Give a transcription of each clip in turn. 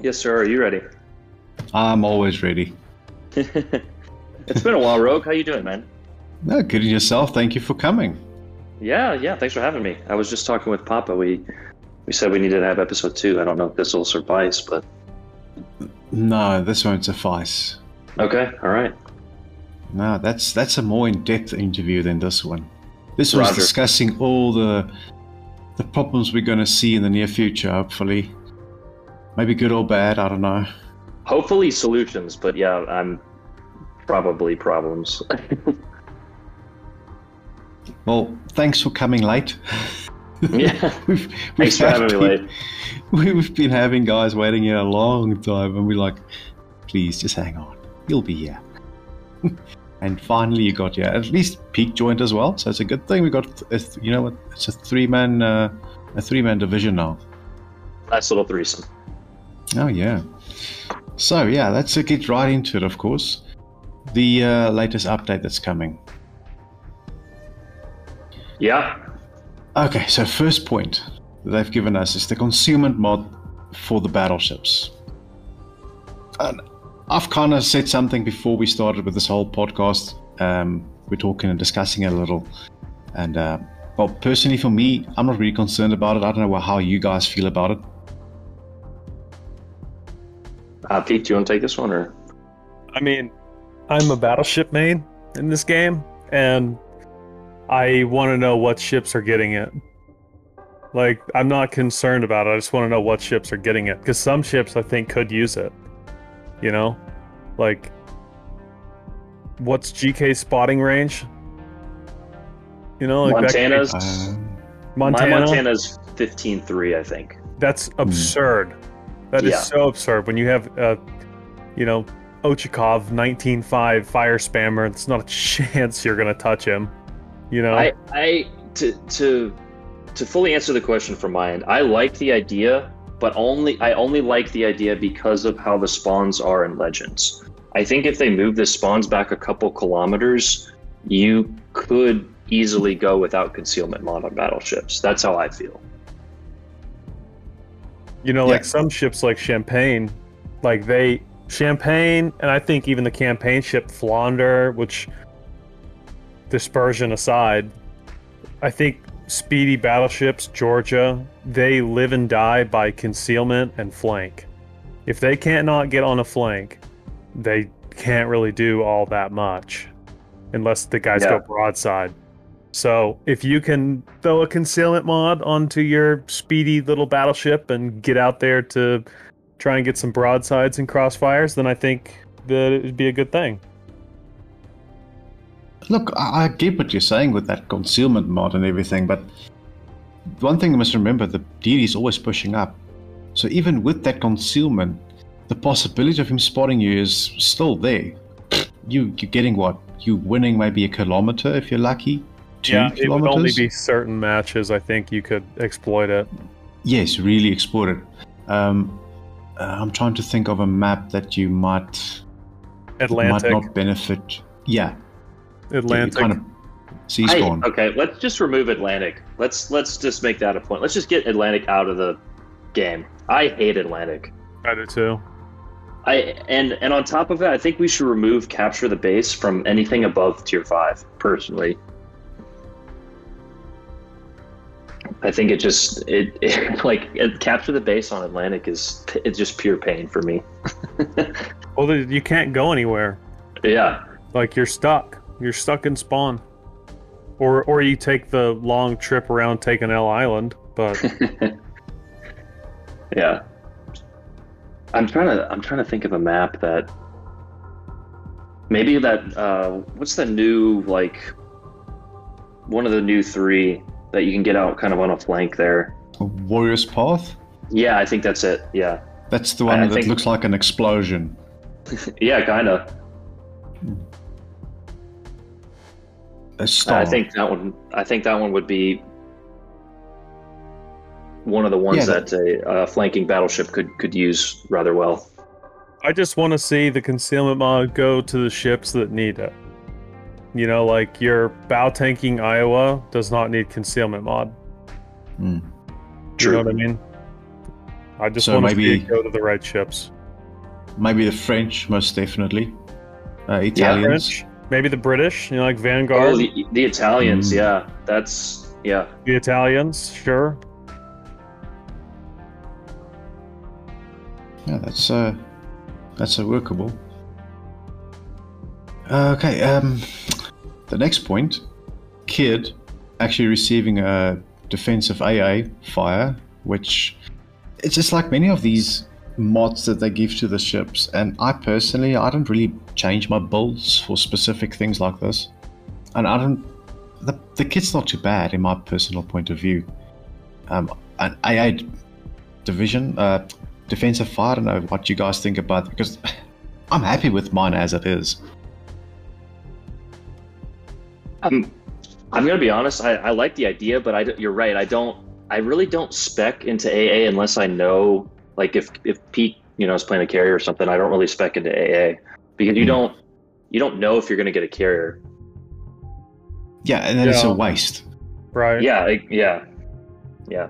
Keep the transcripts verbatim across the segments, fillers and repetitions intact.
Yes, sir. Are you ready? I'm always ready. It's been a while, Rogue. How you doing, man? No, good to yourself. Thank you for coming. Yeah, yeah. Thanks for having me. I was just talking with Papa. We we said we needed to have episode two. I don't know if this will suffice, but... No, this won't suffice. Okay, all right. No, that's that's a more in-depth interview than this one. This one's Roger. Discussing all the the problems we're going to see in the near future, hopefully. Maybe good or bad, I don't know. Hopefully solutions, but yeah, I'm probably problems. Well, thanks for coming late. Yeah, we've, we've thanks for having been, me late. We've been having guys waiting here a long time, and we're like, please, just hang on. You'll be here. And finally you got here. At least Pete joined as well, so it's a good thing we got, a th you know what, it's a three-man uh, a three-man division now. Nice little threesome. Oh, yeah. So, yeah, let's uh, get right into it, of course. The uh, latest update that's coming. Yeah. Okay, so first point that they've given us is the concealment mod for the battleships. And I've kind of said something before we started with this whole podcast. Um, we're talking and discussing it a little. And, uh, well, personally for me, I'm not really concerned about it. I don't know how you guys feel about it. Uh, Pete, do you want to take this one? Or? I mean, I'm a battleship main in this game, and I want to know what ships are getting it. Like, I'm not concerned about it. I just want to know what ships are getting it, because some ships I think could use it. You know, like, what's G K's spotting range? You know, like Montana's uh, Montana. My Montana's fifteen three, I think. That's absurd. Mm. That yeah. is so absurd when you have, uh, you know, Ochakov nineteen five fire spammer. It's not a chance you're gonna touch him. You know, I, I to to to fully answer the question from my end, I like the idea, but only I only like the idea because of how the spawns are in Legends. I think if they move the spawns back a couple kilometers, you could easily go without concealment mod on battleships. That's how I feel. You know, yeah. like some ships like Champagne, like they Champagne, and I think even the campaign ship Flander, which dispersion aside, I think speedy battleships, Georgia, they live and die by concealment and flank. If they can't not get on a flank, they can't really do all that much unless the guys yeah. go broadside. So if you can throw a concealment mod onto your speedy little battleship and get out there to try and get some broadsides and crossfires, then I think that it would be a good thing. Look, I, I get what you're saying with that concealment mod and everything, but one thing you must remember, the deity is always pushing up. So even with that concealment, the possibility of him spotting you is still there. You, you're getting what? You're winning maybe a kilometer if you're lucky. Two yeah, kilometers? It would only be certain matches, I think, you could exploit it. Yes, really exploit it. Um, I'm trying to think of a map that you might... Atlantic. Might not benefit. Yeah. Atlantic. Yeah, kind of I, okay, let's just remove Atlantic. Let's let's just make that a point. Let's just get Atlantic out of the game. I hate Atlantic. I do too. I and and on top of that, I think we should remove capture the base from anything above tier five. Personally, I think it just it, it like it, capture the base on Atlantic is it's just pure pain for me. Well, you can't go anywhere. Yeah, like you're stuck. You're stuck in spawn, or or you take the long trip around taking L Island. But yeah, I'm trying to I'm trying to think of a map that maybe that uh, what's the new like one of the new three that you can get out kind of on a flank there. Warrior's Path. Yeah, I think that's it. Yeah, that's the one I, that I think... looks like an explosion. Yeah, kind of. I think that one. I think that one would be one of the ones yeah, that a uh, flanking battleship could could use rather well. I just want to see the concealment mod go to the ships that need it. You know, like your bow tanking Iowa does not need concealment mod. Mm. True. You know what I mean? I just so want maybe, to go to the right ships. Maybe the French, most definitely. Uh, Italians. Yeah, French, maybe the British, you know, like Vanguard. Oh, the, the Italians, mm. yeah. That's, yeah. The Italians, sure. Yeah, that's, uh, that's uh, workable. Uh, okay, um, the next point, Kidd actually receiving a defensive A A fire, which it's just like many of these mods that they give to the ships, and I personally, I don't really change my builds for specific things like this, and I don't, the, the kit's not too bad in my personal point of view. Um, an A A division, uh, defensive fire, I don't know what you guys think about it, because I'm happy with mine as it is. Um, I'm going to be honest, I, I like the idea, but I, you're right, I don't, I really don't spec into A A unless I know, like if, if Pete, you know, is playing a carrier or something, I don't really spec into A A because you don't, you don't know if you're going to get a carrier. Yeah. And then yeah. it's a waste. Right. Yeah. Yeah. Yeah.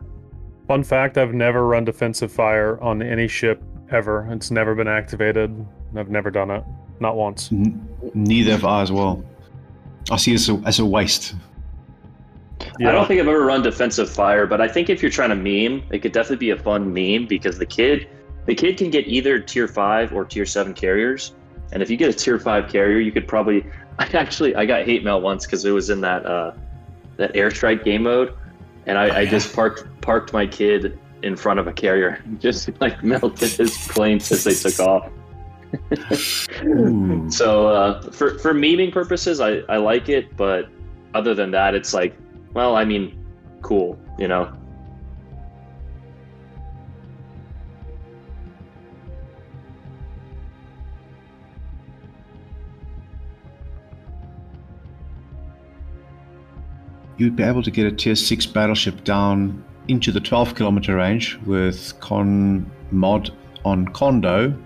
Fun fact, I've never run defensive fire on any ship ever. It's never been activated. I've never done it. Not once. N- neither have I as well. I see it as a, as a waste. Yeah. I don't think I've ever run defensive fire, but I think if you're trying to meme, it could definitely be a fun meme because the kid, the kid can get either tier five or tier seven carriers, and if you get a tier five carrier, you could probably. I actually I got hate mail once because it was in that uh, that airstrike game mode, and I, oh, I yeah. just parked parked my kid in front of a carrier, just like melted his planes as they took off. So uh, for for memeing purposes, I I like it, but other than that, it's like. Well, I mean, cool, you know. You'd be able to get a tier six battleship down into the twelve kilometer range with con mod on Kondo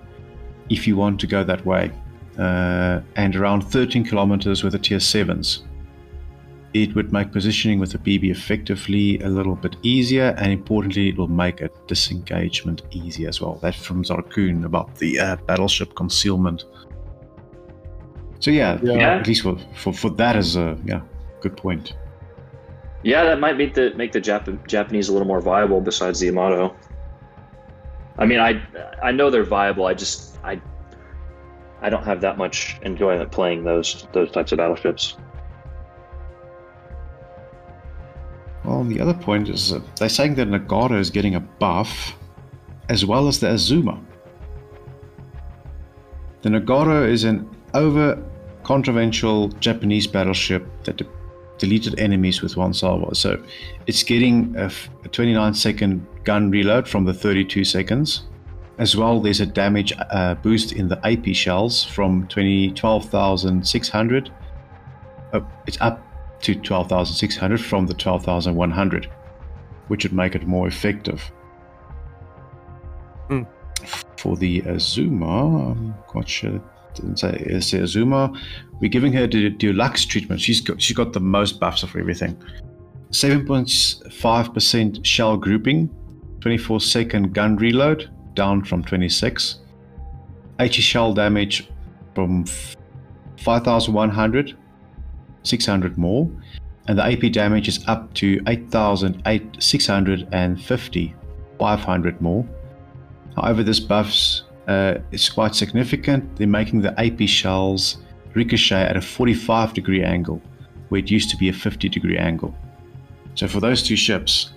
if you want to go that way, uh, and around thirteen kilometers with the tier sevens. It would make positioning with the B B effectively a little bit easier, and importantly, it will make a disengagement easier as well. That's from Zarkun about the uh, battleship concealment. So yeah, yeah. at least for, for, for that is a yeah, good point. Yeah, that might make the make the Jap- Japanese a little more viable besides the Yamato. I mean, I I know they're viable. I just I I don't have that much enjoyment playing those those types of battleships. Well, the other point is uh, they're saying that Nagato is getting a buff, as well as the Azuma. The Nagato is an over-controversial Japanese battleship that de- deleted enemies with one salvo. So it's getting a, f- a twenty-nine second gun reload from the thirty-two seconds. As well, there's a damage uh, boost in the A P shells from twelve thousand six hundred. Oh, it's up to twelve thousand six hundred from the twelve thousand one hundred, which would make it more effective. Mm. For the Azuma, I'm quite sure it didn't say, it said Azuma, we're giving her the deluxe treatment. She's got, she's got the most buffs of everything. seven point five percent shell grouping, twenty-four second gun reload, down from twenty-six. eighty shell damage from five thousand one hundred. six hundred more, and the A P damage is up to eight thousand six hundred fifty, five hundred more. However, this buffs uh, is quite significant. They're making the A P shells ricochet at a forty-five degree angle, where it used to be a fifty degree angle. So for those two ships,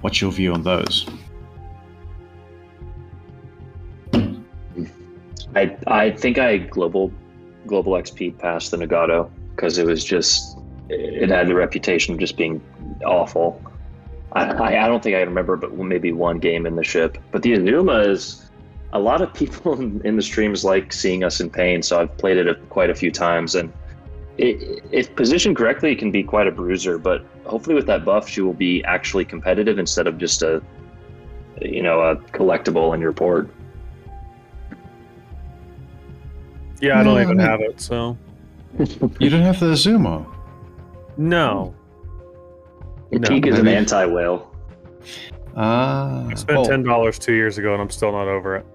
what's your view on those? I I think I global Global X P passed the Nagato because it was just, it had the reputation of just being awful. I, I don't think I remember, but maybe one game in the ship. But the Azuma is, a lot of people in the streams like seeing us in pain, so I've played it quite a few times. And it, if positioned correctly, it can be quite a bruiser, but hopefully with that buff, she will be actually competitive instead of just a, you know, a collectible in your port. Yeah, I don't no, even no. have it, so... You don't have the Azuma? No. The no. Peak is an anti-whale. Uh, I spent oh. ten dollars two years ago and I'm still not over it.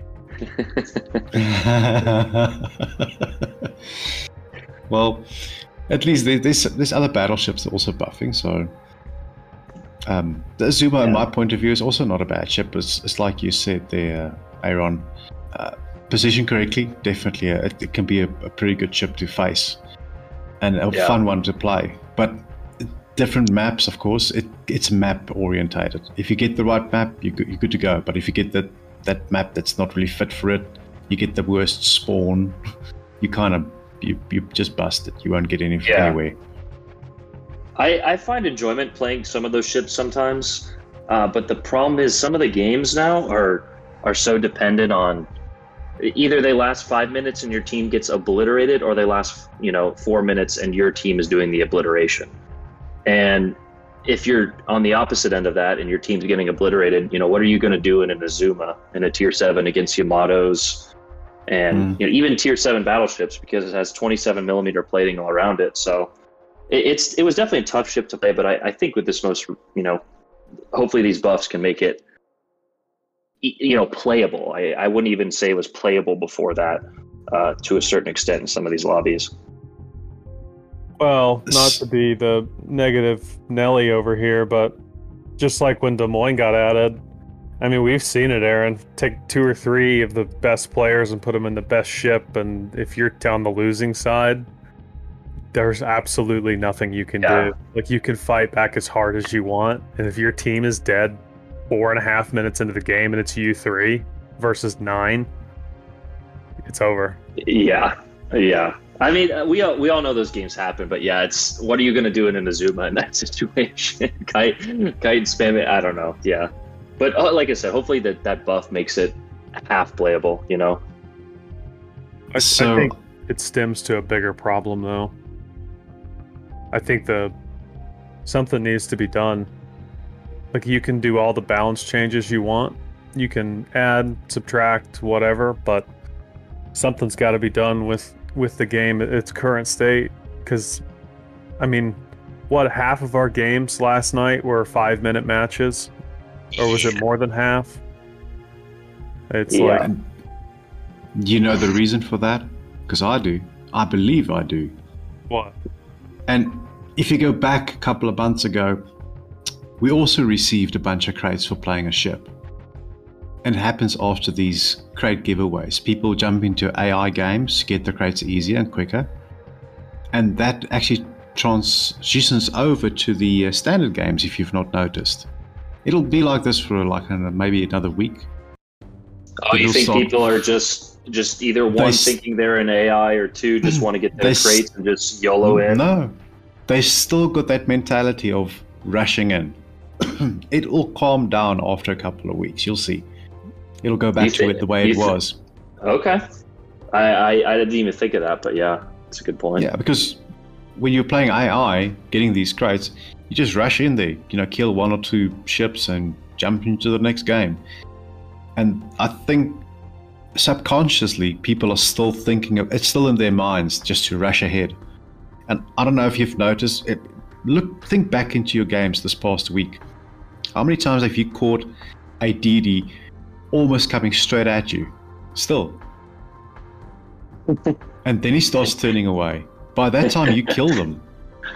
Well, at least this this other battleship's also buffing, so um, the Azuma, yeah. in my point of view, is also not a bad ship. It's, it's like you said there, uh, Aaron, uh, positioned correctly, definitely a, it, it can be a, a pretty good ship to face and a yeah. fun one to play. But different maps, of course, it it's map orientated. If you get the right map, you're good, you're good to go. But if you get that that map that's not really fit for it, you get the worst spawn. You kind of you you just bust it. You won't get any yeah. anywhere. I I find enjoyment playing some of those ships sometimes, uh, but the problem is some of the games now are are so dependent on either they last five minutes and your team gets obliterated, or they last you know four minutes and your team is doing the obliteration. And if you're on the opposite end of that and your team's getting obliterated, you know, what are you going to do in an Azuma in a tier seven against Yamato's and mm. you know, even tier seven battleships, because it has twenty-seven millimeter plating all around it. So it, it's, it was definitely a tough ship to play, but I, I think with this most, you know, hopefully these buffs can make it, you know, playable. I, I wouldn't even say it was playable before that, uh, to a certain extent in some of these lobbies. Well, not to be the negative Nelly over here, but just like when Des Moines got added, I mean, we've seen it, Aaron. Take two or three of the best players and put them in the best ship, and if you're on the losing side, there's absolutely nothing you can yeah. do. Like, you can fight back as hard as you want, and if your team is dead four and a half minutes into the game and it's you three versus nine, it's over. Yeah, yeah. I mean, we all, we all know those games happen, but yeah, it's what are you going to do in an Azuma in that situation? Kite, kite, spam it. I don't know. Yeah. But uh, like I said, hopefully that, that buff makes it half playable, you know? I, so, I think it stems to a bigger problem, though. I think the something needs to be done. Like, you can do all the balance changes you want. You can add, subtract, whatever, but something's got to be done with with the game its current state, because I mean, what, half of our games last night were five minute matches, or was it more than half? It's yeah. like, you know the reason for that, because I do I believe I do what and if you go back a couple of months ago, we also received a bunch of crates for playing a ship. And it happens after these crate giveaways. People jump into A I games to get the crates easier and quicker. And that actually transitions over to the uh, standard games, if you've not noticed. It'll be like this for like, I don't know, maybe another week. Oh, you think start, people are just just either one, they, thinking they're in A I, or two, just want to get their crates and just YOLO in? No, they still got that mentality of rushing in. It'll calm down after a couple of weeks, you'll see. It'll go back to it the way it was. Okay. I, I, I didn't even think of that, but yeah, it's a good point. Yeah, because when you're playing A I, getting these crates, you just rush in there, you know, kill one or two ships and jump into the next game. And I think subconsciously, people are still thinking of, it's still in their minds just to rush ahead. And I don't know if you've noticed, it, look, think back into your games this past week. How many times have you caught a D D almost coming straight at you still, and then he starts turning away? By that time you kill them,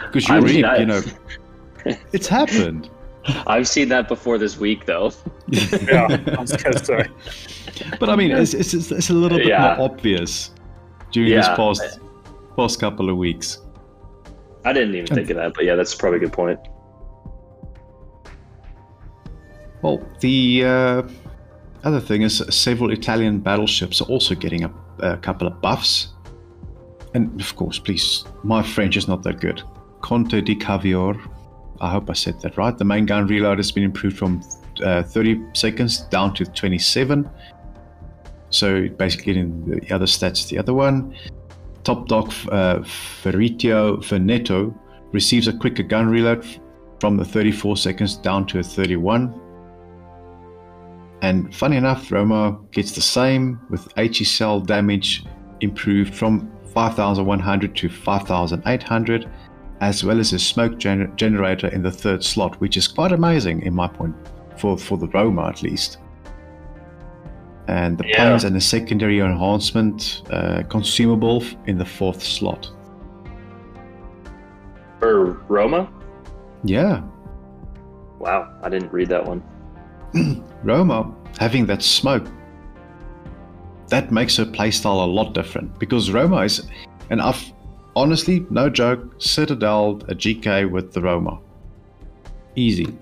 because you're in, you know, it's happened. I've seen that before this week, though. Yeah, I'm so sorry. But I mean, it's, it's, it's a little bit yeah. more obvious during yeah. this past past couple of weeks. I didn't even and, think of that, but yeah, that's probably a good point. Well, the uh, other thing is several Italian battleships are also getting a, a couple of buffs. And of course, please, my French is not that good. Conte di Caviar, I hope I said that right. The main gun reload has been improved from uh, thirty seconds down to twenty-seven. So basically, in the other stats, the other one. Top Doc uh, Ferritio Veneto receives a quicker gun reload from the thirty-four seconds down to a thirty-one. And funny enough, Roma gets the same, with H E C L damage improved from five thousand one hundred to five thousand eight hundred, as well as a smoke gener generator in the third slot, which is quite amazing in my point for, for the Roma at least. And the yeah. plans and the secondary enhancement uh, consumable in the fourth slot. For Roma? Yeah. Wow, I didn't read that one. Roma, having that smoke, that makes her playstyle a lot different. Because Roma is, and I've honestly, no joke, citadelled a G K with the Roma. Easy.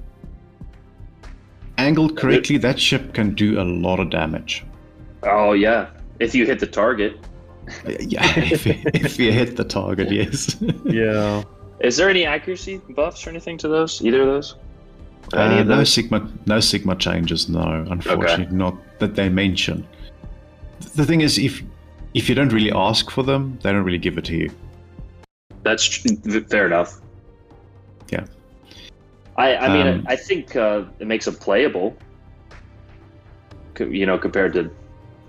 Angled correctly, that ship can do a lot of damage. Oh yeah, if you hit the target. Yeah, if you, if you hit the target, yes. Yeah. Is there any accuracy buffs or anything to those? Either of those? Uh, any of no those? sigma, no sigma changes. No, unfortunately, okay. Not that they mention. The thing is, if if you don't really ask for them, they don't really give it to you. That's tr- fair enough. Yeah. I, I mean, um, I, I think uh, it makes it playable, co- you know, compared to,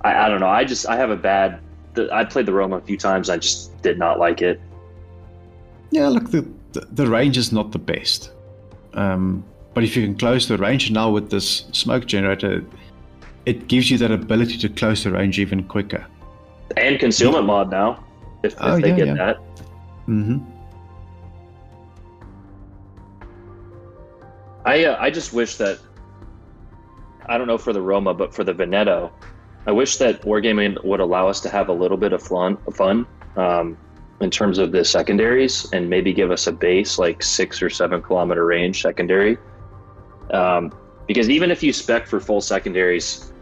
I, I don't know. I just, I have a bad, the, I played the Roma a few times. I just did not like it. Yeah, look, the, the, the range is not the best. Um, but if you can close the range now with this smoke generator, it gives you that ability to close the range even quicker. And concealment yeah. mod now, if, if oh, they yeah, get yeah. that. Mm-hmm. I uh, I just wish that, I don't know for the Roma, but for the Veneto, I wish that Wargaming would allow us to have a little bit of fun, fun um, in terms of the secondaries, and maybe give us a base like six or seven kilometer range secondary. Um, because even if you spec for full secondaries,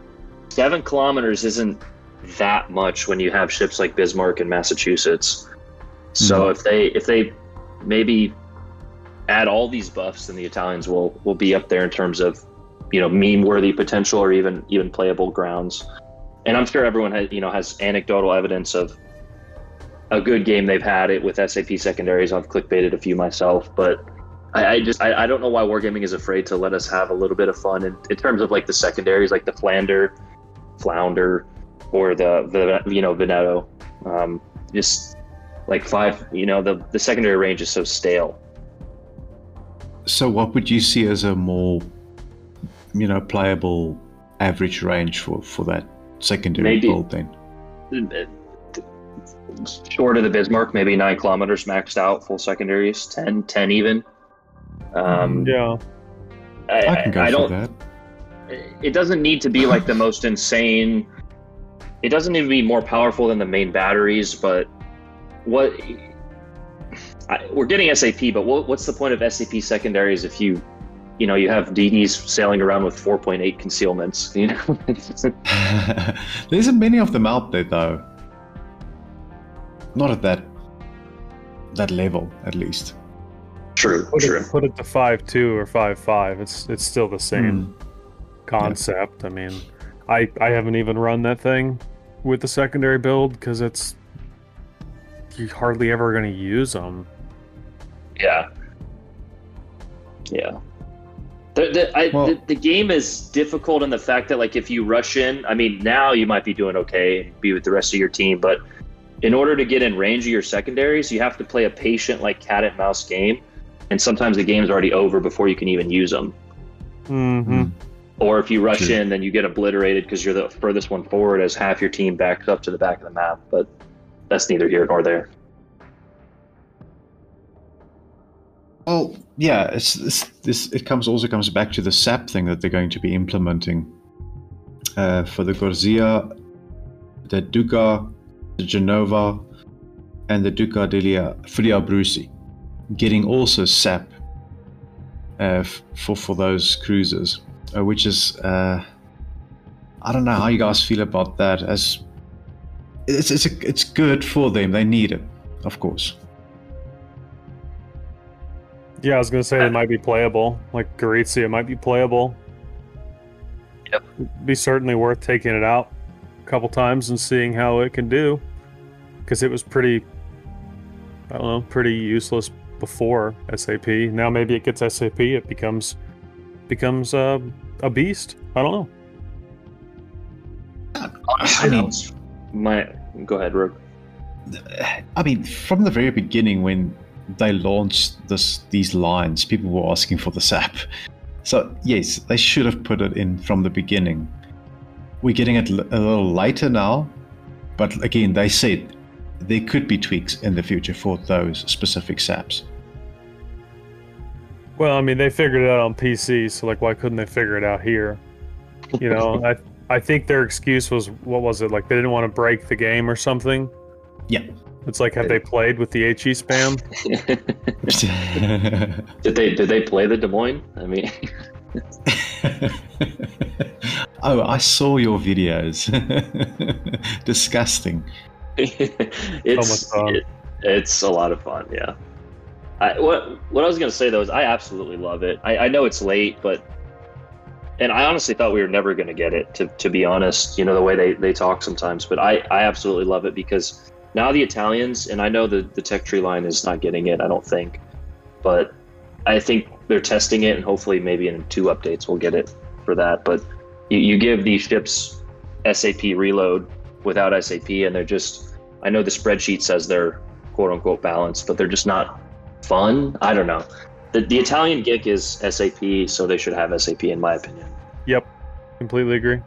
seven kilometers isn't that much when you have ships like Bismarck and Massachusetts. So mm-hmm. if they if they maybe add all these buffs, and the Italians will will be up there in terms of, you know, meme-worthy potential, or even even playable grounds. And I'm sure everyone has, you know, has anecdotal evidence of a good game they've had it with S A P secondaries. I've clickbaited a few myself, but I, I just I, I don't know why Wargaming is afraid to let us have a little bit of fun in, in terms of like the secondaries, like the Flander, Flounder, or the the you know Veneto. Um, just like five, you know, the the secondary range is so stale. So what would you see as a more, you know, playable average range for, for that secondary maybe, build then? Short of the Bismarck, maybe nine kilometers maxed out, full secondaries, ten, ten even. Um, yeah. I, I can go I, I for don't, that. It doesn't need to be like the most insane. It doesn't need to be more powerful than the main batteries, but what... I, we're getting S A P, but what, what's the point of S A P secondaries if you, you know, you have D Ds sailing around with four point eight concealments? You know, there isn't many of them out there though. Not at that that level, at least. True. Put true. It, put it to five two or five five. It's it's still the same mm. concept. Yeah. I mean, I I haven't even run that thing with the secondary build because it's you're hardly ever going to use them. Yeah. Yeah. The, the, I, well, the, the game is difficult in the fact that, like, if you rush in, I mean, now you might be doing okay and be with the rest of your team, but in order to get in range of your secondaries, you have to play a patient, like, cat and mouse game, and sometimes the game's already over before you can even use them. Mm-hmm. Or if you rush True. in, then you get obliterated because you're the furthest one forward as half your team backs up to the back of the map, but that's neither here nor there. Well, yeah, it's, it's, this it comes also comes back to the S A P thing that they're going to be implementing uh, for the Gorizia, the Duca, the Genova, and the Duca degli Abruzi, getting also S A P uh, f- for for those cruisers, uh, which is uh, I don't know how you guys feel about that. As It's it's a, it's good for them. They need it, of course. Yeah, I was gonna say it might be playable. Like Gorizia, it might be playable. Yep, it'd be certainly worth taking it out a couple times and seeing how it can do, because it was pretty, I don't know, pretty useless before S A P. Now maybe it gets S A P, it becomes becomes uh, a beast. I don't know. I mean. My go ahead, Rogue. I mean, from the very beginning when they launched this these lines, people were asking for the S A P, So yes, they should have put it in from the beginning. We're getting it a little later now, but again, they said there could be tweaks in the future for those specific saps. Well, I mean, they figured it out on P C, so like, why couldn't they figure it out here? You know, I I think their excuse was, what was it? Like, they didn't want to break the game or something? Yeah. It's like, have they played with the HE spam? did they did they play the Des Moines? I mean... Oh, I saw your videos. Disgusting. It's, so it, it's a lot of fun, yeah. I, what what I was going to say, though, is I absolutely love it. I, I know it's late, but... And I honestly thought we were never going to get it, to, to be honest, you know, the way they, they talk sometimes. But I, I absolutely love it because... Now the Italians, and I know the, the tech tree line is not getting it, I don't think, but I think they're testing it, and hopefully maybe in two updates we'll get it for that. But you, you give these ships S A P reload without S A P, and they're just, I know the spreadsheet says they're quote unquote balanced, but they're just not fun. I don't know. The, the Italian gig is S A P, so they should have S A P in my opinion. Yep, completely agree.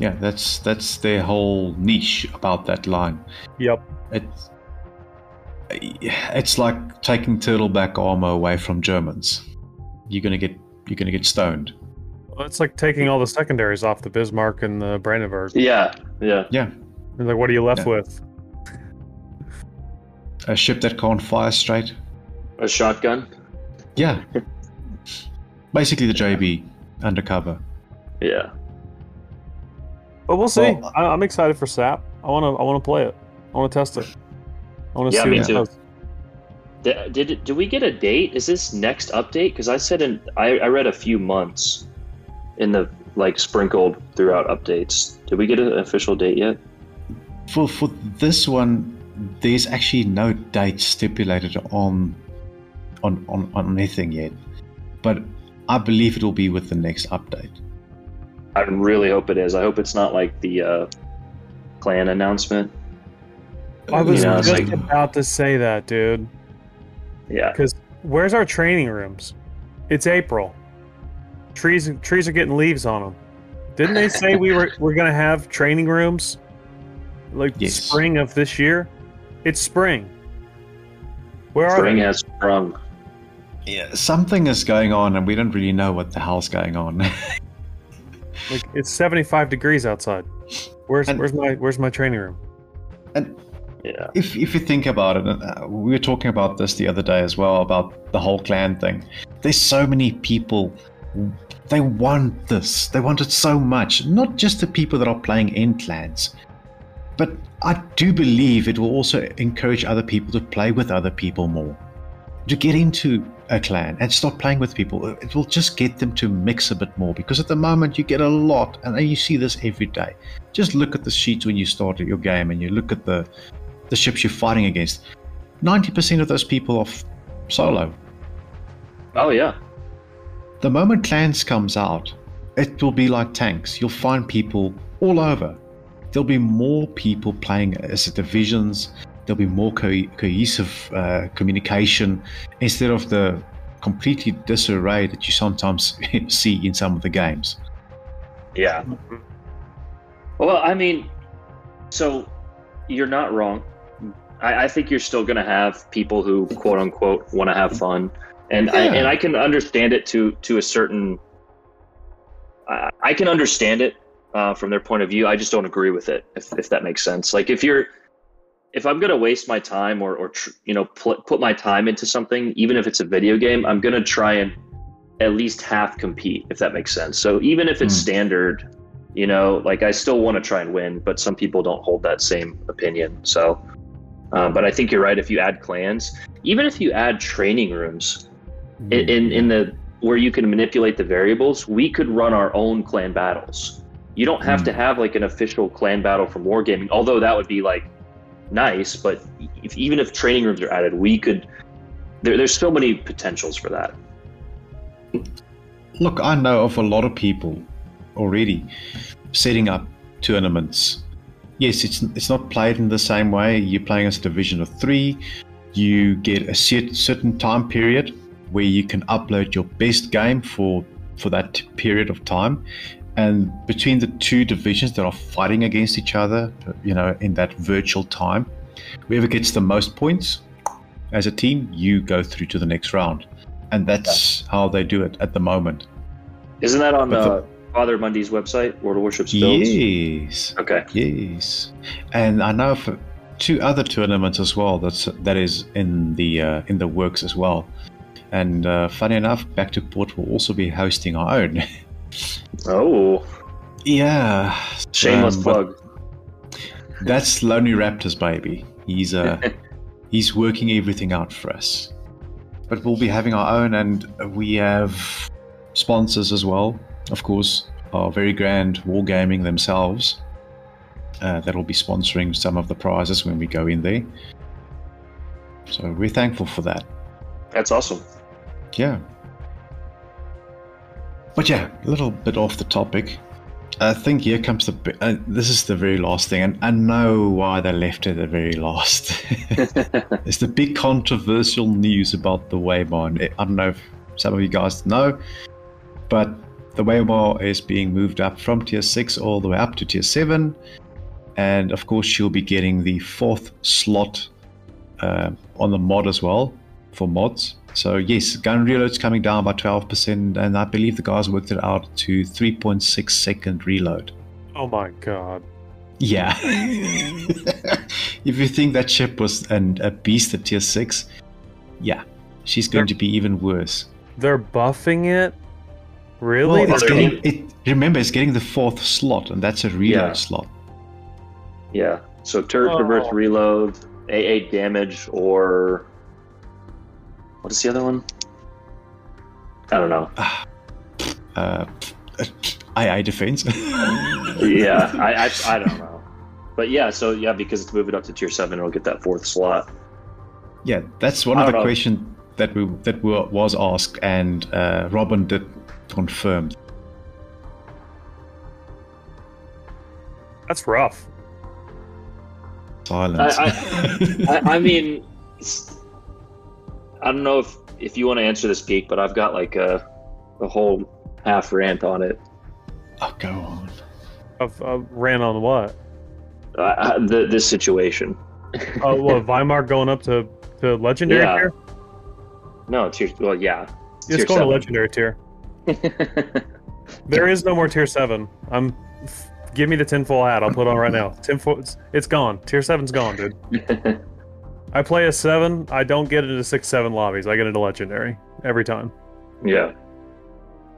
Yeah, that's that's their whole niche about that line. Yep. It's, it's like taking turtleback armor away from Germans. You're gonna get you're gonna get stoned. Well, it's like taking all the secondaries off the Bismarck and the Brandenburg. Yeah, yeah, yeah. And like, what are you left yeah. with? A ship that can't fire straight. A shotgun. Yeah. Basically, the J B undercover. Yeah. But we'll see. Well, I, I'm excited for SAP. I want to. I want to play it. I want to test it. I want to yeah, see me what too. It does. Did, did did we get a date? Is this next update? Because I said in I, I read a few months in the like sprinkled throughout updates. Did we get an official date yet? For for this one, there's actually no date stipulated on on on, on anything yet. But I believe it will be with the next update. I really hope it is. I hope it's not like the uh, clan announcement. I was you know, just like... about to say that, dude. Yeah. Because where's our training rooms? It's April. Trees trees are getting leaves on them. Didn't they say we were we're gonna have training rooms like yes. spring of this year? It's spring. Where spring are they? Has sprung. Yeah, something is going on, and we don't really know what the hell's going on. Like, it's seventy-five degrees outside. Where's and, where's my where's my training room? And yeah, if if you think about it, uh, we were talking about this the other day as well about the whole clan thing. There's so many people. They want this. They want it so much. Not just the people that are playing in clans, but I do believe it will also encourage other people to play with other people more, to get into a clan and stop playing with people. It will just get them to mix a bit more, because at the moment you get a lot, and you see this every day. Just look at the sheets when you start at your game, and you look at the the ships you're fighting against. ninety percent of those people are f- solo. Oh yeah. The moment clans comes out, it will be like tanks. You'll find people all over. There'll be more people playing as divisions. There'll be more co- cohesive uh, communication instead of the completely disarray that you sometimes see in some of the games. Yeah. Well, I mean, so you're not wrong. I, I think you're still going to have people who, quote unquote, want to have fun. And, yeah. I, and I can understand it to, to a certain... I, I can understand it uh, from their point of view. I just don't agree with it, if, if that makes sense. Like, if you're... If I'm going to waste my time or, or tr- you know, pl- put my time into something, even if it's a video game, I'm going to try and at least half compete, if that makes sense. So even if it's mm. standard, you know, like I still want to try and win, but some people don't hold that same opinion. So, um, but I think you're right. If you add clans, even if you add training rooms mm. in, in, in the where you can manipulate the variables, we could run our own clan battles. You don't have mm. to have like an official clan battle for wargaming, although that would be like, nice, but if, even if training rooms are added, we could. There, there's so many potentials for that. Look, I know of a lot of people already setting up tournaments. Yes, it's it's not played in the same way. You're playing as a division of three. You get a certain time period where you can upload your best game for for that period of time. And between the two divisions that are fighting against each other, you know, in that virtual time, whoever gets the most points as a team, you go through to the next round. And that's how they do it at the moment. Isn't that on the, the Father Mundy's website, World of Warships Builds? Yes. Okay. Yes. And I know for two other tournaments as well that's that is in the uh, in the works as well. And uh, funny enough, Back to Port will also be hosting our own. Oh. Yeah. Shameless um, plug. That's Lonely Raptors, baby. He's uh, he's working everything out for us. But we'll be having our own, and we have sponsors as well, of course, our Very Grand Wargaming themselves. Uh, that'll be sponsoring some of the prizes when we go in there. So we're thankful for that. That's awesome. Yeah. But yeah, a little bit off the topic. I think here comes the... Uh, this is the very last thing, and I know why they left it at the very last. It's the big controversial news about the Weimar. I don't know if some of you guys know, but the Weimar is being moved up from Tier six all the way up to Tier seven. And of course, she'll be getting the fourth slot uh, on the mod as well, for mods. So yes, gun reload's coming down by twelve percent, and I believe the guys worked it out to three point six second reload. Oh my god. Yeah. If you think that ship was an, a beast at tier six, yeah, she's going they're, to be even worse. They're buffing it? Really? Well, it's getting, it, remember, it's getting the fourth slot, and that's a reload yeah. slot. Yeah, so turret reverse oh. reload, A eight damage, or... what is the other one? I don't know. Uh, uh, I I defense. yeah, I, I I don't know. But yeah, so yeah, because it's moving up to tier seven, it'll get that fourth slot. Yeah, that's one I of the questions that we that we was asked, and uh, Robin did confirm. That's rough. Silence. I I, I, I mean. I don't know if, if you want to answer this, Geek, but I've got like a, a whole half rant on it. Oh, go on. I've, I've ran on what? Uh, the, this situation. Oh, uh, well, Weimar going up to, to legendary yeah. tier? No, it's your, well, yeah. It's, it's going seven. To legendary tier. There is no more tier seven. I'm. Give me the tinfoil hat. I'll put it on right now. Tinfoil, it's, it's gone. Tier seven's gone, dude. I play a seven, I don't get into six seven lobbies, I get into legendary every time. Yeah.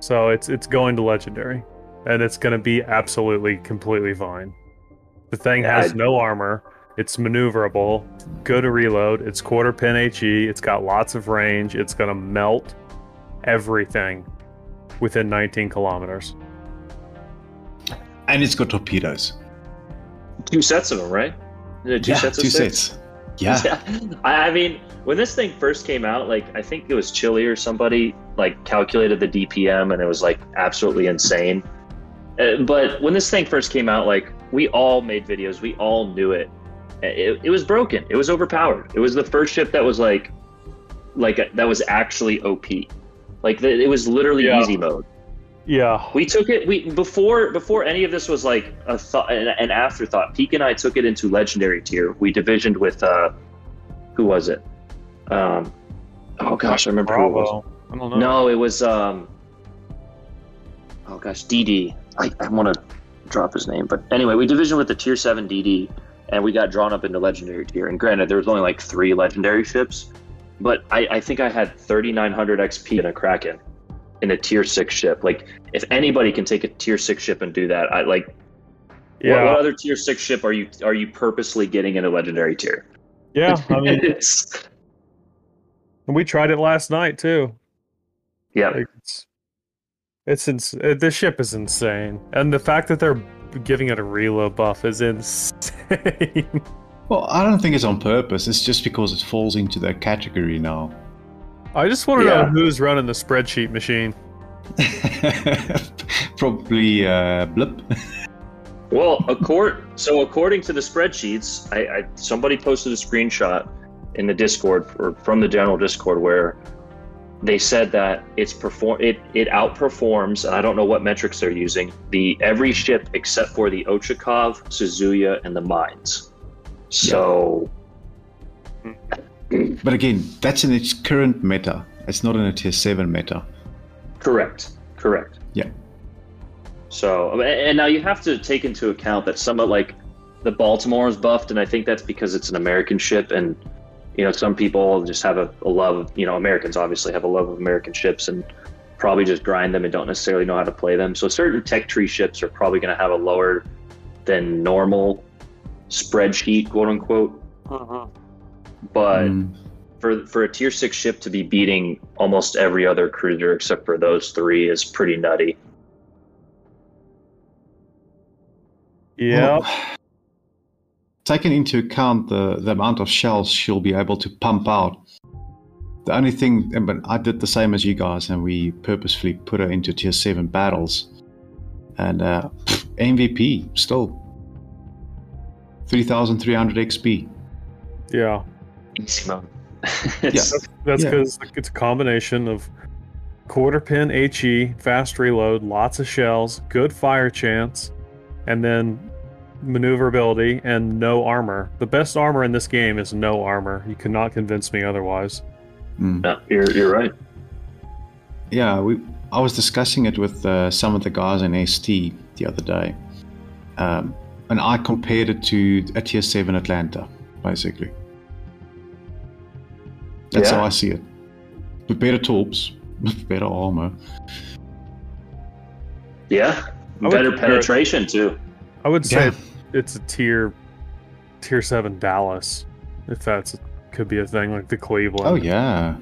So it's it's going to legendary, and it's going to be absolutely, completely fine. The thing yeah, has I... no armor, it's maneuverable, good to reload, it's quarter pin H E, it's got lots of range, it's going to melt everything within nineteen kilometers. And it's got torpedoes. Two sets of them, right? Two yeah, sets of two six? sets. Yeah. I mean, when this thing first came out, like, I think it was Chili or somebody, like, calculated the D P M, and it was, like, absolutely insane. Uh, but when this thing first came out, like, we all made videos. We all knew it. It, it was broken. It was overpowered. It was the first ship that was, like, like a, that was actually O P. Like, the, it was literally yeah. easy mode. Yeah. We took it, we before before any of this was like a thought, an, an afterthought, Peek and I took it into legendary tier. We divisioned with, uh, who was it? Um, oh gosh, I remember Bravo. who it was. I don't know. No, it was, um, oh gosh, D D. I, I want to drop his name, but anyway, we divisioned with the tier seven D D, and we got drawn up into legendary tier. And granted, there was only like three legendary ships, but I, I think I had thirty-nine hundred X P in a Kraken. In a tier six ship. Like, if anybody can take a tier six ship and do that, I like. Yeah. What, what other tier six ship are you are you purposely getting in a legendary tier? Yeah, I mean, it's... and we tried it last night too. Yeah, like, it's it's ins it, this ship is insane, and the fact that they're giving it a reload buff is insane. Well, I don't think it's on purpose. It's just because it falls into that category now. I just want to yeah. know who's running the spreadsheet machine. Probably uh, Blip. Well, accord so according to the spreadsheets, I, I somebody posted a screenshot in the Discord or from the general Discord where they said that it's perform it it outperforms, and I don't know what metrics they're using, the every ship except for the Ochakov, Suzuya, and the Mainz. So, yeah. But again, that's in its current meta. It's not in a tier seven meta. Correct. Correct. Yeah. So, and now you have to take into account that some of like the Baltimore is buffed, and I think that's because it's an American ship, and you know, some people just have a, a love of, you know, Americans obviously have a love of American ships and probably just grind them and don't necessarily know how to play them. So certain tech tree ships are probably going to have a lower than normal spreadsheet, quote unquote. Uh-huh. But mm. for for a tier six ship to be beating almost every other cruiser except for those three is pretty nutty. Yeah. Well, taking into account the, the amount of shells she'll be able to pump out, the only thing, but I did the same as you guys, and we purposefully put her into tier seven battles, and uh, M V P still three thousand three hundred X P. Yeah, it's, yeah. That's because yeah. it's a combination of quarter pin HE, fast reload, lots of shells, good fire chance, and then maneuverability and no armor. The best armor in this game is no armor. You cannot convince me otherwise. Mm. Yeah, you're, you're right. Yeah, we. I was discussing it with uh, some of the guys in S T the other day, um, and I compared it to a tier seven Atlanta, basically. That's yeah. how I see it. With better torps, with better armor. Yeah, better penetration too. I would say yeah. it's a tier, tier seven Dallas, if that's could be a thing, like the Cleveland. Oh yeah,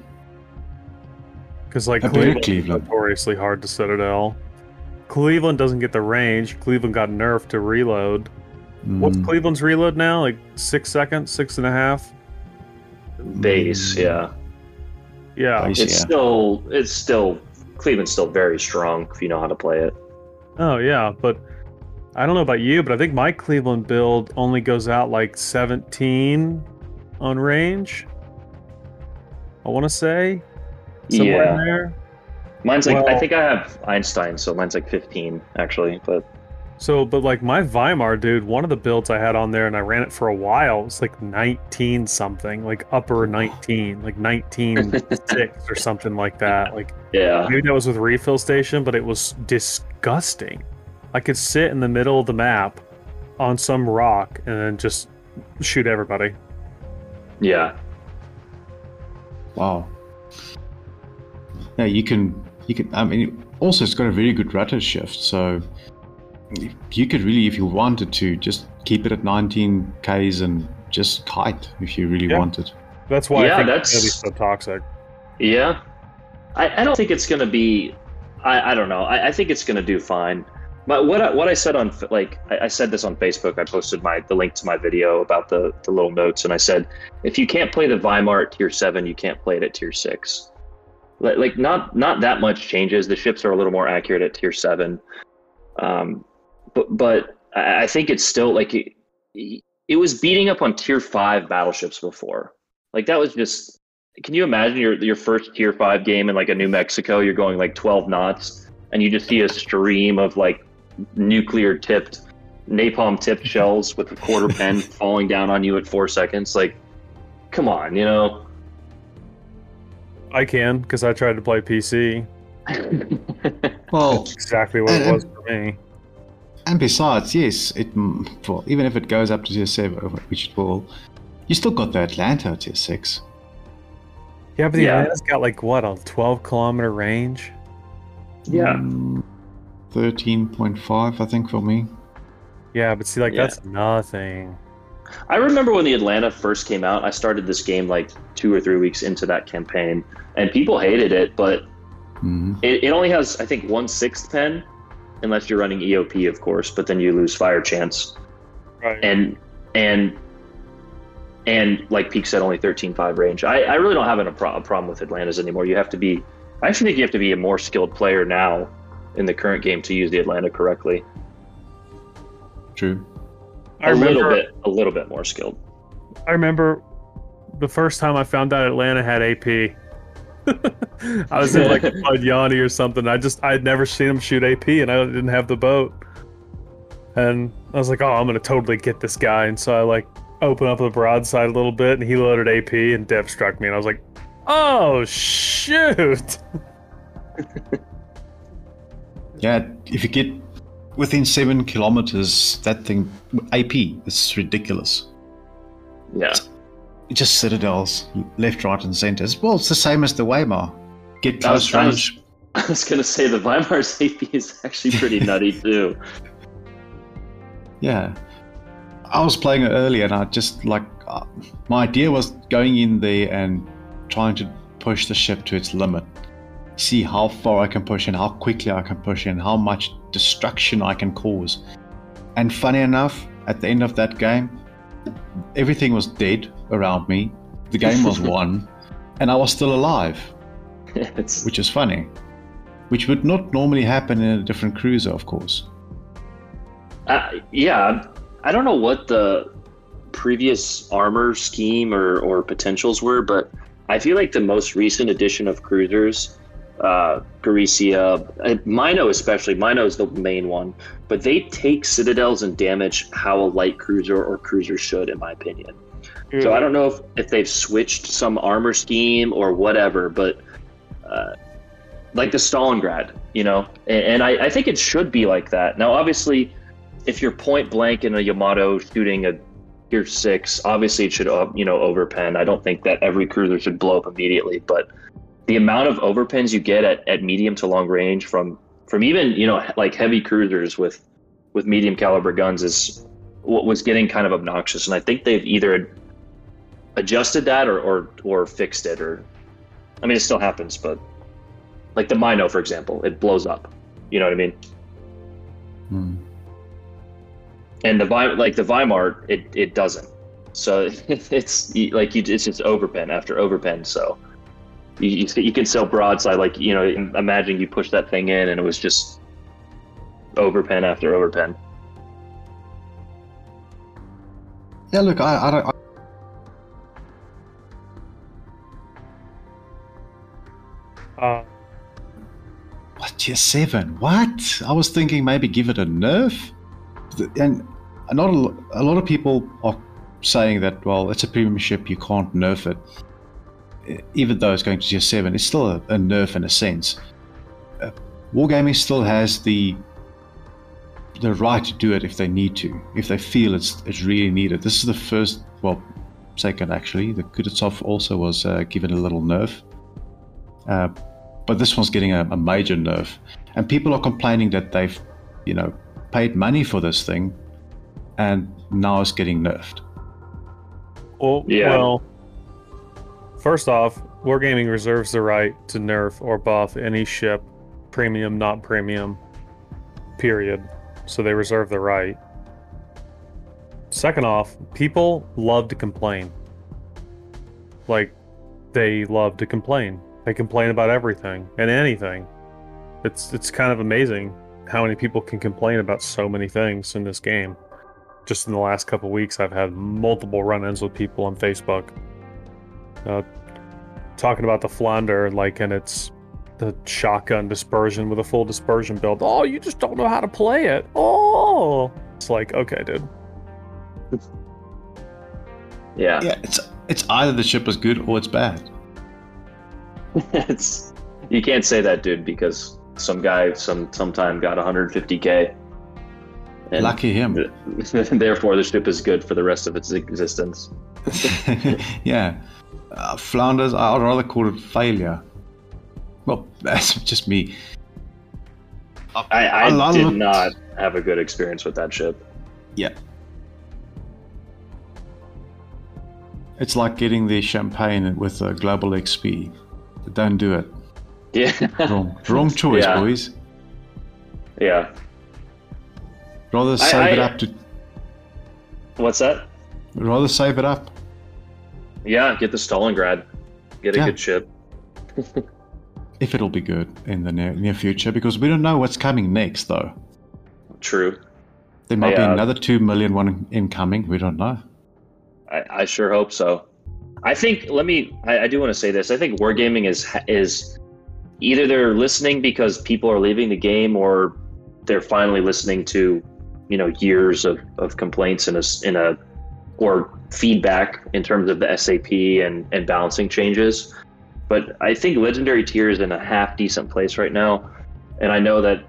because like Cleveland, Cleveland is notoriously hard to Citadel. Cleveland doesn't get the range. Cleveland got nerfed to reload. Mm. What's Cleveland's reload now? Like six seconds, six and a half. Base, yeah, yeah. Base, it's yeah. still, it's still Cleveland's still very strong if you know how to play it. Oh yeah, but. I don't know about you, but I think my Cleveland build only goes out like seventeen on range. I want to say somewhere yeah. in there. Mine's like well, I think I have Einstein, so mine's like fifteen actually. But so, but like my Weimar dude, one of the builds I had on there, and I ran it for a while. It's like nineteen something, like upper nineteen, like nineteen six or something like that. Like yeah, maybe that was with refill station, but it was disgusting. I could sit in the middle of the map on some rock and then just shoot everybody. Yeah. Wow. Yeah, you can, you can, I mean, also it's got a very good rudder shift, so you could really, if you wanted to, just keep it at nineteen Ks and just kite if you really yeah. wanted. That's why yeah, I think that's, it's going to be so toxic. Yeah. I, I don't think it's going to be, I, I don't know. I, I think it's going to do fine. But what I, what I said on, like, I, I said this on Facebook, I posted my the link to my video about the, the little notes, and I said, if you can't play the Weimar at tier seven, you can't play it at tier six. Like, not not that much changes. The ships are a little more accurate at tier seven. Um, but but I think it's still, like, it, it was beating up on tier five battleships before. Like, that was just, can you imagine your, your first tier five game in, like, a New Mexico, you're going, like, twelve knots, and you just see a stream of, like, nuclear tipped napalm tipped shells with a quarter pen falling down on you at four seconds? Like, come on, you know. I can, because I tried to play P C. Well, that's exactly what and, it was for me. And besides, yes, it well, even if it goes up to tier seven, which it will, you still got the Atlanta tier six. Yeah, but the yeah. Atlanta's got like what, a twelve kilometer range? Yeah. Um, thirteen point five, I think, for me. Yeah, but see, like, yeah. that's nothing. I remember when the Atlanta first came out, I started this game, like, two or three weeks into that campaign, and people hated it, but mm-hmm. it, it only has, I think, one sixth pen, unless you're running E O P, of course, but then you lose fire chance. Right. And, and, and like Peak said, only thirteen point five range. I, I really don't have a, pro- a problem with Atlantas anymore. You have to be, I actually think you have to be a more skilled player now in the current game to use the Atlanta correctly. True. I a remember, little bit, a little bit more skilled. I remember the first time I found out Atlanta had A P. I was in like a Yanni or something. I just, I'd never seen him shoot A P and I didn't have the boat. And I was like, oh, I'm going to totally get this guy. And so I like open up the broadside a little bit and he loaded A P and Dev struck me. And I was like, oh, shoot. Yeah, if you get within seven kilometers, that thing, A P, it's ridiculous. Yeah. Just citadels, left, right, and center. Well, it's the same as the Weimar. Get close I was, range. I was, was going to say the Weimar's A P is actually pretty nutty too. Yeah. I was playing it earlier, and I just, like, uh, my idea was going in there and trying to push the ship to its limit. See how far I can push and how quickly I can push and how much destruction I can cause. And funny enough, at the end of that game, everything was dead around me. The game was won, and I was still alive, yes. Which is funny, which would not normally happen in a different cruiser, of course. Uh, yeah, I don't know what the previous armor scheme or, or potentials were, but I feel like the most recent edition of cruisers, uh, Gorizia, Mino especially, Mino is the main one, but they take citadels and damage how a light cruiser or cruiser should, in my opinion. Mm. So I don't know if, if they've switched some armor scheme or whatever, but uh, like the Stalingrad, you know, and, and I, I think it should be like that. Now, obviously, if you're point blank in a Yamato shooting a tier six, obviously it should, you know, overpen. I don't think that every cruiser should blow up immediately, but the amount of overpins you get at, at medium to long range from from even, you know, like heavy cruisers with with medium caliber guns is what was getting kind of obnoxious, and I think they've either adjusted that or or, or fixed it. Or I mean, it still happens, but like the Mino, for example, it blows up. You know what I mean? Hmm. And the like the Weimar, it it doesn't. So it's like you, it's just overpin after overpin. So. You, you can sell broadside, like, you know, imagine you push that thing in and it was just overpen after overpen. Yeah, look, I, I don't... I... Uh, what, tier seven? What? I was thinking maybe give it a nerf. And not a, a lot of people are saying that, well, it's a premium ship, you can't nerf it. Even though it's going to tier seven, it's still a, a nerf in a sense. Uh, Wargaming still has the the right to do it if they need to, if they feel it's it's really needed. This is the first, well, second actually. The Kudetsov also was uh, given a little nerf, uh, but this one's getting a, a major nerf. And people are complaining that they've, you know, paid money for this thing, and now it's getting nerfed. Oh yeah. Well. First off, Wargaming reserves the right to nerf or buff any ship, premium, not premium, period. So they reserve the right. Second off, people love to complain. Like, they love to complain. They complain about everything and anything. It's, it's kind of amazing how many people can complain about so many things in this game. Just in the last couple weeks, I've had multiple run-ins with people on Facebook. Uh, talking about the Flander, like, and it's the shotgun dispersion with a full dispersion build. Oh, you just don't know how to play it. Oh, it's like, okay, dude. Yeah, yeah. It's it's either the ship is good or it's bad. It's you can't say that, dude, because some guy some sometime got one hundred fifty K. And lucky him. Therefore, the ship is good for the rest of its existence. Yeah. Uh, Flounders, I'd rather call it failure. Well, that's just me. I, I, I, I did looked... not have a good experience with that ship. Yeah. It's like getting the champagne with a global X P. Don't do it. Yeah. Wrong, wrong choice, yeah. Boys. Yeah. Rather save I, I... it up to... What's that? Rather save it up. Yeah, get the Stalingrad. Get a yeah. good ship. If it'll be good in the near, near future, because we don't know what's coming next, though. True. There might I, be uh, another two million one incoming. We don't know. I, I sure hope so. I think, let me, I, I do want to say this. I think Wargaming is, is either they're listening because people are leaving the game, or they're finally listening to, you know, years of, of complaints in a, in a, or feedback in terms of the S A P and, and balancing changes. But I think Legendary Tier is in a half decent place right now. And I know that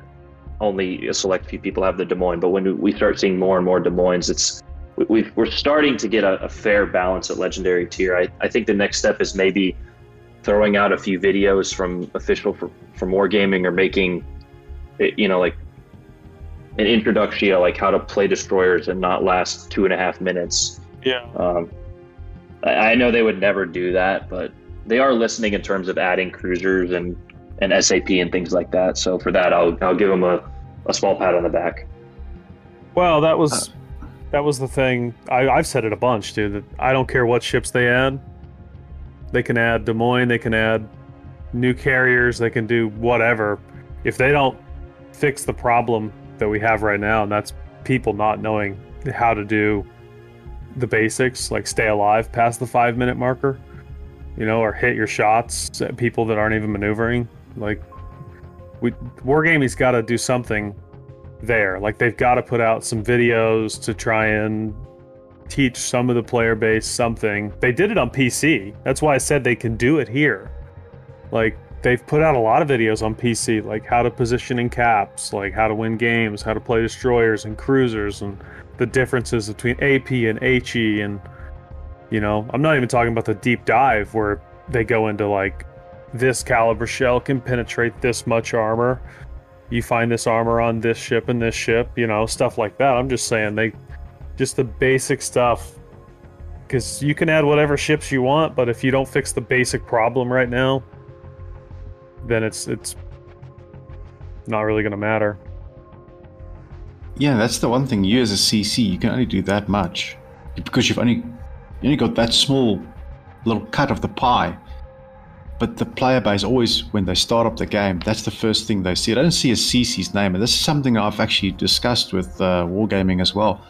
only a select few people have the Des Moines, but when we start seeing more and more Des Moines, it's, we've, we're starting to get a, a fair balance at Legendary Tier. I, I think the next step is maybe throwing out a few videos from official for, for more gaming, or making, you know, like an introduction, like how to play destroyers and not last two and a half minutes. Yeah. Um, I, I know they would never do that, but they are listening in terms of adding cruisers and, and S A P and things like that. So for that, I'll, I'll give them a, a small pat on the back. Well, that was, uh, that was the thing. I, I've said it a bunch, dude, that I don't care what ships they add. They can add Des Moines, they can add new carriers, they can do whatever. If they don't fix the problem that we have right now, and that's people not knowing how to do the basics, like stay alive past the five minute marker, you know, or hit your shots at people that aren't even maneuvering. Like, we, Wargaming's got to do something there. Like, they've got to put out some videos to try and teach some of the player base something. They did it on P C. That's why I said they can do it here. Like, they've put out a lot of videos on P C, like how to position in caps, like how to win games, how to play destroyers and cruisers, and the differences between A P and H E. And, you know, I'm not even talking about the deep dive where they go into like, this caliber shell can penetrate this much armor. You find this armor on this ship and this ship, you know, stuff like that. I'm just saying, they, just the basic stuff, because you can add whatever ships you want, but if you don't fix the basic problem right now, then it's, it's not really going to matter. Yeah, that's the one thing. You as a C C, you can only do that much, because you've only, you only got that small little cut of the pie. But the player base always, when they start up the game, that's the first thing they see. I don't see a C C's name, and this is something I've actually discussed with uh, Wargaming as well.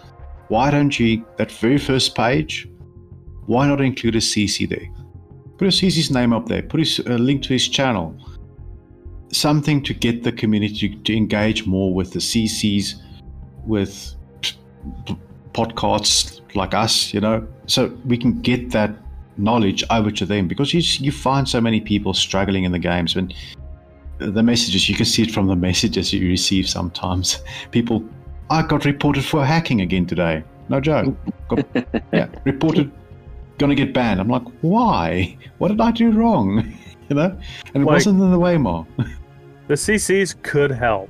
Why don't you, that very first page, why not include a C C there? Put a C C's name up there. Put his, a link to his channel. Something to get the community to engage more with the C Cs, with podcasts like us, you know, so we can get that knowledge over to them, because you you find so many people struggling in the games, and the messages, you can see it from the messages you receive sometimes. People, I got reported for hacking again today. No joke. Got, yeah, reported, gonna get banned. I'm like, why? What did I do wrong? You know, and it like, wasn't in the Weimar. The C Cs could help.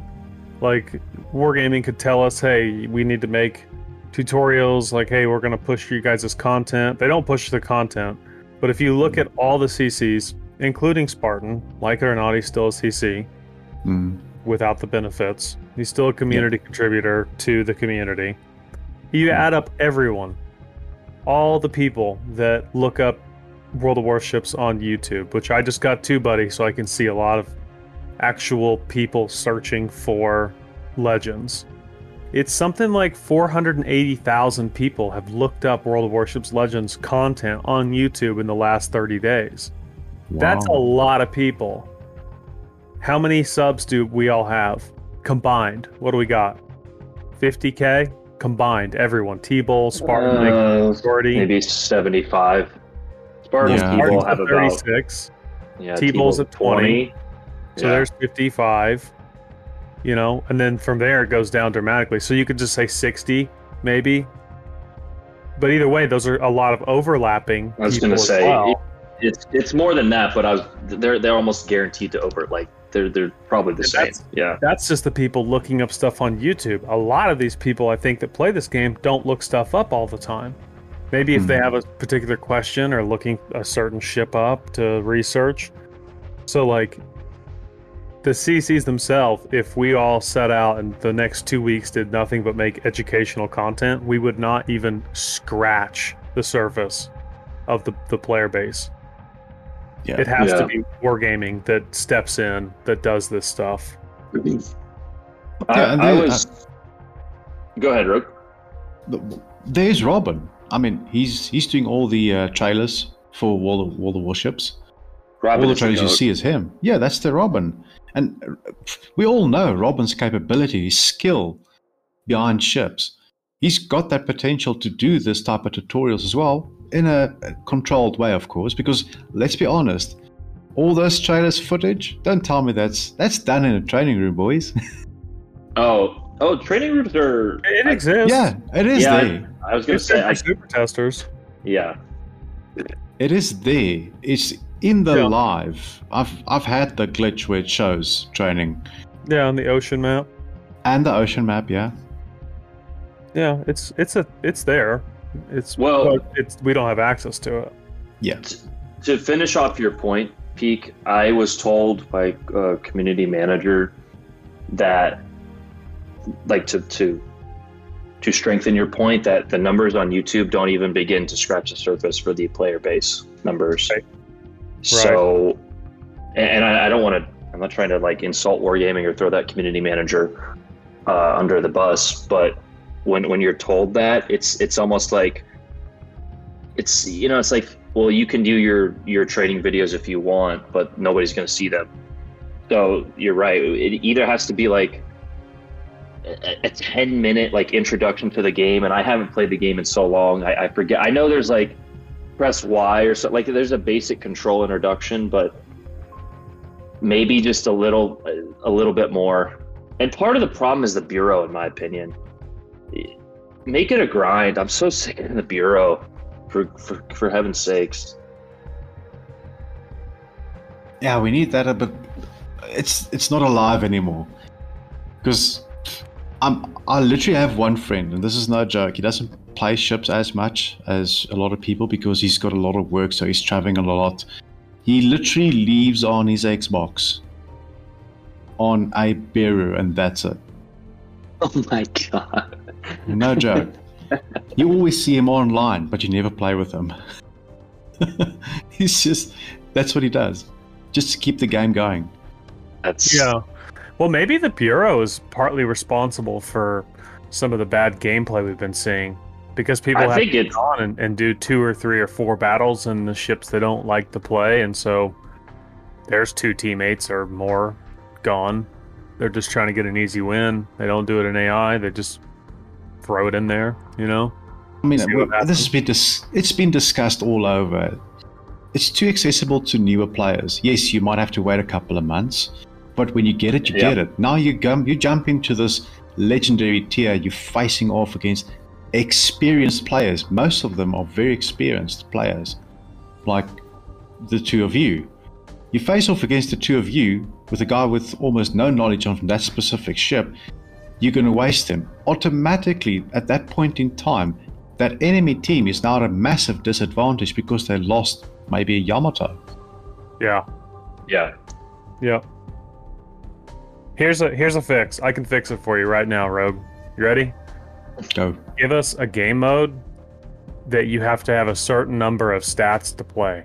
Like, Wargaming could tell us, hey, we need to make tutorials, like, hey, we're going to push you guys' content. They don't push the content, but if you look at all the C Cs, including Spartan, like it or not, he's still a C C mm. without the benefits. He's still a community yeah. contributor to the community. You mm. add up everyone, all the people that look up World of Warships on YouTube, which I just got to, buddy, so I can see a lot of actual people searching for Legends. It's something like four hundred eighty thousand people have looked up World of Warships Legends content on YouTube in the last thirty days. Wow. That's a lot of people. How many subs do we all have combined? What do we got? fifty K combined, everyone. T-Bull, Spartan, uh, Gordy. Maybe seventy-five. Spartan, yeah. T-Bull have thirty-six. About, yeah, T-Bull's at twenty. twenty. So yeah. There's fifty-five. You know, and then from there it goes down dramatically. So you could just say sixty, maybe. But either way, those are a lot of overlapping. I was going to say, well, it, it's it's more than that, but I was they're they're almost guaranteed to over like they're they're probably the same. That's, yeah, that's just the people looking up stuff on YouTube. A lot of these people, I think, that play this game don't look stuff up all the time. Maybe mm-hmm. if they have a particular question or looking a certain ship up to research. So like. The C Cs themselves, if we all set out and the next two weeks did nothing but make educational content, we would not even scratch the surface of the, the player base. Yeah. It has yeah. to be Wargaming that steps in, that does this stuff. Yeah, I, I was... Uh, Go ahead, Rogue. There's Robin. I mean, he's he's doing all the uh, trailers for World of, World of Warships. Robin all the trailers you see is him. Yeah, that's the Robin. And we all know Robin's capability, his skill behind ships. He's got that potential to do this type of tutorials as well, in a controlled way, of course, because let's be honest, all those trailers footage, don't tell me that's that's done in a training room, boys. oh, oh, training rooms are... It exists. Yeah, it is yeah, there. I, I was going to say... I, super testers. Yeah. It is there. It's... In the yeah. live, I've I've had the glitch where it shows training. Yeah, on the ocean map. And the ocean map, yeah. Yeah, it's it's a it's there. It's well, it's we don't have access to it. Yeah. T- to finish off your point, Peak, I was told by a community manager that, like, to to to strengthen your point, that the numbers on YouTube don't even begin to scratch the surface for the player base numbers. Right. So, right. and I, I don't want to, I'm not trying to like insult Wargaming or throw that community manager uh, under the bus, but when when you're told that, it's it's almost like, it's, you know, it's like, well, you can do your, your trading videos if you want, but nobody's going to see them. So you're right. It either has to be like a, a ten minute like introduction to the game. And I haven't played the game in so long. I, I forget. I know there's like, press Y or something, like there's a basic control introduction, but maybe just a little a little bit more. And part of the problem is the bureau, in my opinion. Make it a grind. I'm so sick of the bureau, for for, for heaven's sakes. Yeah, we need that, but it's it's not alive anymore, because I'm I literally have one friend, and this is no joke, he doesn't play ships as much as a lot of people because he's got a lot of work, so he's traveling a lot. He literally leaves on his Xbox on a bureau, and that's it. Oh my god. No joke. You always see him online, but you never play with him. He's just, that's what he does, just to keep the game going. That's yeah. Well, maybe the bureau is partly responsible for some of the bad gameplay we've been seeing, because people I have to get on and, and do two or three or four battles and the ships they don't like to play, and so there's two teammates or more gone. They're just trying to get an easy win. They don't do it in A I. They just throw it in there, you know? I mean, this has been dis- it's been discussed all over. It's too accessible to newer players. Yes, you might have to wait a couple of months, but when you get it, you yep. get it. Now you, gum- you jump into this legendary tier. You're facing off against experienced players. Most of them are very experienced players, like the two of you. You face off against the two of you with a guy with almost no knowledge on that specific ship. You're going to waste him. Automatically, at that point in time, that enemy team is now at a massive disadvantage because they lost maybe a Yamato. Yeah. Yeah. Yeah. Here's a here's a fix. I can fix it for you right now, Rogue. You ready? Go. Give us a game mode that you have to have a certain number of stats to play.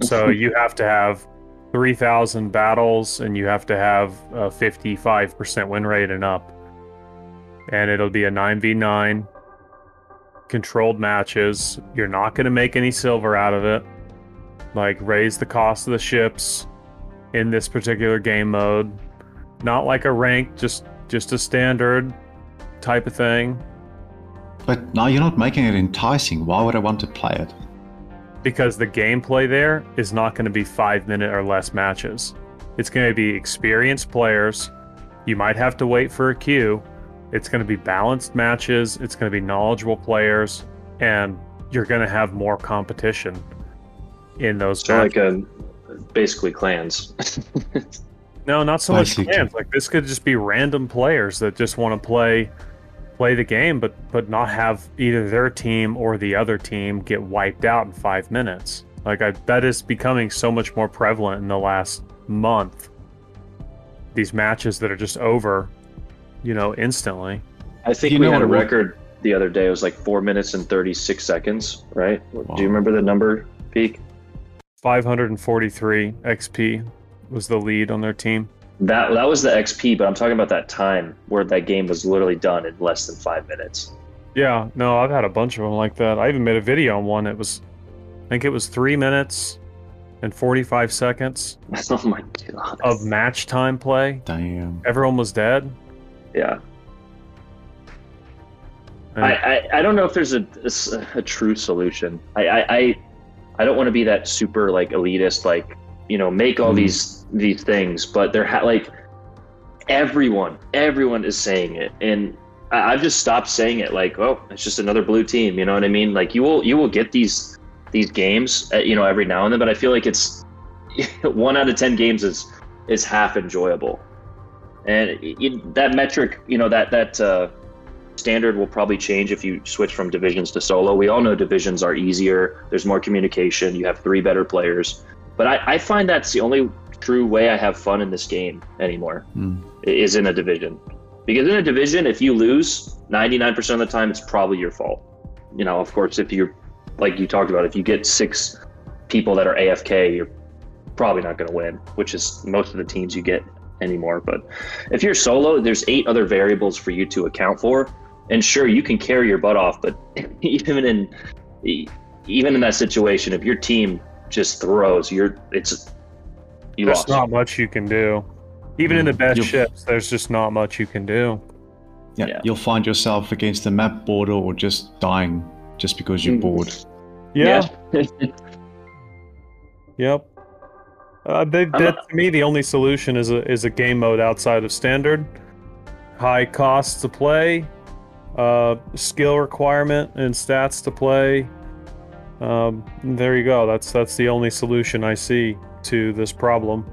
So you have to have three thousand battles, and you have to have a fifty-five percent win rate and up. And it'll be a nine v nine, controlled matches. You're not going to make any silver out of it. Like, raise the cost of the ships in this particular game mode. Not like a rank, just just a standard type of thing. But now you're not making it enticing. Why would I want to play it? Because the gameplay there is not going to be five minute or less matches. It's going to be experienced players. You might have to wait for a queue. It's going to be balanced matches. It's going to be knowledgeable players, and you're going to have more competition in those matches. Like a- basically clans. No, not so much clans. Like, this could just be random players that just want to play play the game, but but not have either their team or the other team get wiped out in five minutes. Like, I that is becoming so much more prevalent in the last month, these matches that are just over, you know, instantly. I think you we had a record we... the other day. It was like four minutes and thirty-six seconds, right? Wow. Do you remember the number, Peak? five hundred forty-three X P was the lead on their team. That that was the X P, but I'm talking about that time where that game was literally done in less than five minutes. Yeah, no, I've had a bunch of them like that. I even made a video on one. It was, I think it was three minutes and forty-five seconds oh my God. Of match time play. Damn. Everyone was dead. Yeah. And I, I, I don't know if there's a, a, a true solution. I, I, I, I don't want to be that super like elitist, like, you know, make all mm. these these things, but they're ha like everyone, everyone is saying it. And I, I've just stopped saying it like, oh, it's just another blue team. You know what I mean? Like you will, you will get these, these games, you know, every now and then, but I feel like it's one out of ten games is, is half enjoyable. And it, it, that metric, you know, that, that, uh, standard will probably change if you switch from divisions to solo. We all know divisions are easier. There's more communication. You have three better players. But I, I find that's the only true way I have fun in this game anymore mm. is in a division. Because in a division, if you lose ninety-nine percent of the time, it's probably your fault. You know, of course, if you're, like you talked about, if you get six people that are A F K, you're probably not going to win, which is most of the teams you get anymore. But if you're solo, there's eight other variables for you to account for. And sure, you can carry your butt off, but even in even in that situation, if your team just throws, you're it's you there's lost. There's not much you can do. Even in the best you'll, ships, there's just not much you can do. Yeah, yeah, you'll find yourself against the map border or just dying just because you're bored. Yeah. yeah. Yep. Uh, they, that to me, the only solution is a is a game mode outside of standard, high costs to play. Uh, skill requirement and stats to play. Um, there you go. That's that's the only solution I see to this problem.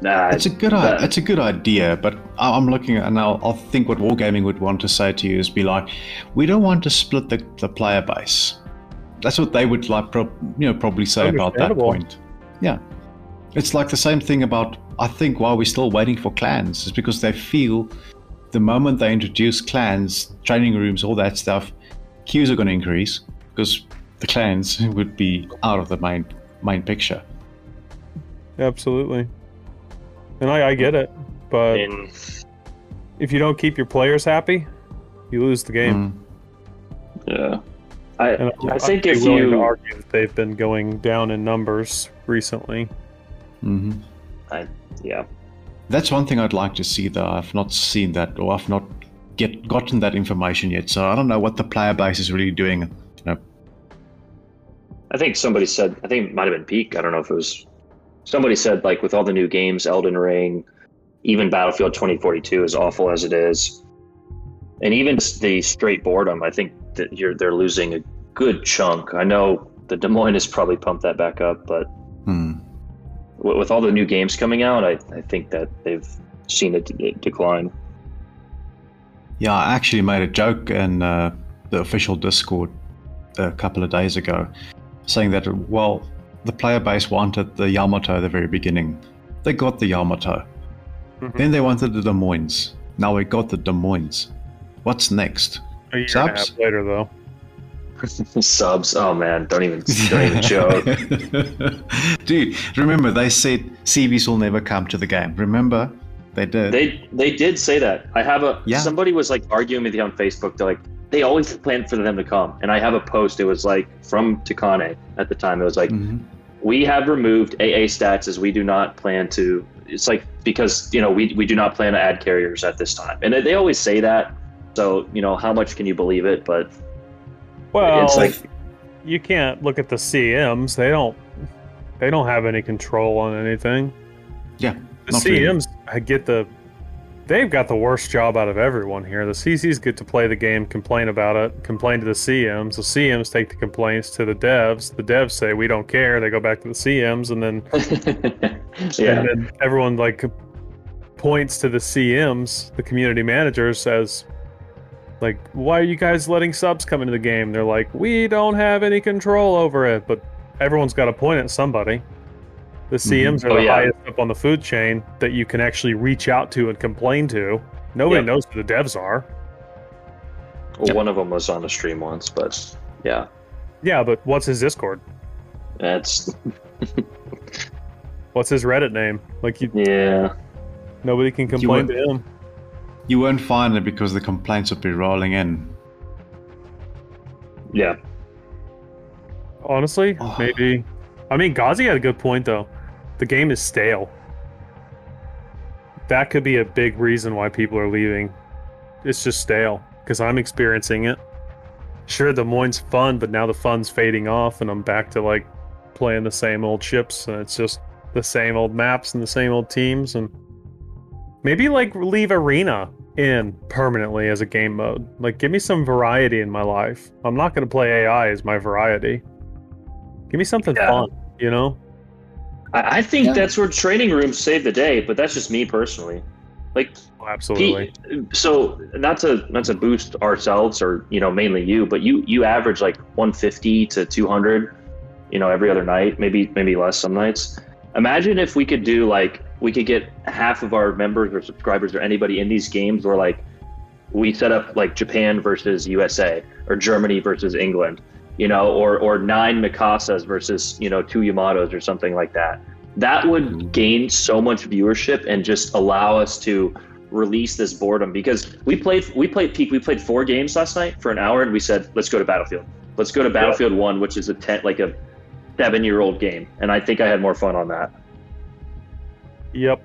Nah, it's a good uh, it's a good idea, but I'm looking at and I'll, I'll think what Wargaming would want to say to you is be like, we don't want to split the, the player base. That's what they would like, pro you know, probably say about that point. Yeah, it's like the same thing about I think why we're still waiting for clans is because they feel. The moment they introduce clans, training rooms, all that stuff, queues are going to increase because the clans would be out of the main main picture. Absolutely, and I, I get it, but In. if you don't keep your players happy, you lose the game. Mm. Yeah, I, I, I think if you argue that they've been going down in numbers recently. Mm-hmm. I yeah. That's one thing I'd like to see, though. I've not seen that, or I've not get gotten that information yet. So I don't know what the player base is really doing. You know. I think somebody said, I think it might have been Peak. I don't know if it was. Somebody said, like, with all the new games, Elden Ring, even Battlefield twenty forty-two, as awful as it is, and even the straight boredom, I think that you're they're losing a good chunk. I know the Des Moines has probably pumped that back up, but. Hmm. With all the new games coming out, I, I think that they've seen a d decline. Yeah, I actually made a joke in uh, the official Discord a couple of days ago, saying that, well, the player base wanted the Yamato at the very beginning. They got the Yamato. Mm-hmm. Then they wanted the Des Moines. Now we got the Des Moines. What's next? A year Subs? And a half later, though. Subs, oh man, don't even, don't even joke. Dude, remember they said C Vs will never come to the game. Remember, they did. They they did say that. I have a yeah. somebody was like arguing with me on Facebook. They're like, they always plan for them to come. And I have a post. It was like from Takane at the time. It was like, mm-hmm. we have removed A A stats as we do not plan to. It's like because you know we we do not plan to add carriers at this time. And they always say that. So you know how much can you believe it? But well, it's like, you can't look at the C Ms. They don't. They don't have any control on anything. Yeah, the C Ms really. get the. They've got the worst job out of everyone here. The C Cs get to play the game, complain about it, complain to the C Ms. The C Ms take the complaints to the devs. The devs say we don't care. They go back to the C Ms, and then, yeah. and then everyone like points to the C Ms, the community manager says. Like, why are you guys letting subs come into the game? They're like, we don't have any control over it. But everyone's got to point at somebody. The C Ms mm-hmm. are oh, the yeah. highest up on the food chain that you can actually reach out to and complain to. Nobody yeah. knows who the devs are. Well, yeah. one of them was on the stream once, but yeah. Yeah, but what's his Discord? That's... what's his Reddit name? Like, you... Yeah. Nobody can complain want... to him. You won't find it because the complaints will be rolling in. Yeah. Honestly, oh. maybe I mean, Ghazi had a good point, though. The game is stale. That could be a big reason why people are leaving. It's just stale, because I'm experiencing it. Sure, Des Moines' fun, but now the fun's fading off, and I'm back to, like, playing the same old ships, and it's just the same old maps and the same old teams, and... Maybe, like, leave Arena in permanently as a game mode. Like, give me some variety in my life. I'm not gonna play A I as my variety. Give me something yeah. fun, you know? I, I think yeah. that's where training rooms save the day, but that's just me personally. Like, oh, absolutely. Pete, so not to not to boost ourselves or, you know, mainly you, but you you average like one fifty to two hundred, you know, every other night, maybe maybe less some nights. Imagine if we could do like we could get half of our members or subscribers or anybody in these games where like we set up like Japan versus U S A or Germany versus England, you know, or or nine Mikasas versus, you know, two Yamatos or something like that. That would gain so much viewership and just allow us to release this boredom, because we played we played Peak, we played four games last night for an hour and we said, let's go to Battlefield. Let's go to Battlefield yeah. one, which is a ten, like a seven year old game. And I think I had more fun on that. Yep.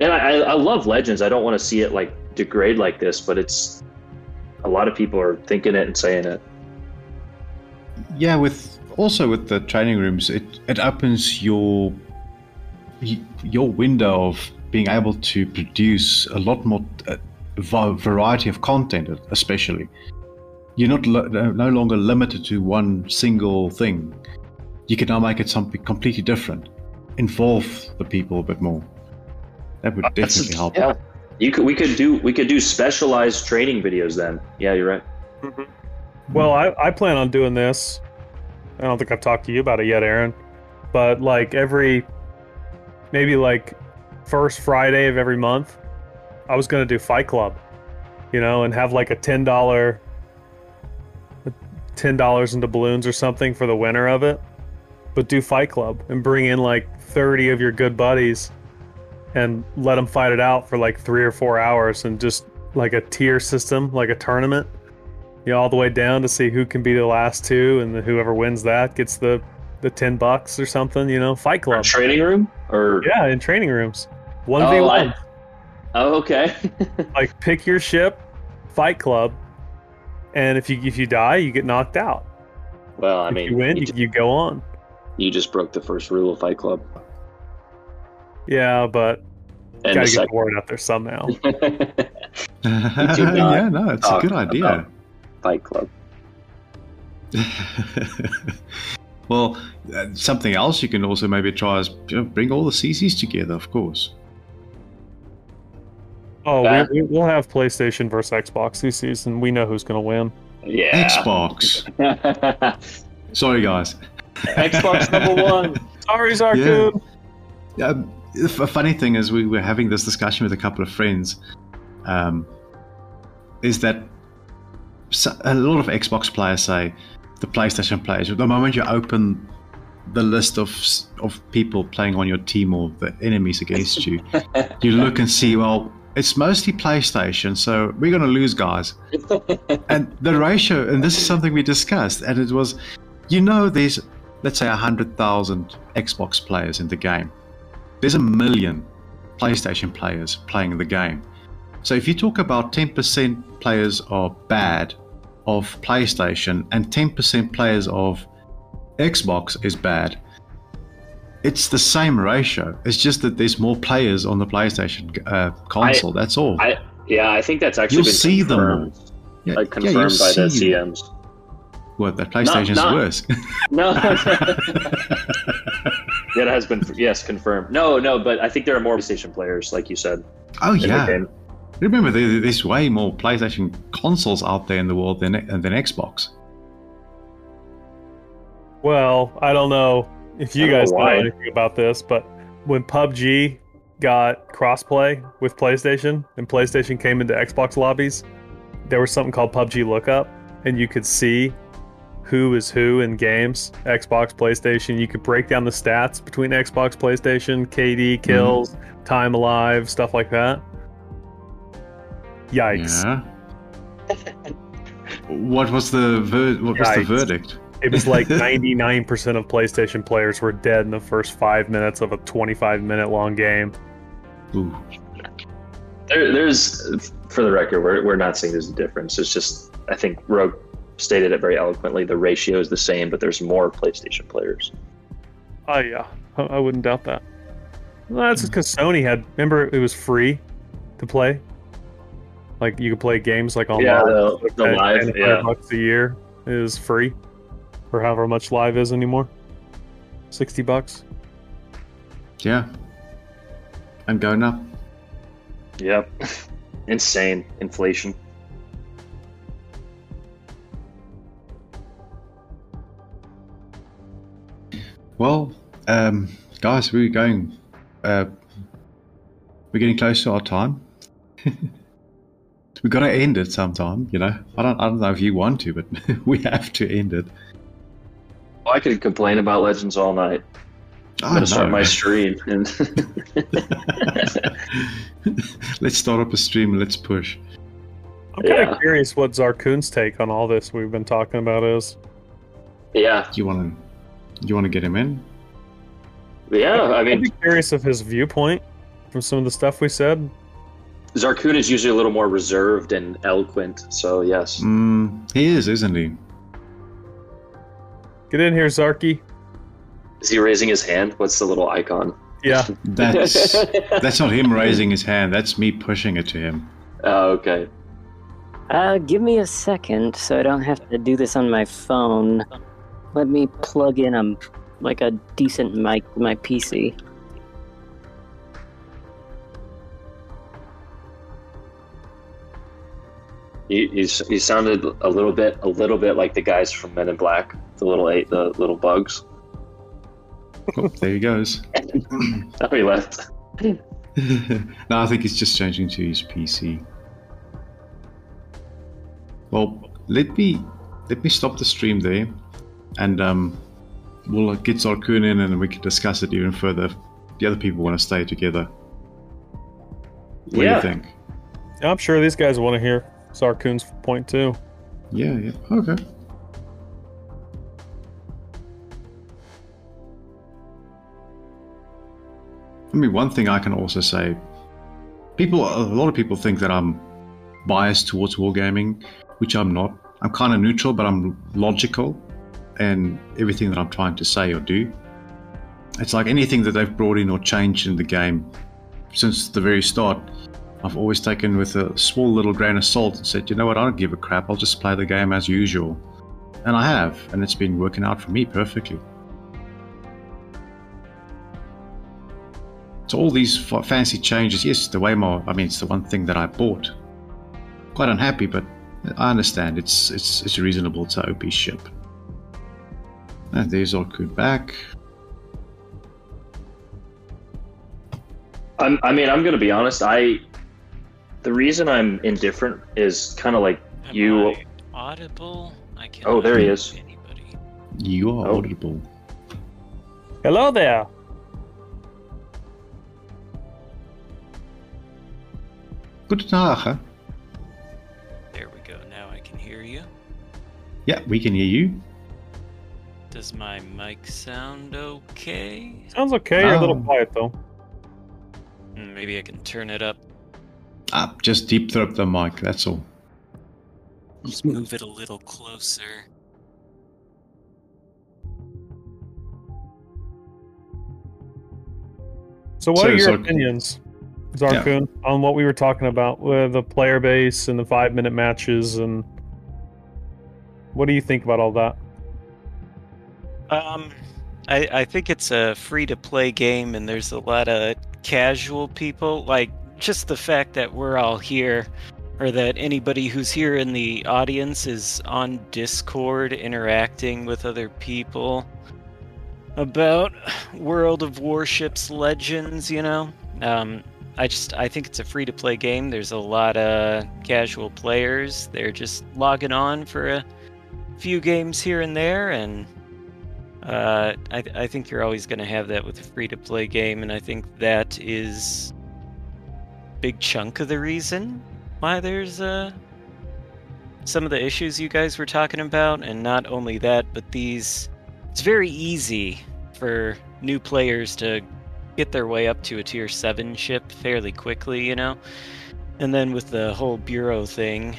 And I, I love Legends. I don't want to see it like degrade like this, but it's a lot of people are thinking it and saying it. Yeah, with also with the training rooms, it it opens your your window of being able to produce a lot more uh, variety of content, especially. You're not no longer limited to one single thing. You can now make it something completely different. Involve the people a bit more. That would definitely That's, help. Yeah. You could, we could do we could do specialized training videos then. Yeah, you're right. Mm-hmm. Well, I, I plan on doing this. I don't think I've talked to you about it yet, Aaron. But like every, maybe like first Friday of every month, I was going to do Fight Club, you know, and have like a ten dollars ten dollars in doubloons or something for the winner of it. But do Fight Club and bring in like thirty of your good buddies and let them fight it out for like three or four hours and just like a tier system, like a tournament, you know, all the way down to see who can be the last two, and the, whoever wins that gets the, the ten bucks or something, you know, Fight Club. Or training room? Or yeah, in training rooms. one v one. Oh, oh okay. Like pick your ship, Fight Club, and if you, if you die, you get knocked out. Well, I if mean... If you win, you, just... you go on. You just broke the first rule of Fight Club. Yeah, but and gotta get the word out there somehow. Yeah, no, it's a good idea. Fight Club. Well, uh, something else you can also maybe try is, you know, bring all the C Cs together, of course. Oh, that... we, we'll have PlayStation versus Xbox C Cs, and we know who's going to win. Yeah, Xbox. Sorry, guys. Xbox number one. Sorry, Zarkun. Yeah. Um, the funny thing is, we were having this discussion with a couple of friends. Um, is that a lot of Xbox players say the PlayStation players? The moment you open the list of of people playing on your team or the enemies against you, you look and see, well, it's mostly PlayStation, so we're going to lose, guys. And the ratio, and this is something we discussed, and it was, you know, there's, let's say, one hundred thousand Xbox players in the game. There's a million PlayStation players playing the game. So if you talk about ten percent players are bad of PlayStation and ten percent players of Xbox is bad, it's the same ratio. It's just that there's more players on the PlayStation uh, console. I, that's all. I, yeah, I think that's actually you'll been see confirmed, them yeah, like confirmed yeah, by the C Ms. What, that PlayStation's not, not, worse. No. That has been, yes, confirmed. No, no, but I think there are more PlayStation players, like you said. Oh, yeah. The Remember, there's way more PlayStation consoles out there in the world than, than Xbox. Well, I don't know if you guys know, know anything about this, but when P U B G got crossplay with PlayStation and PlayStation came into Xbox lobbies, there was something called P U B G Lookup, and you could see who is who in games, Xbox, PlayStation. You could break down the stats between Xbox, PlayStation, K D, kills, mm-hmm. time alive, stuff like that. Yikes. Yeah. What was the ver- what Yikes. was the verdict? It was like ninety-nine percent of PlayStation players were dead in the first five minutes of a twenty-five minute long game. Ooh. There, there's, for the record, we're, we're not saying there's a difference. It's just, I think Rogue stated it very eloquently, the ratio is the same, but there's more PlayStation players. Oh, yeah. I wouldn't doubt that. Well, that's just because Sony had, remember, it was free to play? Like, you could play games, like, online. Yeah, the, the at, live, at yeah. one hundred bucks a year is free, or however much live is anymore. sixty bucks. Yeah. I'm going up. Yep. Insane inflation. Well, um, guys, we're going. Uh, we're getting close to our time. We've got to end it sometime, you know. I don't. I don't know if you want to, but we have to end it. Well, I could complain about Legends all night. I'm going to start my stream. And let's start up a stream. Let's push. I'm kind of yeah. curious what Zarkun's take on all this we've been talking about is. Yeah. You want to? You want to get him in? Yeah, I mean, I'd be curious of his viewpoint from some of the stuff we said. Zarkun is usually a little more reserved and eloquent, so yes. Mm, he is, isn't he? Get in here, Zarky. Is he raising his hand? What's the little icon? Yeah. That's that's not him raising his hand. That's me pushing it to him. Oh, okay. Uh, give me a second so I don't have to do this on my phone. Let me plug in a, like a decent mic to my P C. You, you you sounded a little bit a little bit like the guys from Men in Black, the little eight, the little bugs. Oh, there he goes. Now he left. No, I think he's just changing to his P C. Well, let me let me stop the stream there, and um, we'll get Zarkun in, and we can discuss it even further. If the other people want to stay together. What yeah. do you think? I'm sure these guys want to hear Zarkun's point too. Yeah, yeah. Okay. I mean, one thing I can also say, people, a lot of people think that I'm biased towards wargaming, which I'm not. I'm kind of neutral, but I'm logical in everything that I'm trying to say or do. It's like anything that they've brought in or changed in the game since the very start, I've always taken with a small little grain of salt and said, you know what, I don't give a crap, I'll just play the game as usual. And I have, and it's been working out for me perfectly. So all these f fancy changes, yes, the Weimar, I mean, it's the one thing that I bought. Quite unhappy, but I understand, it's it's it's reasonable, it's an O P ship. And there's Orkut back. I'm, I mean, I'm going to be honest, I... The reason I'm indifferent is kind of like Am you. I audible? I can't. Oh, there he is. Anybody. You are oh. audible. Hello there. Guten Tag. There we go. Now I can hear you. Yeah, we can hear you. Does my mic sound okay? Sounds okay. Oh. You're a little quiet though. Maybe I can turn it up. Up, just deep throat the mic, that's all. Just move it a little closer. So what so, are your Zarkun. opinions, Zarkun, yeah. on what we were talking about with the player base and the five-minute matches, and what do you think about all that? Um, I, I think it's a free-to-play game, and there's a lot of casual people, like, just the fact that we're all here, or that anybody who's here in the audience is on Discord interacting with other people about World of Warships Legends, you know? Um, I just, I think it's a free-to-play game. There's a lot of casual players. They're just logging on for a few games here and there, and uh, I, I think you're always going to have that with a free-to-play game, and I think that is... big chunk of the reason why there's a some of the issues you guys were talking about, and not only that, but these... It's very easy for new players to get their way up to a tier seven ship fairly quickly, you know? And then with the whole bureau thing,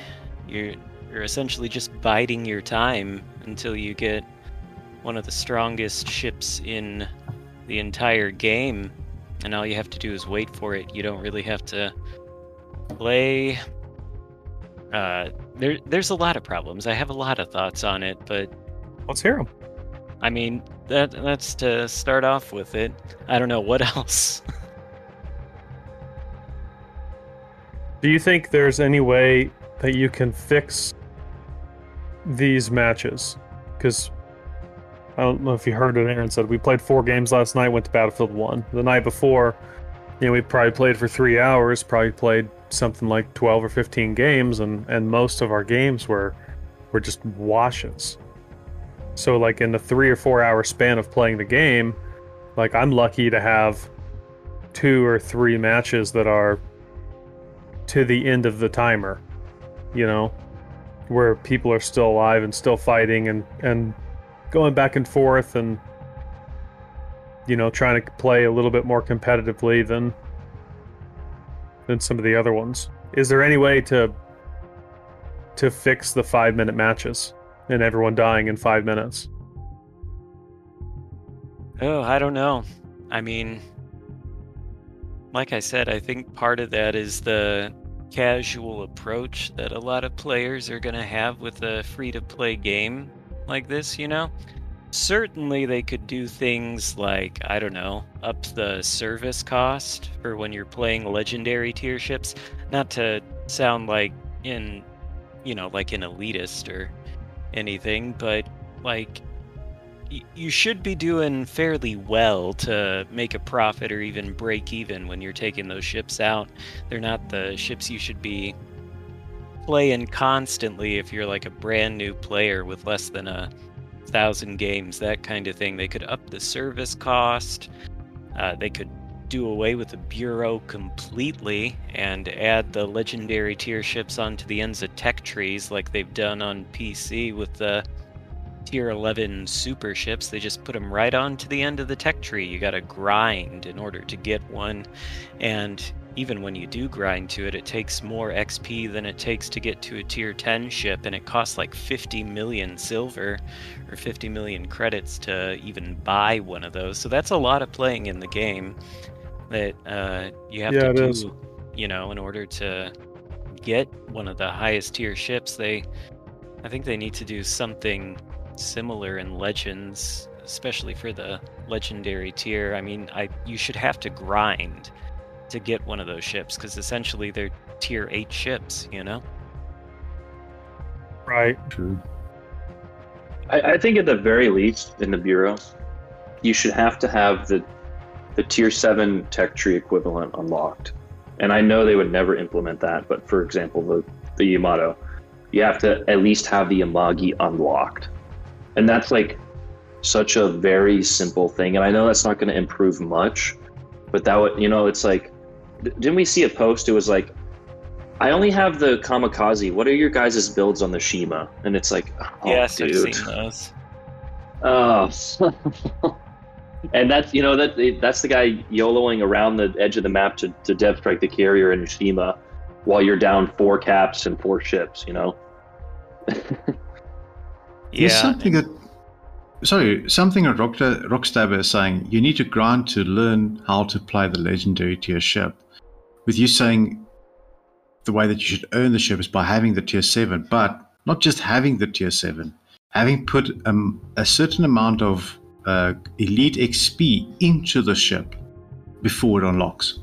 you're, you're essentially just biding your time until you get one of the strongest ships in the entire game, and all you have to do is wait for it. You don't really have to play... Uh, there, there's a lot of problems. I have a lot of thoughts on it, but... Let's hear them. I mean, that that's to start off with it. I don't know, what else? Do you think there's any way that you can fix these matches? Because I don't know if you heard what Aaron said. We played four games last night, went to Battlefield one. The night before, you know, we probably played for three hours, probably played something like twelve or fifteen games, and, and most of our games were were just washes. So, like, in the three or four hour span of playing the game, like, I'm lucky to have two or three matches that are to the end of the timer, you know, where people are still alive and still fighting and, and going back and forth and, you know, trying to play a little bit more competitively than than some of the other ones. Is there any way to to fix the five minute matches and everyone dying in five minutes? Oh, I don't know. I mean, like I said, I think part of that is the casual approach that a lot of players are going to have with a free-to-play game like this, you know? Certainly they could do things like, I don't know, up the service cost for when you're playing legendary tier ships. Not to sound like in, you know, like an elitist or anything, but like y- you should be doing fairly well to make a profit or even break even when you're taking those ships out. They're not the ships you should be playing constantly if you're like a brand new player with less than a thousand games, that kind of thing. They could up the service cost. Uh, they could do away with the bureau completely and add the legendary tier ships onto the ends of tech trees like they've done on P C with the tier eleven super ships. They just put them right onto the end of the tech tree. You gotta grind in order to get one, and even when you do grind to it, it takes more X P than it takes to get to a tier ten ship, and it costs like fifty million silver or fifty million credits to even buy one of those. So that's a lot of playing in the game that uh, you have yeah, to do, is. you know, in order to get one of the highest tier ships. They, I think they need to do something similar in Legends, especially for the legendary tier. I mean, I you should have to grind to get one of those ships, because essentially they're tier eight ships, you know? Right. True. I, I think at the very least, in the Bureau, you should have to have the the tier seven tech tree equivalent unlocked. And I know they would never implement that, but for example, the, the Yamato, you have to at least have the Yamagi unlocked. And that's like such a very simple thing. And I know that's not going to improve much, but that would, you know, it's like, didn't we see a post? It was like, I only have the kamikaze. What are your guys' builds on the Shima? And it's like, oh, yes, dude. I've seen those. Oh. And that's, you know, that that's the guy YOLOing around the edge of the map to, to dev strike the carrier in Shima while you're down four caps and four ships, you know? Yeah. Something that. Sorry, something that Rockstabber is saying, you need to grind to learn how to play the legendary tier ship. With you saying the way that you should earn the ship is by having the tier seven, but not just having the tier seven, having put um, a certain amount of uh, elite X P into the ship before it unlocks.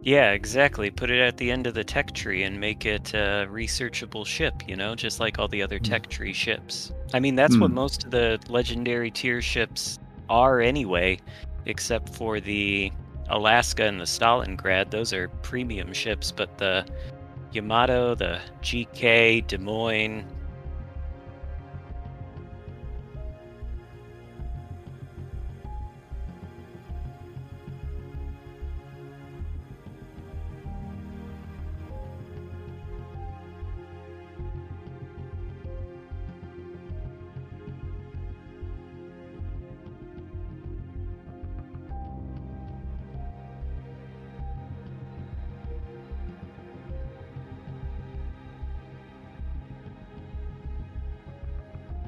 Yeah, exactly. Put it at the end of the tech tree and make it a researchable ship, you know, just like all the other mm. tech tree ships. I mean, that's mm. what most of the legendary tier ships are anyway, except for the Alaska and the Stalingrad. Those are premium ships, but the Yamato, the G K, Des Moines...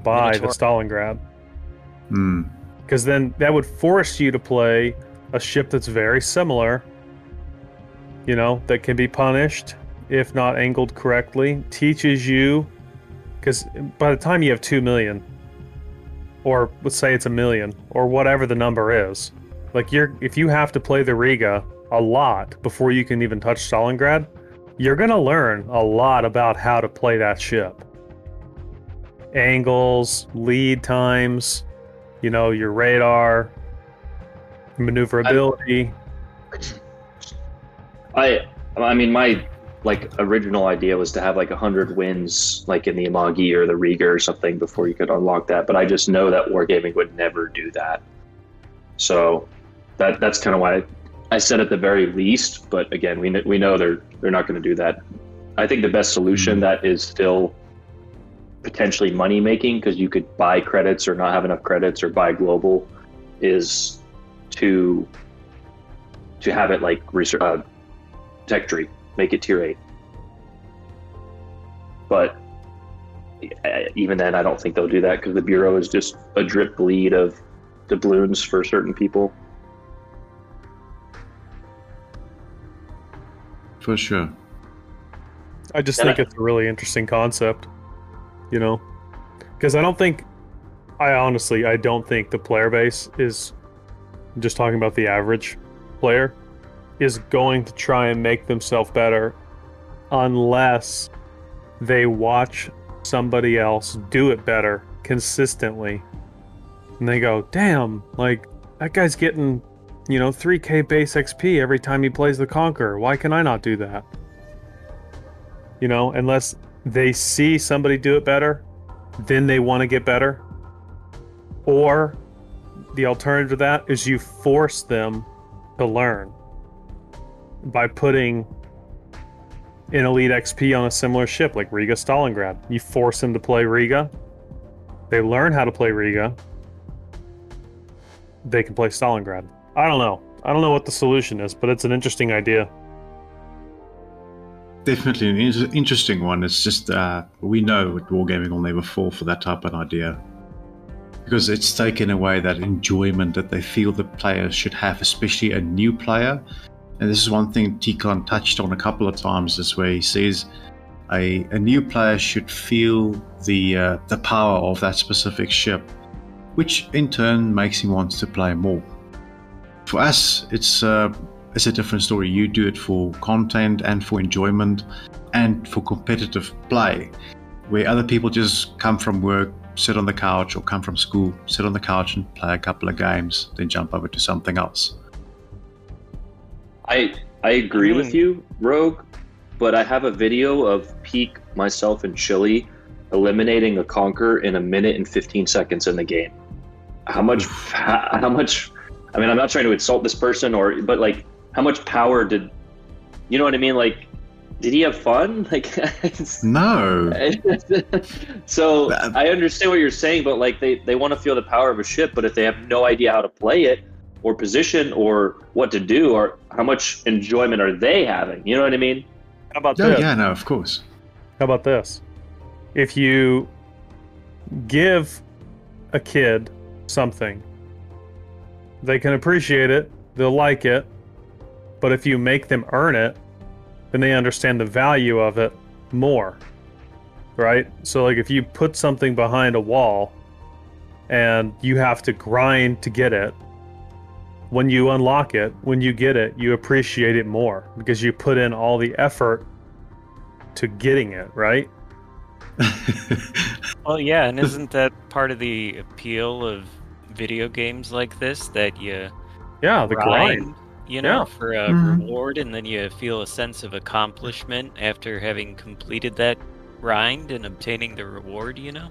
by Minotaur. the Stalingrad. Hmm. Because then that would force you to play a ship that's very similar, you know, that can be punished if not angled correctly. Teaches you, because by the time you have two million, or let's say it's a million, or whatever the number is, like you're, if you have to play the Riga a lot before you can even touch Stalingrad, you're gonna learn a lot about how to play that ship. Angles, lead times, you know, your radar, maneuverability. I, I mean, my like original idea was to have like a hundred wins, like in the Imagi or the Riga or something, before you could unlock that. But I just know that Wargaming would never do that. So that that's kind of why I, I said at the very least. But again, we we know they're they're not going to do that. I think the best solution that is still potentially money making, because you could buy credits or not have enough credits or buy global, is to to have it like research uh, tech tree, make it tier eight. But even then, I don't think they'll do that, because the Bureau is just a drip bleed of doubloons for certain people. For sure. I just and think I, it's a really interesting concept. You know, because I don't think, I honestly, I don't think the player base is, I'm just talking about the average player, is going to try and make themselves better unless they watch somebody else do it better consistently. And they go, damn, like, that guy's getting, you know, three K base X P every time he plays the Conqueror. Why can I not do that? You know, unless they see somebody do it better, then they want to get better. Or the alternative to that is you force them to learn by putting an elite X P on a similar ship like Riga Stalingrad. You force them to play Riga, they learn how to play Riga, they can play Stalingrad. I don't know. I don't know what the solution is, but it's an interesting idea. Definitely an in- interesting one. It's just uh, we know Wargaming will never fall for that type of idea, because it's taken away that enjoyment that they feel the player should have, especially a new player. And this is one thing Tikan touched on a couple of times, is where he says a, a new player should feel the uh, the power of that specific ship, which in turn makes him want to play more. For us, it's... Uh, It's a different story. You do it for content and for enjoyment and for competitive play, where other people just come from work, sit on the couch, or come from school, sit on the couch and play a couple of games, then jump over to something else. I I agree with you, Rogue, but I have a video of Pete, myself, and Chili eliminating a Conqueror in a minute and fifteen seconds in the game. How much... How much... I mean, I'm not trying to insult this person, or but like... How much power did, you know what I mean? Like, did he have fun? Like, no. So I understand what you're saying, but like they, they want to feel the power of a ship, but if they have no idea how to play it or position or what to do, or how much enjoyment are they having? You know what I mean? How about oh, this? Yeah, no, of course. How about this? If you give a kid something, they can appreciate it, they'll like it. But if you make them earn it, then they understand the value of it more, right? So like if you put something behind a wall and you have to grind to get it, when you unlock it, when you get it, you appreciate it more because you put in all the effort to getting it, right? Well, yeah, and isn't that part of the appeal of video games like this, that you yeah, the grind. grind. You know, yeah. for a mm-hmm. reward, and then you feel a sense of accomplishment after having completed that grind and obtaining the reward, you know?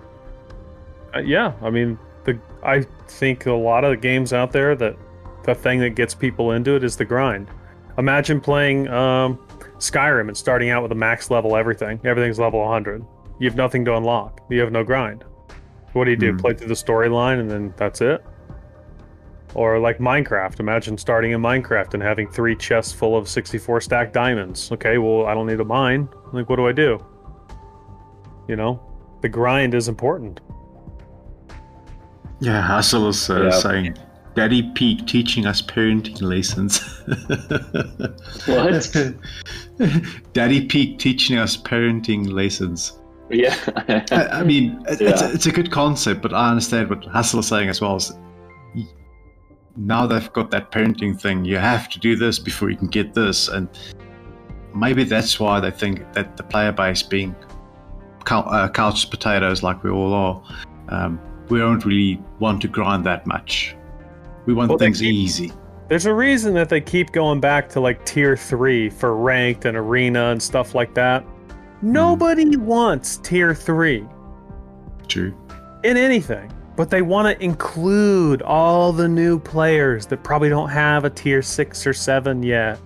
Uh, yeah, I mean, the I think a lot of the games out there, that the thing that gets people into it is the grind. Imagine playing um, Skyrim and starting out with a max level everything. Everything's level one hundred. You have nothing to unlock. You have no grind. What do you do? Mm-hmm. Play through the storyline and then that's it? Or like Minecraft, imagine starting in Minecraft and having three chests full of sixty-four stacked diamonds. Okay, well, I don't need a mine. Like, what do I do? You know, the grind is important. Yeah, Hassel was uh, yeah. saying, Daddy Pete teaching us parenting lessons. What? Daddy Pete teaching us parenting lessons. Yeah. I, I mean, it, yeah. It's, a, it's a good concept, but I understand what Hassel is saying as well. Is now they've got that parenting thing, you have to do this before you can get this. And maybe that's why they think that the player base, being couch potatoes like we all are, um, we don't really want to grind that much. We want well, things keep, easy. There's a reason that they keep going back to like tier three for ranked and arena and stuff like that. Nobody mm. wants tier three. True. In anything. But they want to include all the new players that probably don't have a tier six or seven yet.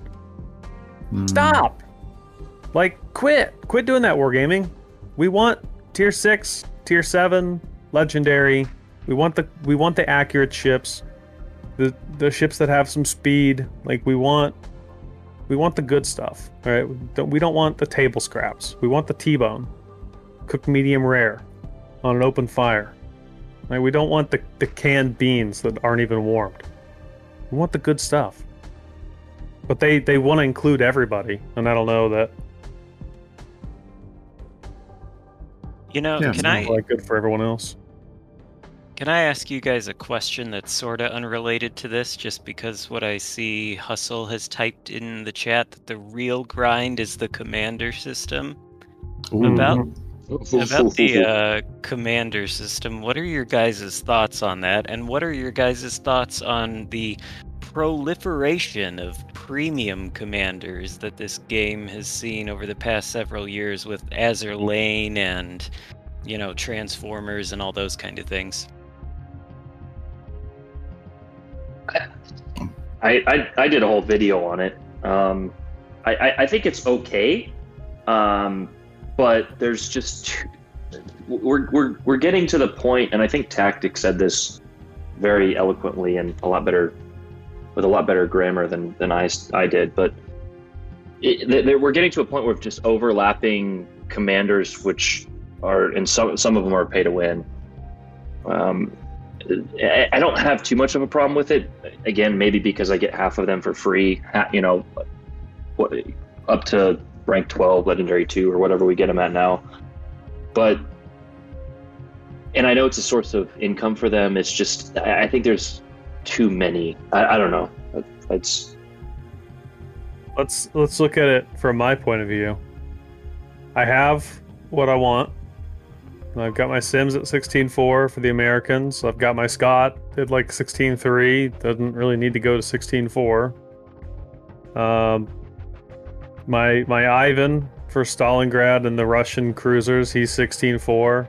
Mm. Stop. Like, quit. Quit doing that, wargaming. We want tier six, tier seven, legendary. We want the we want the accurate ships. The, the ships that have some speed, like we want, we want the good stuff, all right? We don't, we don't want the table scraps. We want the T-bone, cooked medium rare, on an open fire. Right? We don't want the, the canned beans that aren't even warmed. We want the good stuff. But they, they want to include everybody, and I don't know that. You know, yeah, can I? It's not like good for everyone else. Can I ask you guys a question that's sort of unrelated to this, just because what I see Hustle has typed in the chat, that the real grind is the commander system. Ooh. About, about the uh, commander system, what are your guys' thoughts on that? And what are your guys' thoughts on the proliferation of premium commanders that this game has seen over the past several years with Azur Lane and, you know, Transformers and all those kind of things? I, I, I did a whole video on it. Um, I, I, I think it's okay, um, but there's just we're we're we're getting to the point, and I think Tactic said this very eloquently and a lot better with a lot better grammar than than I I did. But it, th- th- we're getting to a point where just overlapping commanders, which are and some some of them are pay to win. Um, I don't have too much of a problem with it. Again, maybe because I get half of them for free, you know, up to rank twelve, legendary two, or whatever we get them at now. But, and I know it's a source of income for them. It's just, I think there's too many. I, I don't know. It's... Let's let's look at it from my point of view. I have what I want. I've got my Sims at sixteen four for the Americans. I've got my Scott at like sixteen three. Doesn't really need to go to sixteen four. Um, my my Ivan for Stalingrad and the Russian cruisers, he's sixteen four.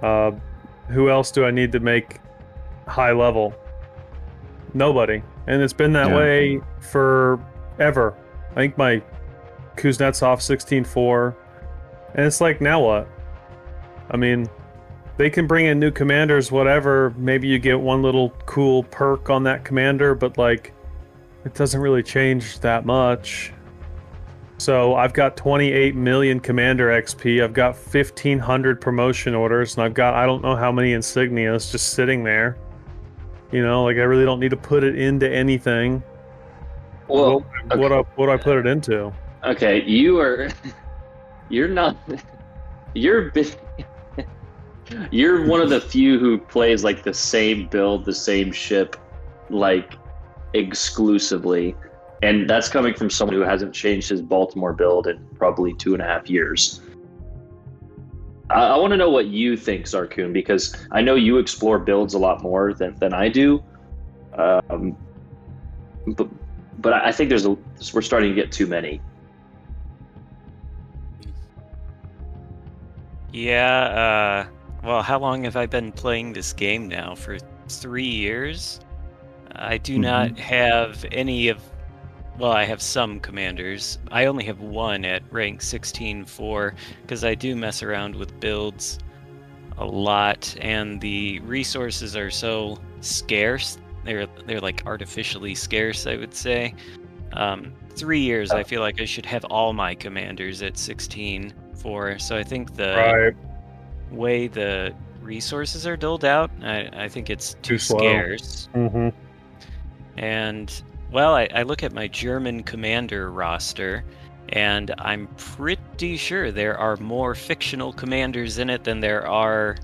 Uh, who else do I need to make high level? Nobody. And it's been that yeah. way forever. I think my Kuznetsov sixteen four. And it's like, now what? I mean, they can bring in new commanders, whatever. Maybe you get one little cool perk on that commander, but like, it doesn't really change that much. So I've got twenty-eight million commander X P. I've got fifteen hundred promotion orders, and I've got I don't know how many insignias just sitting there. You know, like I really don't need to put it into anything. Well, what, okay. what, I, what do I put it into? Okay, you are, you're not, you're. You're one of the few who plays like the same build, the same ship, like exclusively, and that's coming from someone who hasn't changed his Baltimore build in probably two and a half years. I, I want to know what you think, Zarkun, because I know you explore builds a lot more than, than I do. Um, but but I think there's a, we're starting to get too many. Yeah. Uh... Well, how long have I been playing this game now? For three years? I do mm-hmm. not have any of... Well, I have some commanders. I only have one at rank sixteen four, because I do mess around with builds a lot, and the resources are so scarce. They're, they're like, artificially scarce, I would say. Um, three years, I feel like I should have all my commanders at sixteen four, so I think the... Right. way the resources are doled out. I, I think it's too, too scarce. Mm-hmm. And, well, I, I look at my German commander roster, and I'm pretty sure there are more fictional commanders in it than there are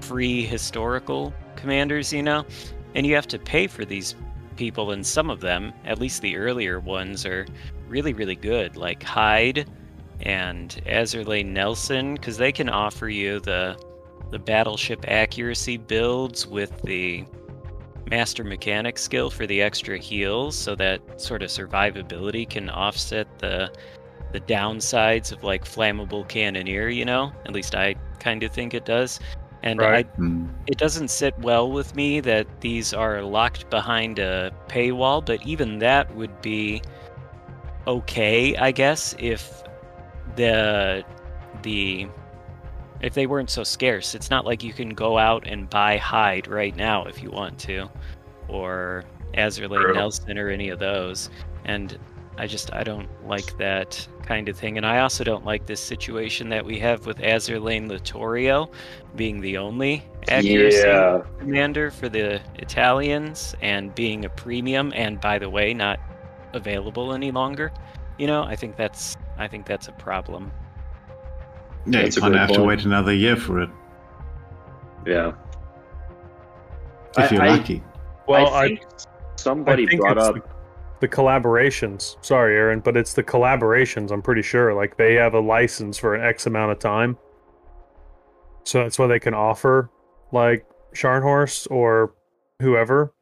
free historical commanders, you know? And you have to pay for these people, and some of them, at least the earlier ones, are really, really good, like Hyde and Azur Lane Nelson, because they can offer you the, the battleship accuracy builds with the master mechanic skill for the extra heals, so that sort of survivability can offset the the downsides of like flammable cannoneer, you know? At least I kind of think it does. And right. I, it doesn't sit well with me that these are locked behind a paywall, but even that would be okay, I guess, if the the if they weren't so scarce. It's not like you can go out and buy Hyde right now if you want to, or Azur Lane Nelson or any of those. And I just, I don't like that kind of thing. And I also don't like this situation that we have with Azur Lane Littorio being the only accuracy yeah. commander for the Italians and being a premium and, by the way, not available any longer. You know, I think that's, I think that's a problem. Yeah, it's going to have point. to wait another year for it. Yeah. If you're I, lucky. I, well, I think I, somebody I think brought up... The, the collaborations. Sorry, Aaron, but it's the collaborations, I'm pretty sure. Like, they have a license for an X amount of time. So that's why they can offer, like, Scharnhorst or whoever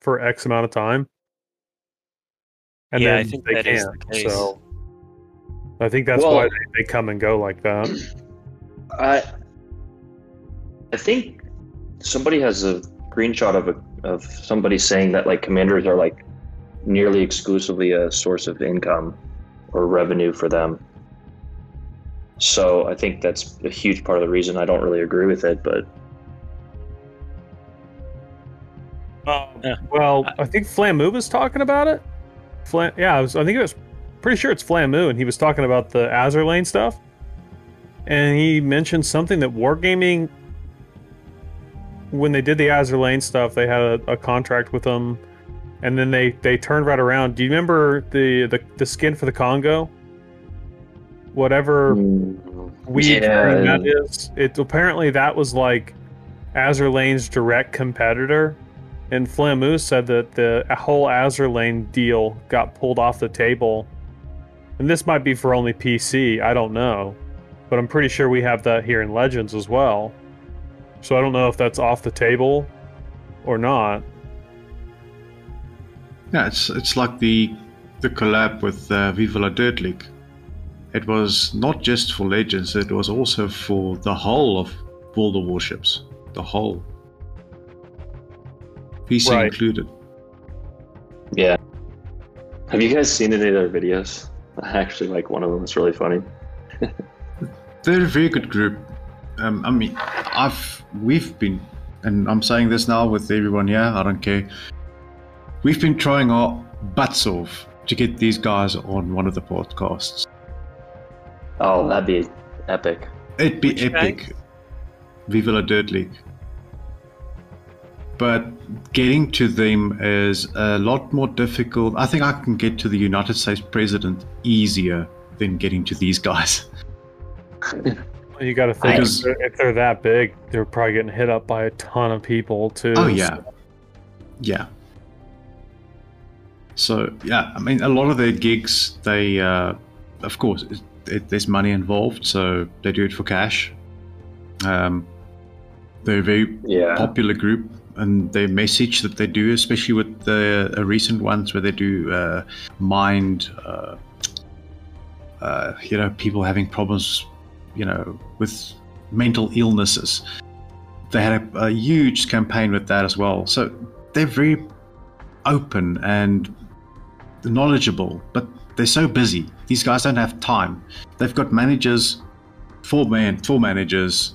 for X amount of time. And yeah, then I think they that can, is the case. So... I think that's well, why they, they come and go like that. I I think somebody has a screenshot of a, of somebody saying that like commanders are like nearly exclusively a source of income or revenue for them. So I think that's a huge part of the reason. I don't really agree with it, but uh, well, I think Flamu was talking about it. Flam, yeah, I, was, I think it was. Pretty sure it's Flamu, and he was talking about the Azur Lane stuff, and he mentioned something that Wargaming, when they did the Azur Lane stuff, they had a, a contract with them, and then they they turned right around. Do you remember the the, the skin for the Congo, whatever weed yeah. that is? It apparently that was like Azur Lane's direct competitor, and Flamu said that the whole Azur Lane deal got pulled off the table. And this might be for only P C, I don't know. But I'm pretty sure we have that here in Legends as well. So I don't know if that's off the table or not. Yeah, it's it's like the the collab with uh, Viva La Dirt League. It was not just for Legends, it was also for the whole of World of Warships. The whole. P C right. included. Yeah. Have you guys seen any of their videos? I actually like one of them. It's really funny. They're a very good group. Um, I mean, I've we've been, and I'm saying this now with everyone here, I don't care. We've been trying our butts off to get these guys on one of the podcasts. Oh, that'd be epic. It'd be Which epic. Guys? Viva La Dirt League. But getting to them is a lot more difficult. I think I can get to the United States president easier than getting to these guys. You got to think, if they're, if they're that big, they're probably getting hit up by a ton of people too. Oh yeah, so. yeah. So yeah, I mean, a lot of their gigs, they, uh, of course, it, it, there's money involved, so they do it for cash. Um, they're a very yeah. popular group. And their message that they do, especially with the uh, recent ones where they do uh, mind, uh, uh, you know, people having problems, you know, with mental illnesses. They had a, a huge campaign with that as well. So they're very open and knowledgeable, but they're so busy. These guys don't have time. They've got managers, four man, four managers.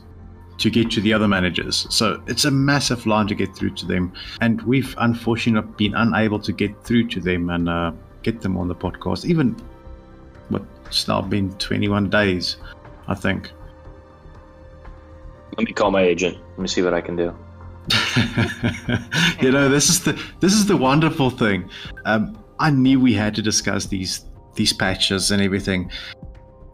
to get to the other managers. So it's a massive line to get through to them. And we've unfortunately been unable to get through to them and uh, get them on the podcast. Even what's now been twenty-one days, I think. Let me call my agent. Let me see what I can do. You know, this is the this is the wonderful thing. Um, I knew we had to discuss these these patches and everything,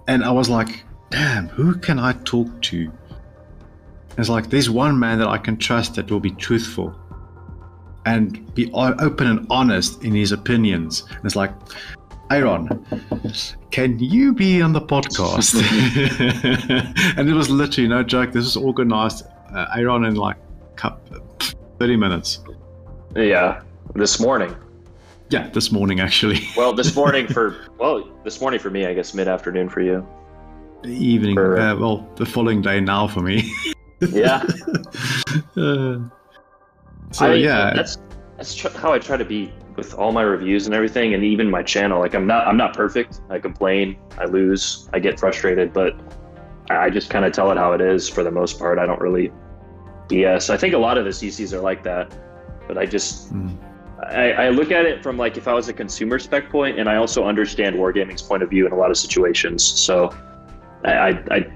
and I was like, damn, who can I talk to? And it's like, there's one man that I can trust that will be truthful and be open and honest in his opinions. And it's like, Aaron, can you be on the podcast? And it was literally no joke. This was organized, uh, Aaron, in like thirty minutes. Yeah, this morning. Yeah, this morning actually. Well, this morning for well, this morning for me, I guess mid-afternoon for you. Evening. For, uh, well, the following day now for me. Yeah. uh, so I, yeah, that's that's tr- how I try to be with all my reviews and everything, and even my channel. Like, I'm not I'm not perfect. I complain, I lose, I get frustrated, but I just kind of tell it how it is for the most part. I don't really B S. I think a lot of the C Cs are like that, but I just mm. I, I look at it from like if I was a consumer spec point, and I also understand Wargaming's point of view in a lot of situations. So I I, I,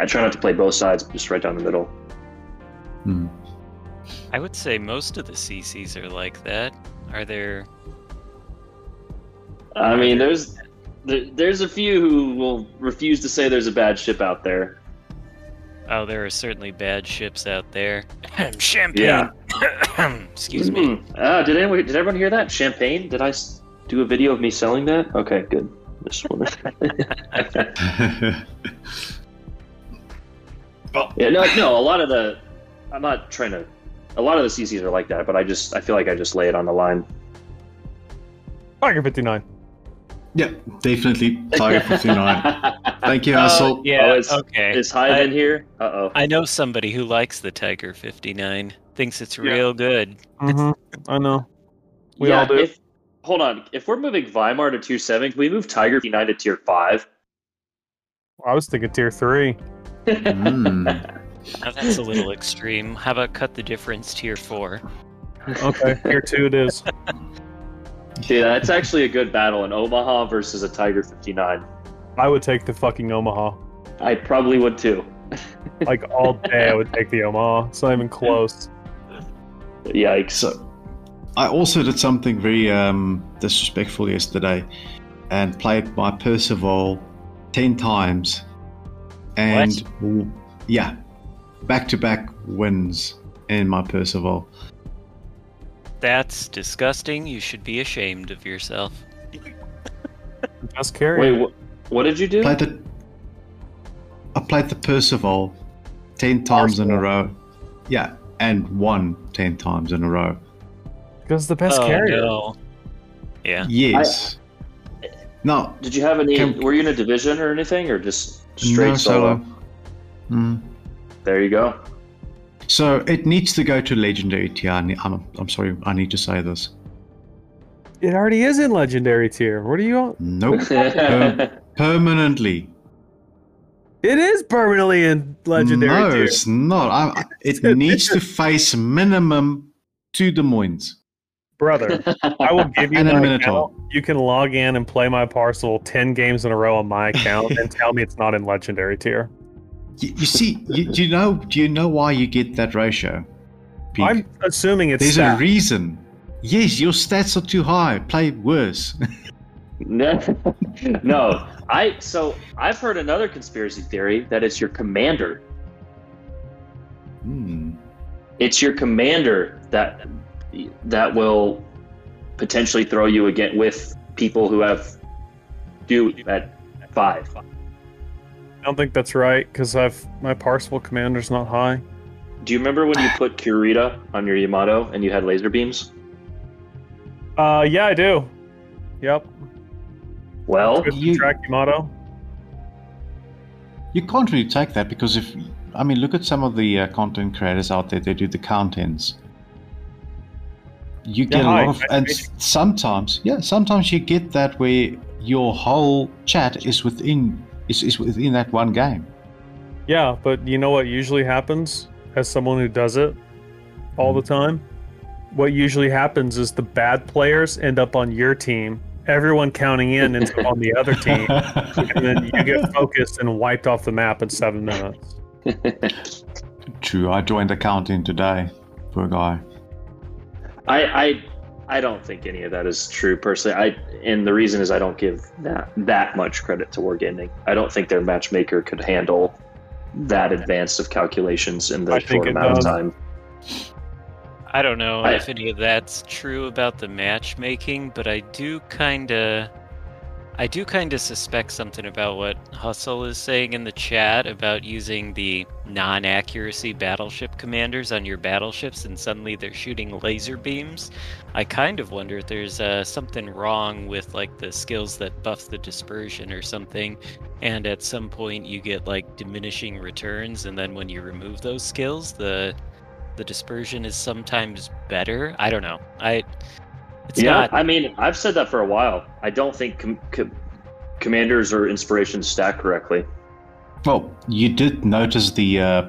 I try not to play both sides, but just right down the middle. Mm. I would say most of the C Cs are like that. Are there? I mean, there's there, there's a few who will refuse to say there's a bad ship out there. Oh, there are certainly bad ships out there. Champagne. Yeah. Excuse mm-hmm. me. Uh, did anyone? Did everyone hear that? Champagne. Did I do a video of me selling that? Okay, good. This one. Well, yeah. No. No. A lot of the. I'm not trying to. A lot of the C Cs are like that, but I just I feel like I just lay it on the line. Tiger fifty-nine. Yeah, definitely Tiger fifty-nine. Thank you, Hassel. Uh, yeah, oh, it's, okay. Is Hive I, in here? Uh oh. I know somebody who likes the Tiger fifty-nine. Thinks it's yeah. real good. Mm-hmm. I know. We yeah, all do. If, hold on. If we're moving Weimar to tier seven, can we move Tiger fifty-nine to tier five? I was thinking tier three. mm. Now that's a little extreme. How about cut the difference tier four? Okay, tier two it is. Yeah, that's actually a good battle. An Omaha versus a Tiger fifty-nine. I would take the fucking Omaha. I probably would too. Like all day I would take the Omaha. It's not even close. Yikes. So, I also did something very um, disrespectful yesterday and played my Percival ten times. And what? Yeah. Back-to-back wins in my Percival. That's disgusting. You should be ashamed of yourself. Just carry. Wait, wh- what did you do? Played the, I played the Percival ten times Percival. in a row. Yeah, and won ten times in a row. Because the best oh, carrier. No. Yeah. Yes. I, no. Did you have any? Can, were you in a division or anything, or just straight no, solo? solo. Mm. There you go. So it needs to go to legendary tier. I'm, I'm sorry, I need to say this. It already is in legendary tier. What are you on? Nope. per- permanently. It is permanently in legendary no, tier. No, it's not. I, I, it needs to face minimum two Des Moines. Brother, I will give you and my Minotaur. You can log in and play my parcel ten games in a row on my account and tell me it's not in legendary tier. You, you see, you, you know, do you know why you get that ratio? Pete? I'm assuming it's there's stat. A reason. Yes, your stats are too high. Play worse. no, no. I so I've heard another conspiracy theory that it's your commander. Hmm. It's your commander that that will potentially throw you again with people who have do at five. I don't think that's right because I've my Parcel Commander's not high. Do you remember when you put Kurita on your Yamato and you had laser beams? Uh, yeah, I do. Yep. Well, you track Yamato. You can't really take that because if I mean, look at some of the uh, content creators out there. They do the count-ins. You get yeah, a lot I, of, I, and I, sometimes, yeah, sometimes you get that where your whole chat is within. It's, it's within that one game. Yeah, but you know what usually happens as someone who does it all the time? What usually happens is the bad players end up on your team. Everyone counting in ends up on the other team. And then you get focused and wiped off the map in seven minutes. True, I joined accounting today. Poor guy. I, I, I don't think any of that is true personally. I, and the reason is I don't give that that much credit to Wargaming. I don't think their matchmaker could handle that advanced of calculations in the short amount does. of time. I don't know I, if any of that's true about the matchmaking, but I do kind of, I do kind of suspect something about what Hustle is saying in the chat about using the non-accuracy battleship commanders on your battleships, and suddenly they're shooting laser beams. I kind of wonder if there's uh, something wrong with like the skills that buff the dispersion or something, and at some point you get like diminishing returns, and then when you remove those skills, the the dispersion is sometimes better. I don't know. I. It's yeah, not... I mean, I've said that for a while. I don't think com- com- commanders or inspirations stack correctly. Well, you did notice the uh,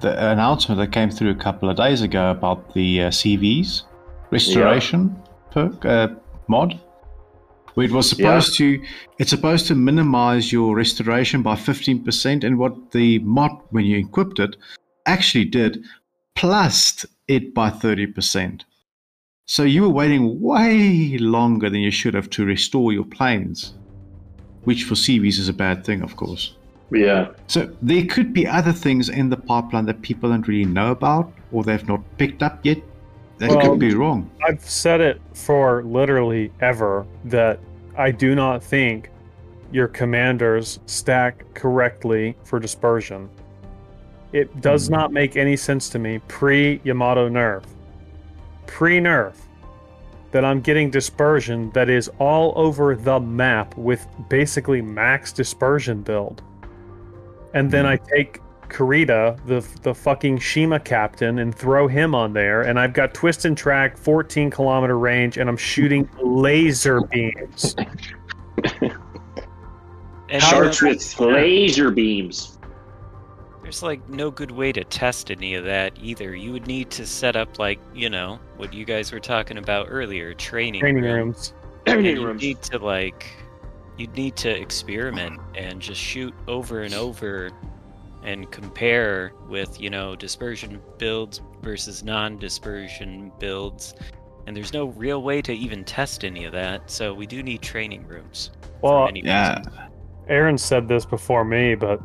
the announcement that came through a couple of days ago about the uh, C Vs restoration yeah. perk uh, mod, where it was supposed yeah. to it's supposed to minimize your restoration by fifteen percent, and what the mod, when you equipped it, actually did, plused it by thirty percent. So you were waiting way longer than you should have to restore your planes, which for C Vs is a bad thing, of course. Yeah. So there could be other things in the pipeline that people don't really know about or they've not picked up yet. That well, could be wrong. I've said it for literally ever that I do not think your commanders stack correctly for dispersion. It does mm. not make any sense to me pre-Yamato nerf. Pre-nerf that I'm getting dispersion that is all over the map with basically max dispersion build, and then I take Kurita, the the fucking Shima captain, and throw him on there, and I've got twist and track, fourteen kilometer range, and I'm shooting laser beams. Charged with laser beams. There's like no good way to test any of that either. You would need to set up like, you know, what you guys were talking about earlier, training, training rooms. Training rooms. You'd need to like, you'd need to experiment and just shoot over and over and compare with, you know, dispersion builds versus non-dispersion builds. And there's no real way to even test any of that. So we do need training rooms. Well, yeah. Reasons. Aaron said this before me, but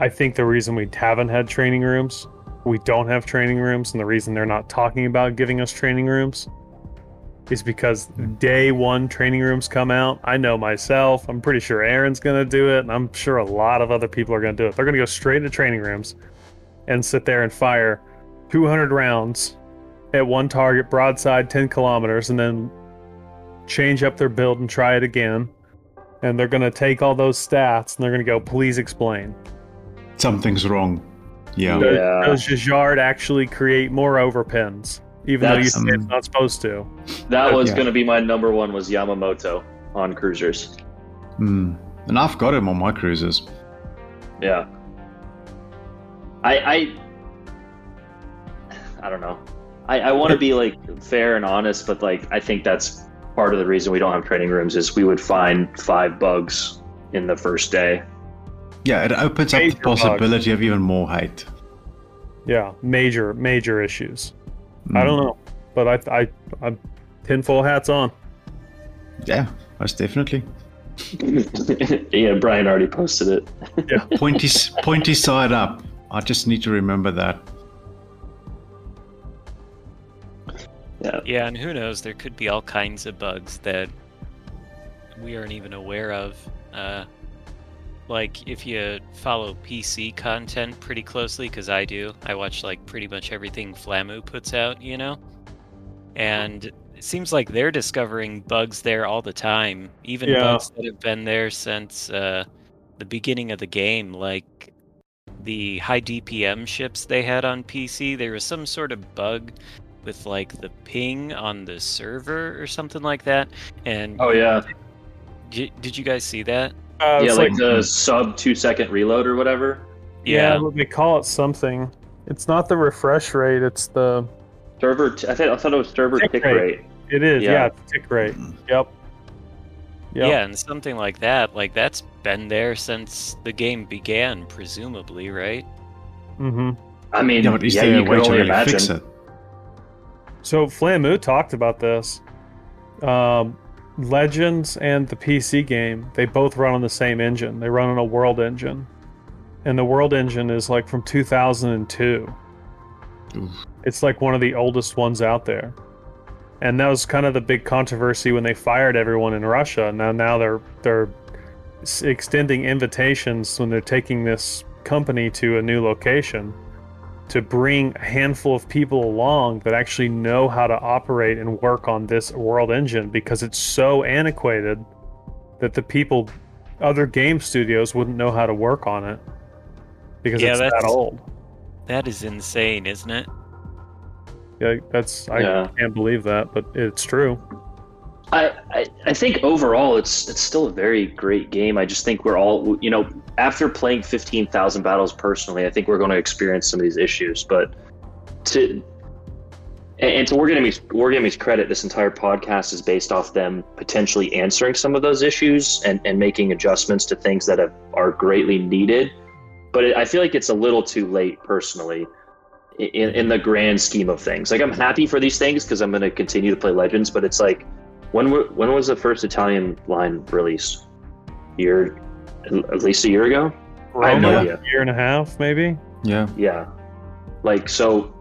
I think the reason we haven't had training rooms, we don't have training rooms, and the reason they're not talking about giving us training rooms is because day one training rooms come out. I know myself, I'm pretty sure Aaron's going to do it, and I'm sure a lot of other people are going to do it. They're going to go straight to training rooms and sit there and fire two hundred rounds at one target, broadside, ten kilometers, and then change up their build and try it again. And they're going to take all those stats, and they're going to go, please explain. Something's wrong. Yeah. yeah. Does Jajard actually create more overpins? Even That's, though you say um, it's not supposed to. That was yeah. going to be my number one, was Yamamoto on cruisers. Mm. And I've got him on my cruisers. Yeah. I I, I don't know. I, I want to be like fair and honest, but like I think that's part of the reason we don't have training rooms is we would find five bugs in the first day. Yeah, it opens major up the possibility bugs. Of even more hate. Yeah, major, major issues. Mm. I don't know, but I, I, I'm tinfoil hats on. Yeah, most definitely. Yeah, Brian already posted it. Yeah, pointy, pointy side up. I just need to remember that. Yeah. Yeah, and who knows? There could be all kinds of bugs that we aren't even aware of. Uh, Like, if you follow P C content pretty closely, because I do, I watch, like, pretty much everything Flamu puts out, you know? And it seems like they're discovering bugs there all the time. Even yeah. bugs that have been there since uh, the beginning of the game. Like, the high D P M ships they had on P C, there was some sort of bug with, like, the ping on the server or something like that. And oh, yeah. Did, did you guys see that? Uh, yeah, like, like the sub two second reload or whatever. Yeah, yeah, they call it something. It's not the refresh rate. It's the server. T- I, thought, I thought it was server tick, tick rate. rate. It is. Yeah, yeah, it's tick rate. Yep. Yep. Yeah, and something like that. Like that's been there since the game began, presumably, right? Mm-hmm. I mean, yeah, but is yeah, there you a way to really imagine. fix it? So Flamu talked about this. Um, Legends and the P C game, they both run on the same engine. They run on a world engine. And the world engine is like from two thousand two. Oof. It's like one of the oldest ones out there. And that was kind of the big controversy when they fired everyone in Russia. Now, now they're they're extending invitations when they're taking this company to a new location to bring a handful of people along that actually know how to operate and work on this world engine, because it's so antiquated that the people, other game studios, wouldn't know how to work on it because yeah, it's that old. That is insane, isn't it? Yeah, that's I yeah. can't believe that, but it's true. I, I I think overall it's it's still a very great game. I just think we're all, you know, after playing fifteen thousand battles personally, I think we're going to experience some of these issues. But to and to WarGameMe's WarGameMe's credit, this entire podcast is based off them potentially answering some of those issues and, and making adjustments to things that have, are greatly needed. But it, I feel like it's a little too late personally. In, in the grand scheme of things, like I'm happy for these things because I'm going to continue to play Legends, but it's like, when were, when was the first Italian line released? Year, at least a year ago. Roma, I have no idea. A year and a half, maybe. Yeah. Yeah. Like so,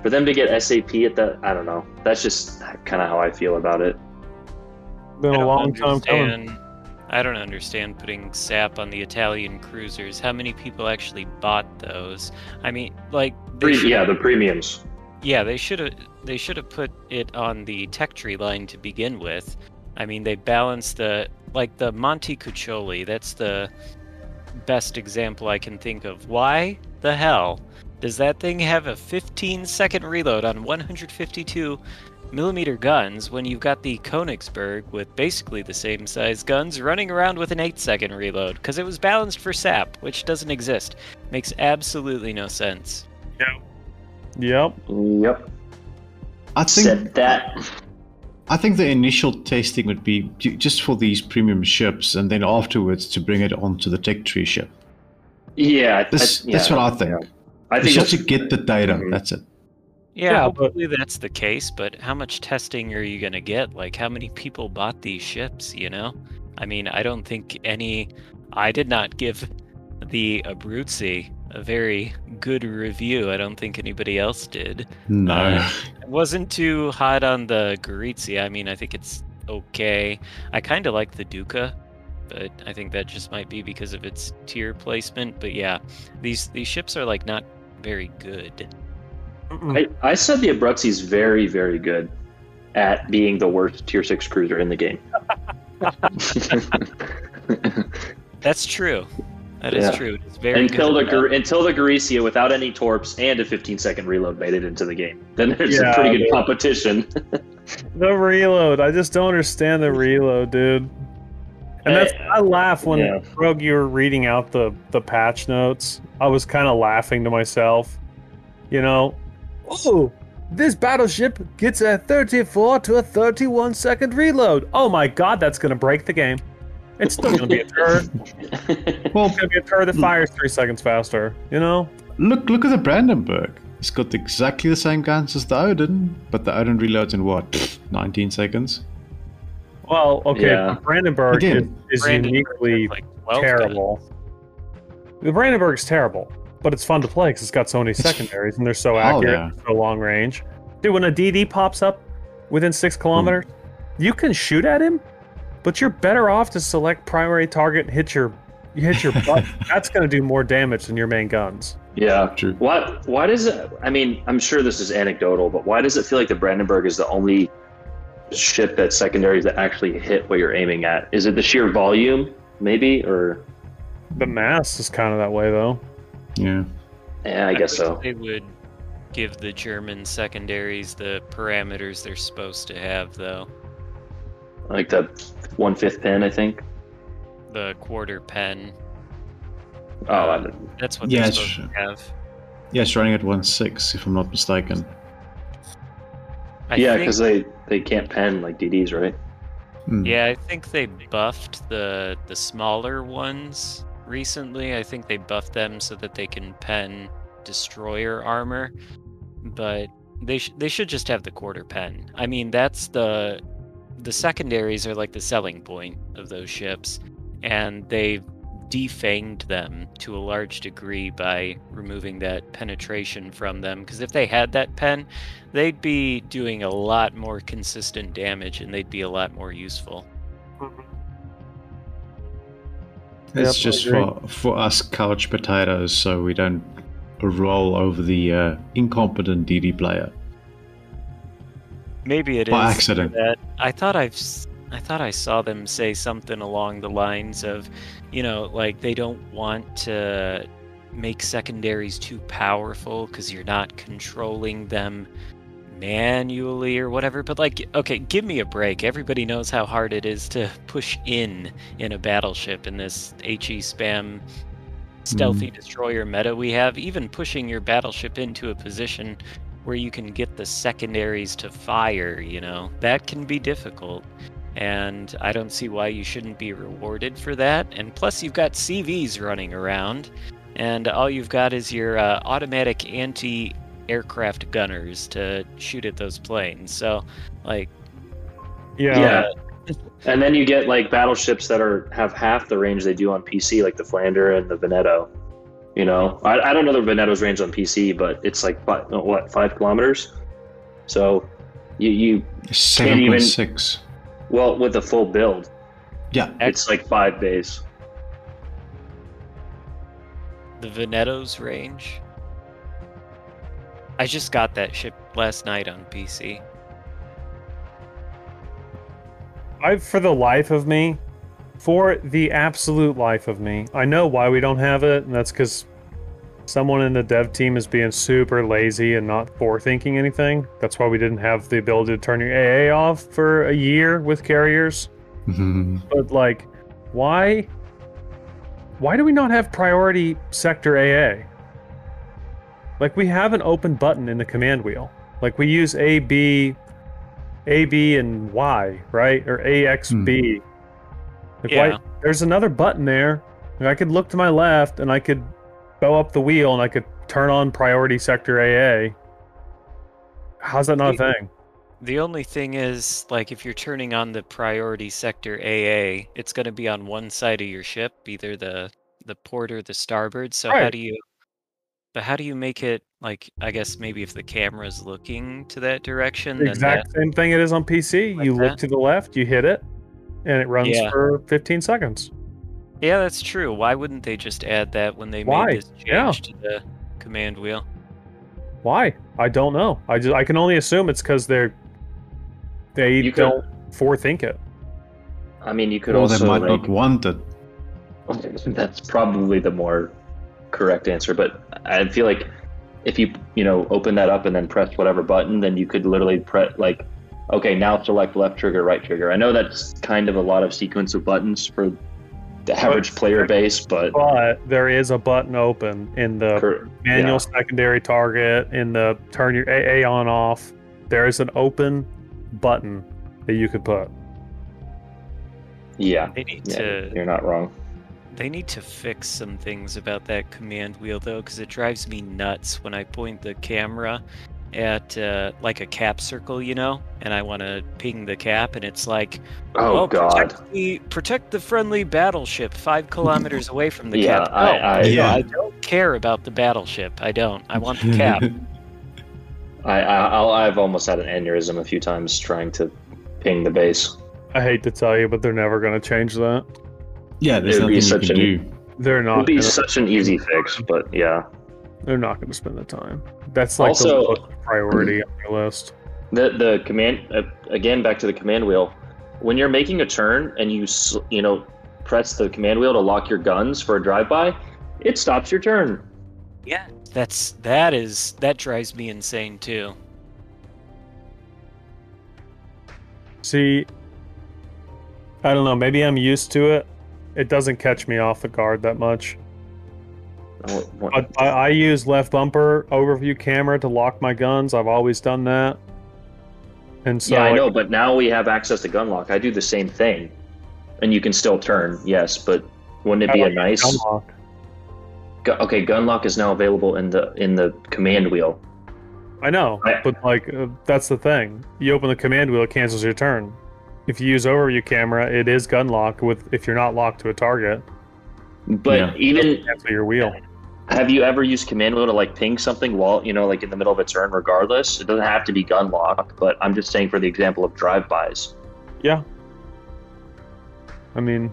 for them to get S A P at that, I don't know. That's just kind of how I feel about it. Been a long time coming. I don't understand putting S A P on the Italian cruisers. How many people actually bought those? I mean, like... Pre- yeah, the premiums. Yeah, they should have they should have put it on the tech tree line to begin with. I mean, they balanced the... Like, the Montecuccoli, that's the best example I can think of. Why the hell does that thing have a fifteen-second reload on one hundred fifty-two... millimeter guns when you've got the Konigsberg with basically the same size guns running around with an eight second reload? Because it was balanced for S A P, which doesn't exist. Makes absolutely no sense. Yep. Yep. Yep. I think Said that. I think the initial testing would be just for these premium ships, and then afterwards to bring it onto the tech tree ship. Yeah, that's, I, yeah. that's what I think. Yeah. I think it's just to get the data. Mm-hmm. That's it. Yeah, yeah, hopefully but, that's the case, but how much testing are you going to get? Like, how many people bought these ships, you know? I mean, I don't think any... I did not give the Abruzzi a very good review. I don't think anybody else did. No. Uh, I wasn't too hot on the Gorizia. I mean, I think it's okay. I kind of like the Duca, but I think that just might be because of its tier placement. But yeah, these, these ships are, like, not very good. I, I said the Abruzzi's very, very good at being the worst tier six cruiser in the game. That's true. That yeah. is true. It's very until good the until the Gorizia without any torps and a fifteen second reload made it into the game. Then there's yeah, a pretty good dude. competition. The reload. I just don't understand the reload, dude. And that's, I laugh when yeah. Rogue, you were reading out the the patch notes. I was kind of laughing to myself, you know. Oh, this battleship gets a thirty-four to a thirty-one second reload. Oh my god, that's going to break the game. It's still going to be a turret. Well, it's going to be a turret that fires three seconds faster, you know? Look look at the Brandenburg. It's got exactly the same guns as the Odin, but the Odin reloads in what, nineteen seconds? Well, okay, yeah. Brandenburg Again, is, is Brandenburg uniquely like terrible. Guns. The Brandenburg's terrible. But it's fun to play because it's got so many secondaries and they're so accurate, oh, yeah. so long range. Dude, when a D D pops up within six kilometers, mm. you can shoot at him, but you're better off to select primary target and hit your, you hit your butt. That's going to do more damage than your main guns. Yeah, true. Why, why does it, I mean, I'm sure this is anecdotal, but why does it feel like the Brandenburg is the only ship that secondaries that actually hit what you're aiming at? Is it the sheer volume, maybe, or? The mass is kind of that way, though. Yeah, yeah, I, I guess so. They would give the German secondaries the parameters they're supposed to have, though. Like the one-fifth pen, I think. The quarter pen. Oh, uh, that's what yeah, they're supposed to have. Yeah, it's running at one-sixth, if I'm not mistaken. I yeah, because they, they can't pen like D Ds, right? Mm. Yeah, I think they buffed the the smaller ones. recently. I think they buffed them so that they can pen destroyer armor, but they sh- they should just have the quarter pen. I mean, that's the the secondaries are like the selling point of those ships, and they've defanged them to a large degree by removing that penetration from them, because if they had that pen, they'd be doing a lot more consistent damage and they'd be a lot more useful. It's just for, for us couch potatoes, so we don't roll over the uh, incompetent D D player. Maybe it is by accident. That I thought I've I thought I saw them say something along the lines of, you know, like they don't want to make secondaries too powerful because you're not controlling them manually or whatever. But like, okay, give me a break. Everybody knows how hard it is to push in in a battleship in this HE spam stealthy mm. destroyer meta we have. Even pushing your battleship into a position where you can get the secondaries to fire, you know, that can be difficult. And I don't see why you shouldn't be rewarded for that. And plus, you've got C Vs running around, and all you've got is your uh, automatic anti-aircraft gunners to shoot at those planes. So, like, yeah. yeah. And then you get like battleships that are have half the range they do on P C, like the Flander and the Veneto. You know, I, I don't know the Veneto's range on P C, but it's like five, what five kilometers. So you you seven point six. Well, with a full build, yeah, it's like five days. The Veneto's range. I just got that ship last night on P C. I've, for the life of me, for the absolute life of me, I know why we don't have it, and that's because someone in the dev team is being super lazy and not forethinking anything. That's why we didn't have the ability to turn your A A off for a year with carriers. Mm-hmm. But like, why? Why do we not have priority sector A A? Like, we have an open button in the command wheel. Like, we use A, B, A, B, and Y, right? Or A, X, mm. B. Like, yeah. Why, there's another button there. Like, I could look to my left and I could go up the wheel and I could turn on priority sector A A. How's that not the, a thing? The only thing is, like, if you're turning on the priority sector A A, it's going to be on one side of your ship, either the, the port or the starboard. So right. how do you... But how do you make it, like, I guess maybe if the camera's looking to that direction? The exact that, same thing it is on P C. Like you that. Look to the left, you hit it, and it runs yeah. for fifteen seconds. Yeah, that's true. Why wouldn't they just add that when they Why? made this change yeah. to the command wheel? Why? I don't know. I just I can only assume it's because they're they you don't could, forethink it. I mean, you could well, also... Well, they might like, not want it. That's probably the more... correct answer, but I feel like if you you know open that up and then press whatever button, then you could literally press like, okay, now select left trigger, right trigger. I know that's kind of a lot of sequence of buttons for the average player base, but but there is a button open in the cur- manual yeah. secondary target, in the turn your A A on off. There is an open button that you could put. Yeah, they need yeah to... you're not wrong. They need to fix some things about that command wheel, though, because it drives me nuts when I point the camera at, uh, like, a cap circle, you know? And I want to ping the cap, and it's like, oh, oh God. Protect the, protect the friendly battleship five kilometers away from the yeah, cap. I, I, oh, yeah, I don't care about the battleship. I don't. I want the cap. I, I, I'll, I've almost had an aneurysm a few times trying to ping the base. I hate to tell you, but they're never going to change that. Yeah, there's nothing you can do. They're not. It would be such an easy fix, but yeah, they're not going to spend the time. That's like also, the lowest priority on your list. The the command uh, again back to the command wheel. When you're making a turn and you you know press the command wheel to lock your guns for a drive by, it stops your turn. Yeah, that's that is that drives me insane too. See, I don't know. Maybe I'm used to it. It doesn't catch me off the guard that much. Oh, I, I, I use left bumper overview camera to lock my guns. I've always done that. And so, yeah, I know, but now we have access to gun lock. I do the same thing. And you can still turn, yes, but Wouldn't it be a nice gunlock? Gu okay, gunlock is now available in the in the command wheel. I know, I, but like uh, that's the thing. You open the command wheel, it cancels your turn. If you use overview camera, it is gunlock with if you're not locked to a target. But yeah. even after your wheel. Have you ever used command wheel to like ping something while, you know, like in the middle of a turn regardless? It doesn't have to be gun lock, but I'm just saying for the example of drive-bys. Yeah. I mean,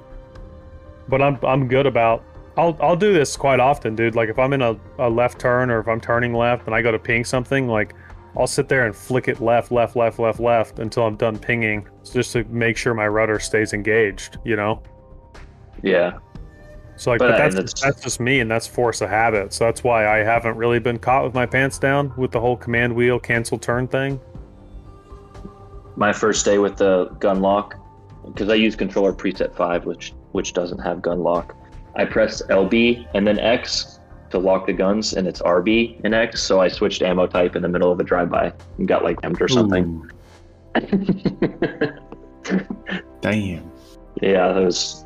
but I'm I'm good about, I'll I'll do this quite often, dude. Like if I'm in a, a left turn or if I'm turning left and I go to ping something, like I'll sit there and flick it left, left, left, left, left until I'm done pinging, just to make sure my rudder stays engaged, you know? Yeah. So like, but, but that's, that's, that's just me, and that's force of habit. So that's why I haven't really been caught with my pants down with the whole command wheel cancel turn thing. My first day with the gun lock, because I use controller preset five, which which doesn't have gun lock. I pressed L B and then X to lock the guns, and it's R B and X. So I switched ammo type in the middle of a drive-by and got like empty or something. Damn. Yeah, that was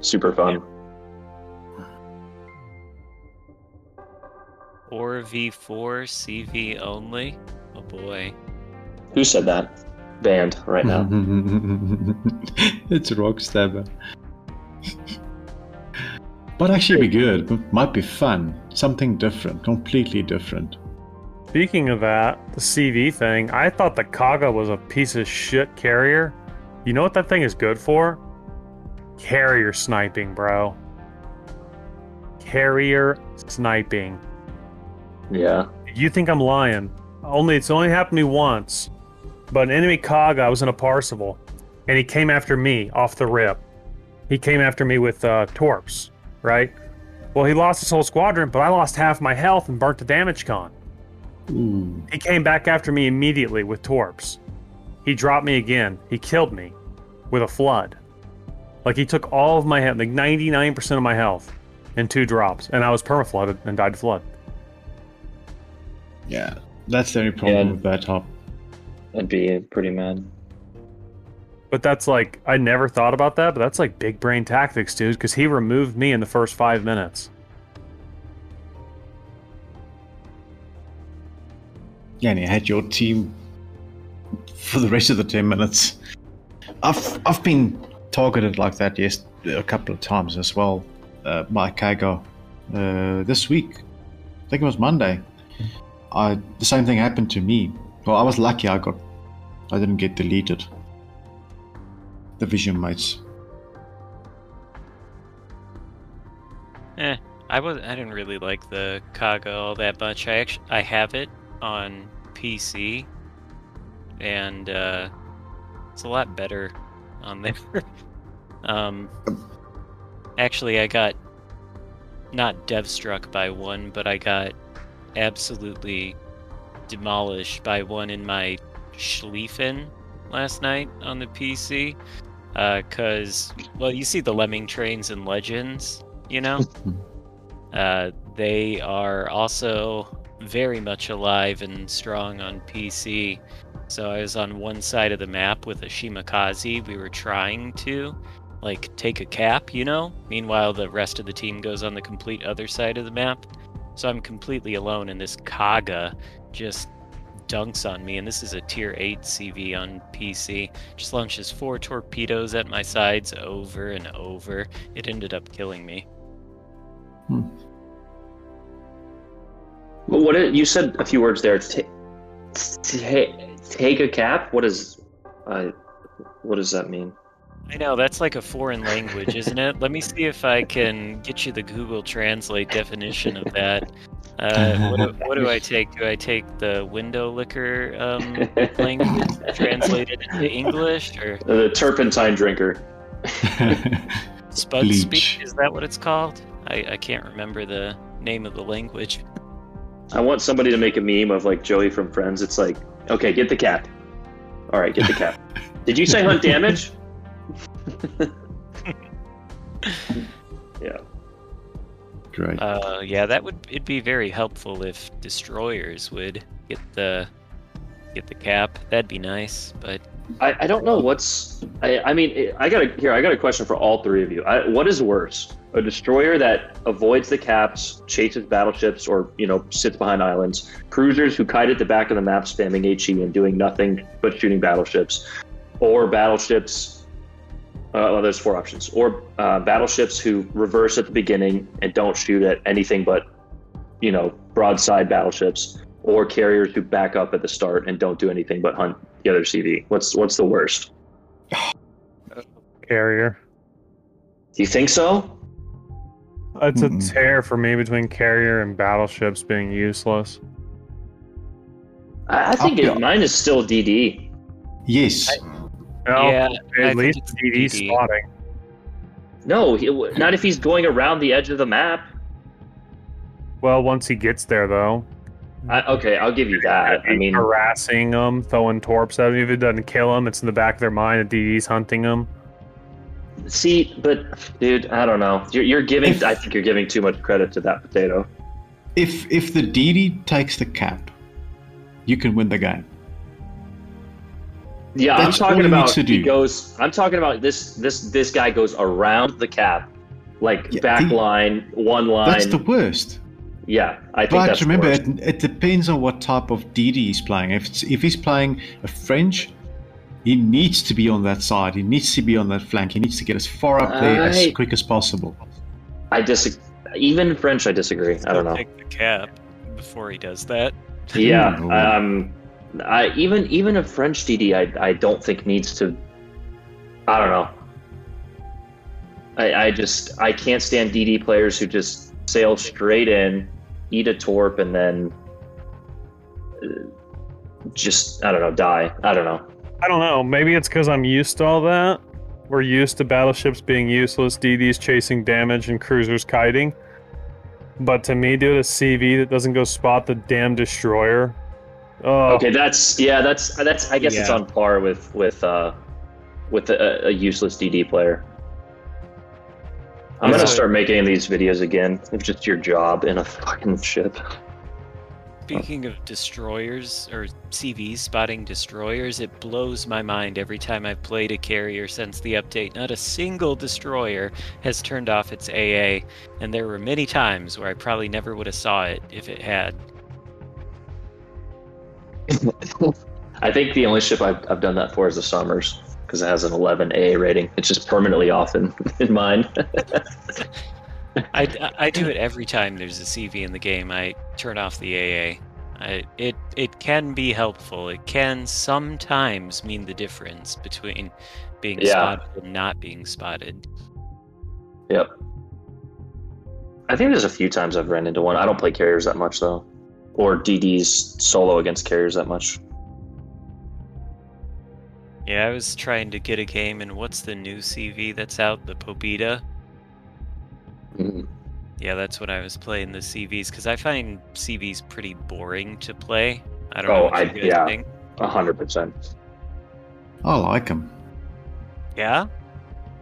super fun. Yeah. four v four C V only? Oh boy. Who said that? Banned right now. It's Rockstabber. But actually be good. It might be fun. Something different. Completely different. Speaking of that, the C V thing, I thought the Kaga was a piece of shit carrier. You know what that thing is good for? Carrier sniping, bro. Carrier sniping. Yeah. You think I'm lying. Only it's only happened to me once. But an enemy Kaga, I was in a Parseval, and he came after me off the rip. He came after me with uh, Torps, right? Well, he lost his whole squadron, but I lost half my health and burnt the damage con. Ooh. He came back after me immediately with Torps. He dropped me again. He killed me with a flood. Like, he took all of my health, like ninety-nine percent of my health in two drops, and I was perma-flooded and died to flood. Yeah, that's the only problem yeah, with that top. I'd be pretty mad. But that's like, I never thought about that, but that's like big brain tactics, dude, because he removed me in the first five minutes. Yeah, and he had your team for the rest of the ten minutes. I've I've been targeted like that yes, a couple of times as well uh, by Kago uh, this week. I think it was Monday. I, the same thing happened to me. Well, I was lucky. I got, I didn't get deleted. The vision mates. Eh, I was. I didn't really like the Kaga all that much. I actually, I have it on P C, and uh, it's a lot better on there. um, actually, I got not devstruck by one, but I got absolutely demolished by one in my Schlieffen last night on the P C uh because well you see the lemming trains in Legends, you know. uh they are also very much alive and strong on P C, so I was on one side of the map with a Shimakaze. We were trying to like take a cap, you know, meanwhile the rest of the team goes on the complete other side of the map. So I'm completely alone, and this Kaga just dunks on me, and this is a tier eight C V on P C. Just launches four torpedoes at my sides over and over. It ended up killing me. Hmm. Well, what it, you said a few words there. T t take a cap? What, is, uh, what does that mean? I know, that's like a foreign language, isn't it? Let me see if I can get you the Google Translate definition of that. Uh, what, do, what do I take? Do I take the window liquor um, language translated into English? Or the turpentine drinker. Spud speak, is that what it's called? I, I can't remember the name of the language. I want somebody to make a meme of like Joey from Friends. It's like, okay, get the cap. All right, get the cap. Did you say hunt damage? Yeah. Great. Uh, yeah, that would it'd be very helpful if destroyers would get the get the cap. That'd be nice, but I, I don't know what's, I, I mean, I got a, here, I got a question for all three of you. I, what is worse, a destroyer that avoids the caps, chases battleships, or, you know, sits behind islands, cruisers who kite at the back of the map spamming HE and doing nothing but shooting battleships, or battleships, uh, well, there's four options, or uh, battleships who reverse at the beginning and don't shoot at anything but, you know, broadside battleships, or carriers who back up at the start and don't do anything but hunt the other C V. What's what's the worst? Carrier. Do you think so? It's a mm. tear for me between carrier and battleships being useless. I, I think it, mine is still D D. Yes. I, well, yeah. At least D D spotting. No, he, not if he's going around the edge of the map. Well, once he gets there, though. I, okay, I'll give you that. I mean, harassing them, throwing torps at them. If it doesn't kill them, it's in the back of their mind that D D's hunting them. See, but dude, I don't know. You're, you're giving. If, I think you're giving too much credit to that potato. If if the D D takes the cap, you can win the game. Yeah, That's I'm talking about. He goes. I'm talking about this. This this guy goes around the cap, like yeah, back the, line, one line. That's the worst. Yeah, I think but that's remember, it, it depends on what type of D D he's playing. If it's, if he's playing a French, he needs to be on that side. He needs to be on that flank. He needs to get as far up there I, as quick as possible. I disagree. Even French, I disagree. I don't know. Take the cap before he does that. Yeah. No. Um. I even even a French D D, I I don't think needs to. I don't know. I I just I can't stand D D players who just sail straight in. Eat a torp and then just I don't know die I don't know I don't know maybe it's because I'm used to all that. We're used to battleships being useless, D Ds chasing damage, and cruisers kiting. But to me, dude, a C V that doesn't go spot the damn destroyer, oh. okay that's yeah that's that's I guess yeah. It's on par with with uh with a, a useless D D player. I'm gonna start making these videos again. It's just your job in a fucking ship. Speaking of destroyers, or C Vs spotting destroyers, it blows my mind every time I've played a carrier since the update. Not a single destroyer has turned off its A A, and there were many times where I probably never would have saw it if it had. I think the only ship I've, I've done that for is the Summers. Because it has an eleven A rating. It's just permanently off in, in mine. I, I do it every time there's a C V in the game. I turn off the A A. I, it, it can be helpful. It can sometimes mean the difference between being yeah. spotted and not being spotted. Yep. I think there's a few times I've ran into one. I don't play carriers that much, though. Or D Ds solo against carriers that much. Yeah, I was trying to get a game, and what's the new C V that's out? The Pobeda? Mm. Yeah, that's when I was playing the C Vs, because I find C Vs pretty boring to play. I don't oh, know what I, you guys yeah, think. one hundred percent. I like them. Yeah?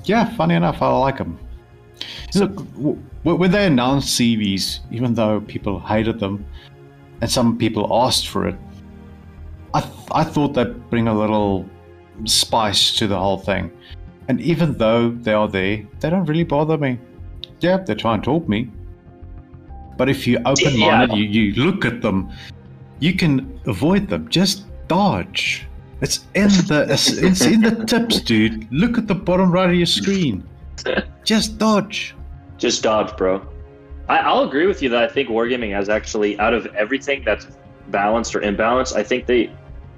Yeah, funny enough, I like them. So, Look, w- when they announced C Vs, even though people hated them, and some people asked for it, I, th- I thought they'd bring a little spice to the whole thing, and even though they are there, they don't really bother me. Yeah, they try and talk me, but if you open-minded, yeah. you, you look at them, you can avoid them. Just dodge. It's in the it's, it's in the tips, dude. Look at the bottom right of your screen. Just dodge. Just dodge, bro. I, I'll agree with you that I think Wargaming has actually, out of everything that's balanced or imbalanced, I think the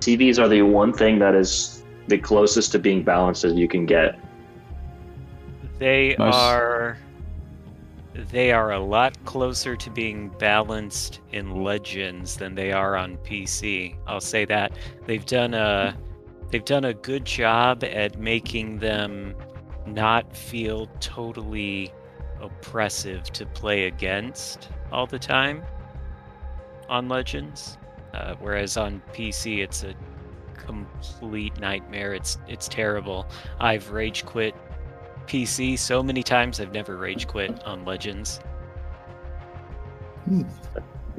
C Vs are the one thing that is the closest to being balanced as you can get. They nice. are they are a lot closer to being balanced in Legends than they are on P C. I'll say that. They've done a they've done a good job at making them not feel totally oppressive to play against all the time on Legends. Uh, whereas on P C it's a complete nightmare. It's it's terrible. I've rage quit P C so many times. I've never rage quit on Legends. I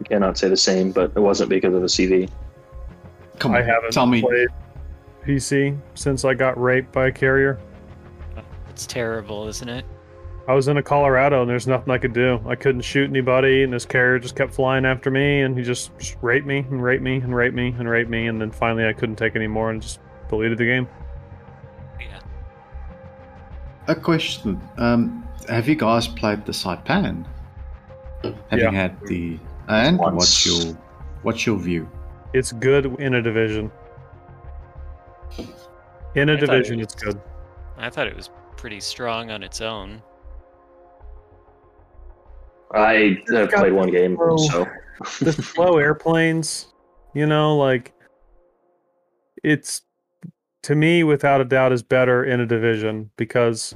cannot say the same, but it wasn't because of the C V. Come on, I haven't tell me. Played P C since I got raped by a carrier. It's terrible, isn't it? I was in a Colorado and there's nothing I could do. I couldn't shoot anybody, and this carrier just kept flying after me, and he just, just raped me and raped me and raped me and raped me, and then finally I couldn't take any more and just deleted the game. Yeah. A question. Um, have you guys played the Saipan? Having yeah. had the... And Once. what's your what's your view? It's good in a division. In a I division, it was, it's good. I thought it was pretty strong on its own. I uh, played one game, slow, so the slow airplanes, you know, like it's to me without a doubt is better in a division, because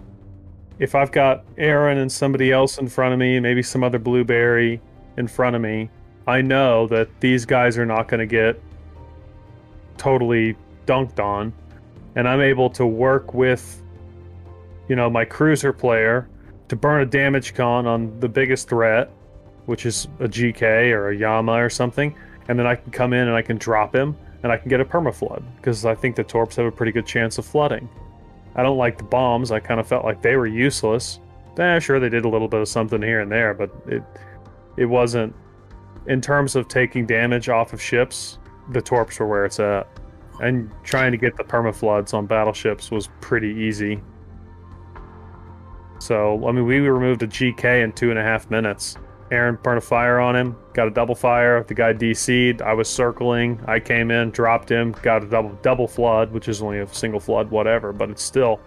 if I've got Aaron and somebody else in front of me, maybe some other blueberry in front of me, I know that these guys are not going to get totally dunked on, and I'm able to work with, you know, my cruiser player to burn a damage con on the biggest threat, which is a G K or a Yama or something, and then I can come in and I can drop him and I can get a permaflood, because I think the Torps have a pretty good chance of flooding. I don't like the bombs. I kind of felt like they were useless. Eh, sure, they did a little bit of something here and there, but it it wasn't, in terms of taking damage off of ships, the Torps were where it's at. And trying to get the permafloods on battleships was pretty easy. So, I mean, we removed a G K in two and a half minutes. Aaron burned a fire on him, got a double fire. The guy D C'd, I was circling. I came in, dropped him, got a double double flood, which is only a single flood, whatever, but it's still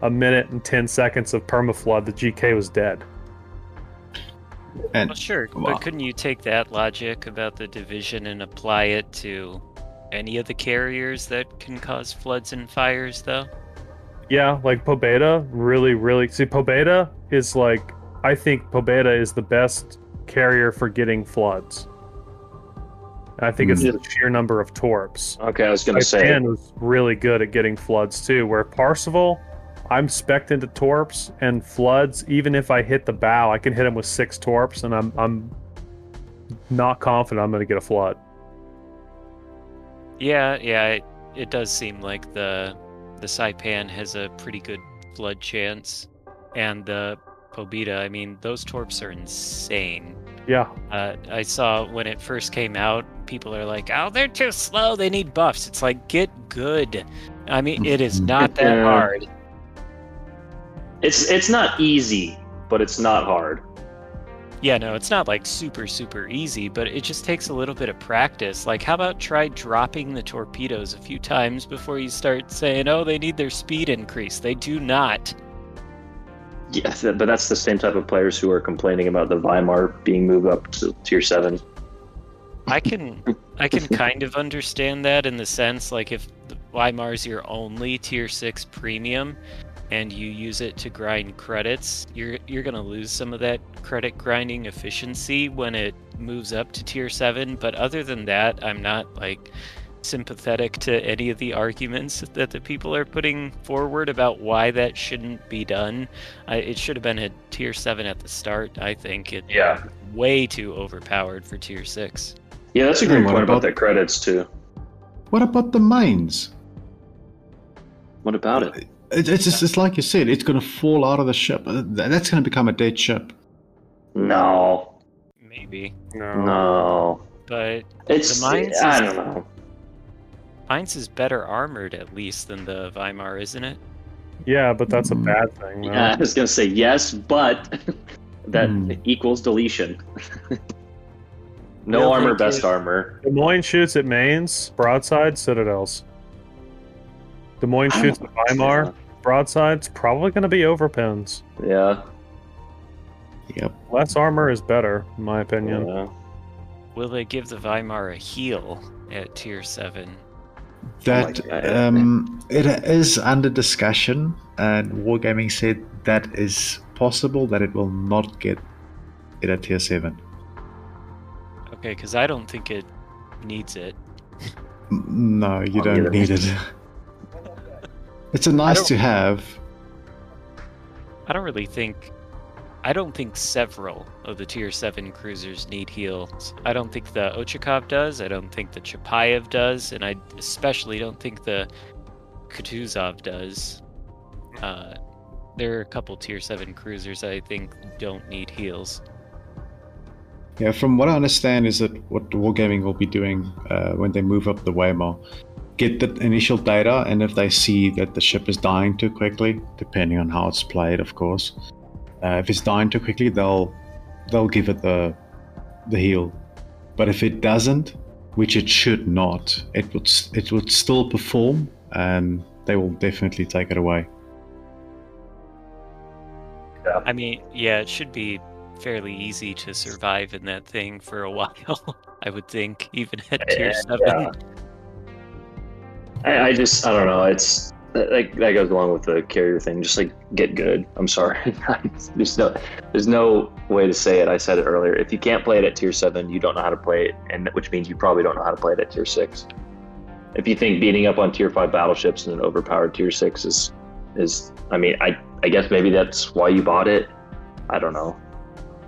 a minute and ten seconds of permaflood. The G K was dead. And, well, sure, but couldn't you take that logic about the division and apply it to any of the carriers that can cause floods and fires, though? Yeah, like Pobeda, really, really... See, Pobeda is like... I think Pobeda is the best carrier for getting floods. And I think mm. it's the sheer number of Torps. Okay, I was going to say... Saipan was really good at getting floods, too, where Parseval, I'm spec'd into Torps and floods. Even if I hit the bow, I can hit him with six Torps, and I'm, I'm not confident I'm going to get a flood. Yeah, yeah, it, it does seem like the... The Saipan has a pretty good flood chance, and the Pobeda, I mean, those Torps are insane. Yeah. Uh, I saw when it first came out, people are like, oh, they're too slow, they need buffs. It's like, get good. I mean, it is not that yeah. hard. It's, it's not easy, but it's not hard. Yeah, no, it's not like super, super easy, but it just takes a little bit of practice. Like, how about try dropping the torpedoes a few times before you start saying, oh, they need their speed increase. They do not. Yeah, but that's the same type of players who are complaining about the Weimar being moved up to tier seven. I can, I can kind of understand that in the sense, like, if the Weimar's your only tier six premium, and you use it to grind credits, you're you're gonna lose some of that credit grinding efficiency when it moves up to tier seven. But other than that, I'm not like sympathetic to any of the arguments that the people are putting forward about why that shouldn't be done. I, it should have been a tier seven at the start. I think it's yeah. way too overpowered for tier six. Yeah, that's a great point about, about the credits too. What about the mines? What about it? It's it's, just, it's like you said. It's going to fall out of the ship. That's going to become a dead ship. No. Maybe. No. No. But it's the Mainz. Is, I don't know. Mainz is better armored, at least, than the Weimar, isn't it? Yeah, but that's mm. a bad thing. Though. Yeah, I was going to say yes, but that mm. equals deletion. No, no armor, best armor. Des Moines shoots at Mainz, broadside, citadels. Des Moines shoots the Weimar, broadside's probably going to be overpins. Yeah. Yep. Less armor is better, in my opinion. Yeah. Will they give the Weimar a heal at tier seven? That, like that. Um, it is under discussion, and Wargaming said that is possible, that it will not get it at tier seven. Okay, because I don't think it needs it. No, you don't either. Need it. It's a nice to have. I don't really think... I don't think several of the tier seven cruisers need heals. I don't think the Ochakov does, I don't think the Chapayev does, and I especially don't think the Kutuzov does. Uh, there are a couple tier seven cruisers I think don't need heals. Yeah, from what I understand is that what Wargaming will be doing uh, when they move up the Weimar, get the initial data, and if they see that the ship is dying too quickly, depending on how it's played, of course, uh, if it's dying too quickly, they'll they'll give it the the heal. But if it doesn't, which it should not, it would it would still perform, and they will definitely take it away. Yeah. I mean, yeah, it should be fairly easy to survive in that thing for a while, I would think, even at tier yeah, seven. Yeah. I, I just, I don't know. It's like that goes along with the carrier thing. Just like get good. I'm sorry. there's no, there's no way to say it. I said it earlier. If you can't play it at tier seven, you don't know how to play it, and which means you probably don't know how to play it at tier six. If you think beating up on tier five battleships in an overpowered tier six is, is, I mean, I, I guess maybe that's why you bought it. I don't know.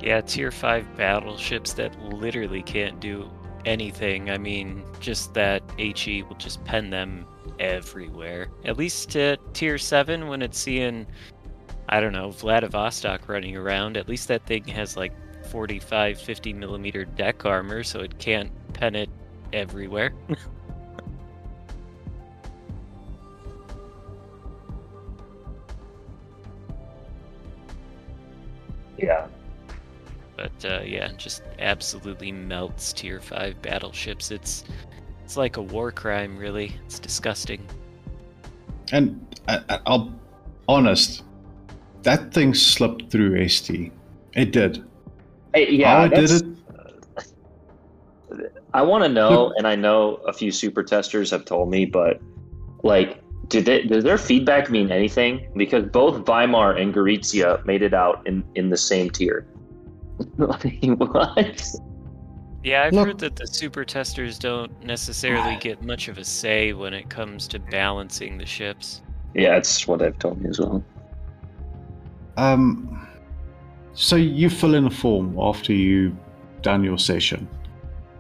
Yeah, tier five battleships that literally can't do anything. I mean, just that HE will just pen them everywhere. At least uh, tier seven, when it's seeing, I don't know, Vladivostok running around, at least that thing has like forty-five, fifty millimeter deck armor, so it can't pen it everywhere. Yeah. But uh, yeah, just absolutely melts tier five battleships. It's it's like a war crime, really. It's disgusting. And I, I'll honest, that thing slipped through S T. It did. Hey, yeah, I did it. Uh, I want to know, and I know a few super testers have told me, but like, did they, did their feedback mean anything? Because both Weimar and Gorizia made it out in, in the same tier. What? Yeah, I've Look. heard that the super testers don't necessarily get much of a say when it comes to balancing the ships. Yeah, that's what they've told me as well. Um, so you fill in a form after you've done your session.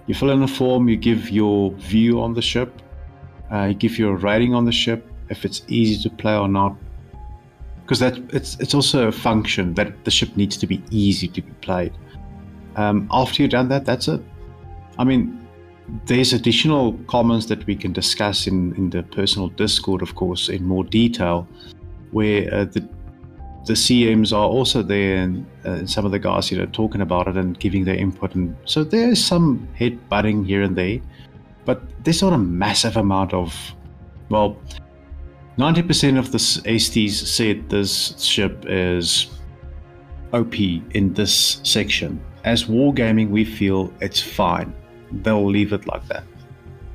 You fill in a form, you give your view on the ship, uh, you give your rating on the ship, if it's easy to play or not. Because that it's it's also a function that the ship needs to be easy to be played. Um, after you've done that, that's it. I mean, there's additional comments that we can discuss in, in the personal Discord, of course, in more detail, where uh, the the C Ms are also there, and uh, some of the guys here are talking about it and giving their input. And so there's some headbutting here and there, but there's not a massive amount of, well, ninety percent of the S Ts said this ship is O P in this section. As Wargaming, we feel it's fine. They'll leave it like that.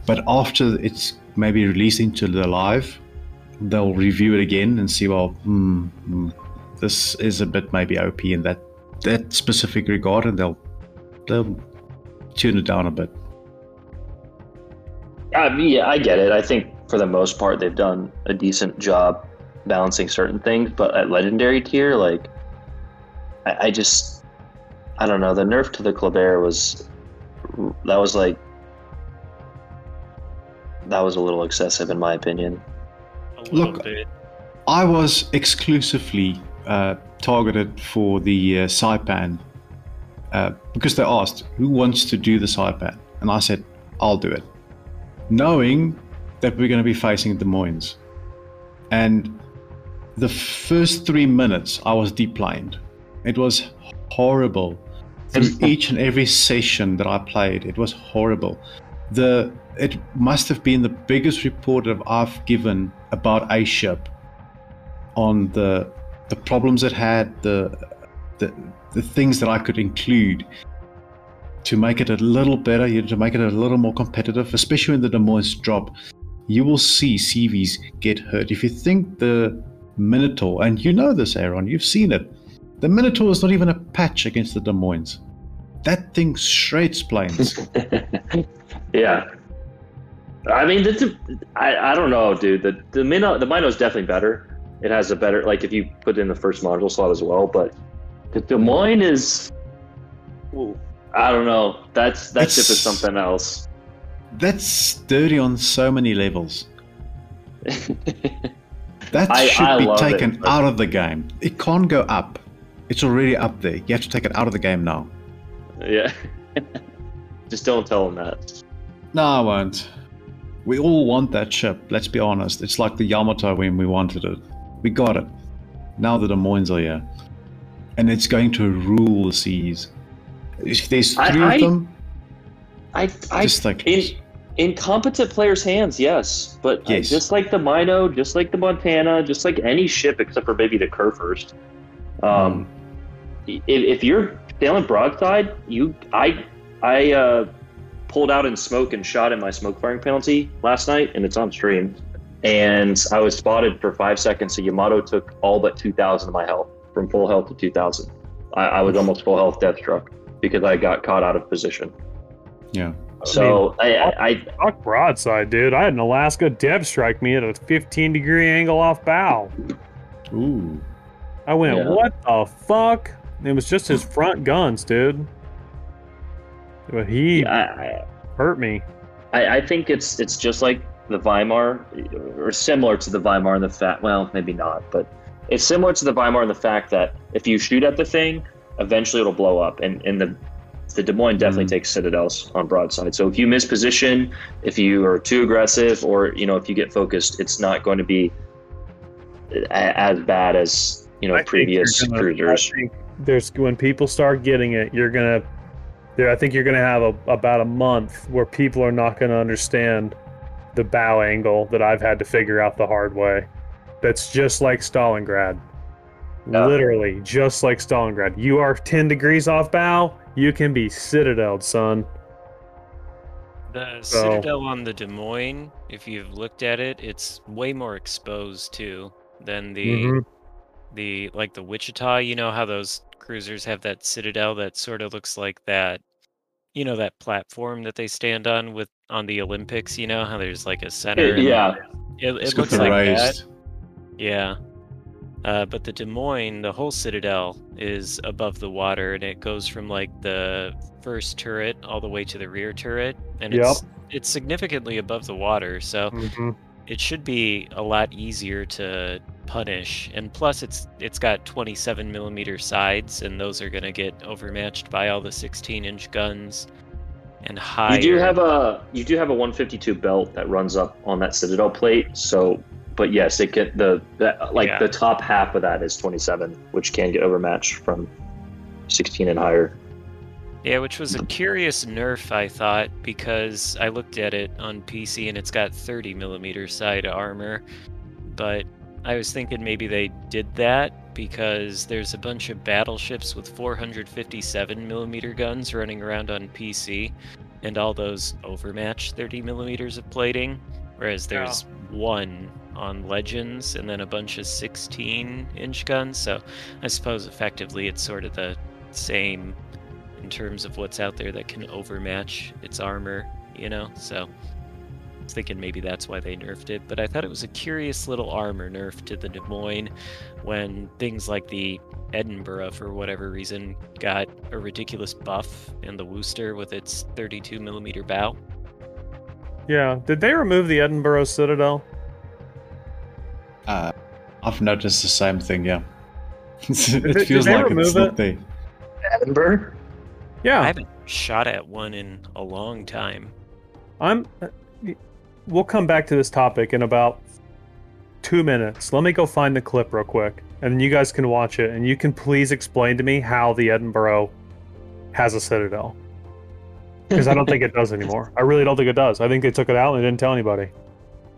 But after it's maybe released into the live, they'll review it again and see, well, hmm, hmm, this is a bit maybe O P in that, that specific regard, and they'll, they'll tune it down a bit. I mean, yeah, I get it. I think for the most part, they've done a decent job balancing certain things, but at legendary tier, like, I, I just, I don't know. The nerf to the Kleber was, that was like, that was a little excessive in my opinion. Look, I was exclusively uh, targeted for the uh, Saipan uh, because they asked, who wants to do the Saipan? And I said, I'll do it. Knowing that we're going to be facing Des Moines. And the first three minutes, I was deplaned. It was horrible. Through each and every session that I played, it was horrible. The It must have been the biggest report that I've given about a ship on the the problems it had, the, the, the things that I could include to make it a little better, to make it a little more competitive, especially when the Des Moines drop. You will see C Vs get hurt. If you think the Minotaur, and you know this, Aaron, you've seen it. The Minotaur is not even a patch against the Des Moines. That thing shreds planes. Yeah. I mean, that's a, I, I don't know, dude. The the Mino, the Mino is definitely better. It has a better, like, if you put in the first module slot as well, but the Des Moines is, I don't know. That's, that ship is something else. That's dirty on so many levels. That I, should I be taken it, but... out of the game. It can't go up. It's already up there. You have to take it out of the game now. Yeah. Just don't tell him that. No, I won't. We all want that ship, let's be honest. It's like the Yamato when we wanted it. We got it. Now the Des Moines are here. And it's going to rule the seas. If there's three I, of I, them... I, I, just like in, in competent players' hands, yes. But yes. Uh, just like the Mino, just like the Montana, just like any ship except for maybe the Curfirst. Um, mm. if, if you're sailing broadside, you, I... I uh, pulled out in smoke and shot in my smoke firing penalty last night, and it's on stream. And I was spotted for five seconds, so Yamato took all but two thousand of my health, from full health to two thousand. I, I was almost full health death struck because I got caught out of position. Yeah. So I, mean, I, I, I broadside, dude. I had an Alaska depth strike me at a fifteen degree angle off bow. Ooh. I went, yeah. What the fuck? It was just his front guns, dude. But he I, hurt me. I, I think it's it's just like the Weimar, or similar to the Weimar in the fact, well, maybe not, but it's similar to the Weimar in the fact that if you shoot at the thing, eventually it'll blow up. And, and the the Des Moines definitely mm-hmm. takes citadels on broadside. So if you miss position, if you are too aggressive, or you know if you get focused, it's not going to be as bad as you know I previous gonna, cruisers. I think there's when people start getting it, you're gonna. I think you're going to have a, about a month where people are not going to understand the bow angle that I've had to figure out the hard way. That's just like Stalingrad. No. Literally, just like Stalingrad. You are ten degrees off bow, you can be citadeled, son. The so. Citadel on the Des Moines, if you've looked at it, it's way more exposed, too, than the, mm-hmm. the like the Wichita. You know how those cruisers have that citadel that sort of looks like that... You know that platform that they stand on with on the Olympics. You know how there's like a center. It, yeah, it, it looks like raised. That. Yeah, uh, but the Des Moines, the whole citadel is above the water, and it goes from like the first turret all the way to the rear turret, and yep. it's it's significantly above the water. So mm-hmm. it should be a lot easier to punish. And plus, it's it's got twenty-seven millimeter sides, and those are going to get overmatched by all the sixteen inch guns and higher. You do have a you do have a one fifty-two belt that runs up on that citadel plate. So, but yes, it get the, the like yeah. the top half of that is twenty-seven, which can get overmatched from sixteen and higher. Yeah, which was a curious nerf, I thought, because I looked at it on P C and it's got thirty millimeter side armor, but I was thinking maybe they did that because there's a bunch of battleships with four fifty-seven millimeter guns running around on P C, and all those overmatch thirty millimeters of plating, whereas there's wow. one on Legends and then a bunch of sixteen inch guns. So I suppose effectively it's sort of the same in terms of what's out there that can overmatch its armor, you know? So... thinking maybe that's why they nerfed it, but I thought it was a curious little armor nerf to the Des Moines when things like the Edinburgh for whatever reason got a ridiculous buff and the Worcester with its thirty-two millimeter bow. Yeah, did they remove the Edinburgh citadel? Uh, I've noticed the same thing, yeah. it did, feels did like it's it? Not there. Edinburgh? Yeah. I haven't shot at one in a long time. I'm... We'll come back to this topic in about two minutes. Let me go find the clip real quick, and you guys can watch it, and you can please explain to me how the Edinburgh has a citadel. Because I don't think it does anymore. I really don't think it does. I think they took it out and they didn't tell anybody.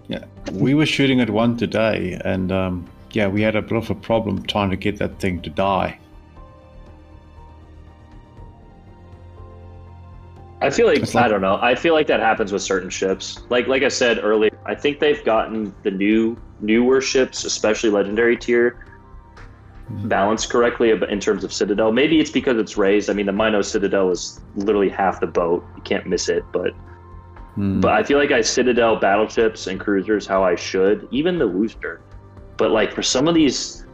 Yeah, we were shooting at one today, and um, yeah, we had a bit of a problem trying to get that thing to die. I feel like, I don't know, I feel like that happens with certain ships. Like like I said earlier, I think they've gotten the new newer ships, especially Legendary tier, balanced correctly in terms of Citadel. Maybe it's because it's raised. I mean, the Mino Citadel is literally half the boat. You can't miss it, but hmm. but I feel like I Citadel battleships and cruisers how I should, even the Worcester. But like for some of these,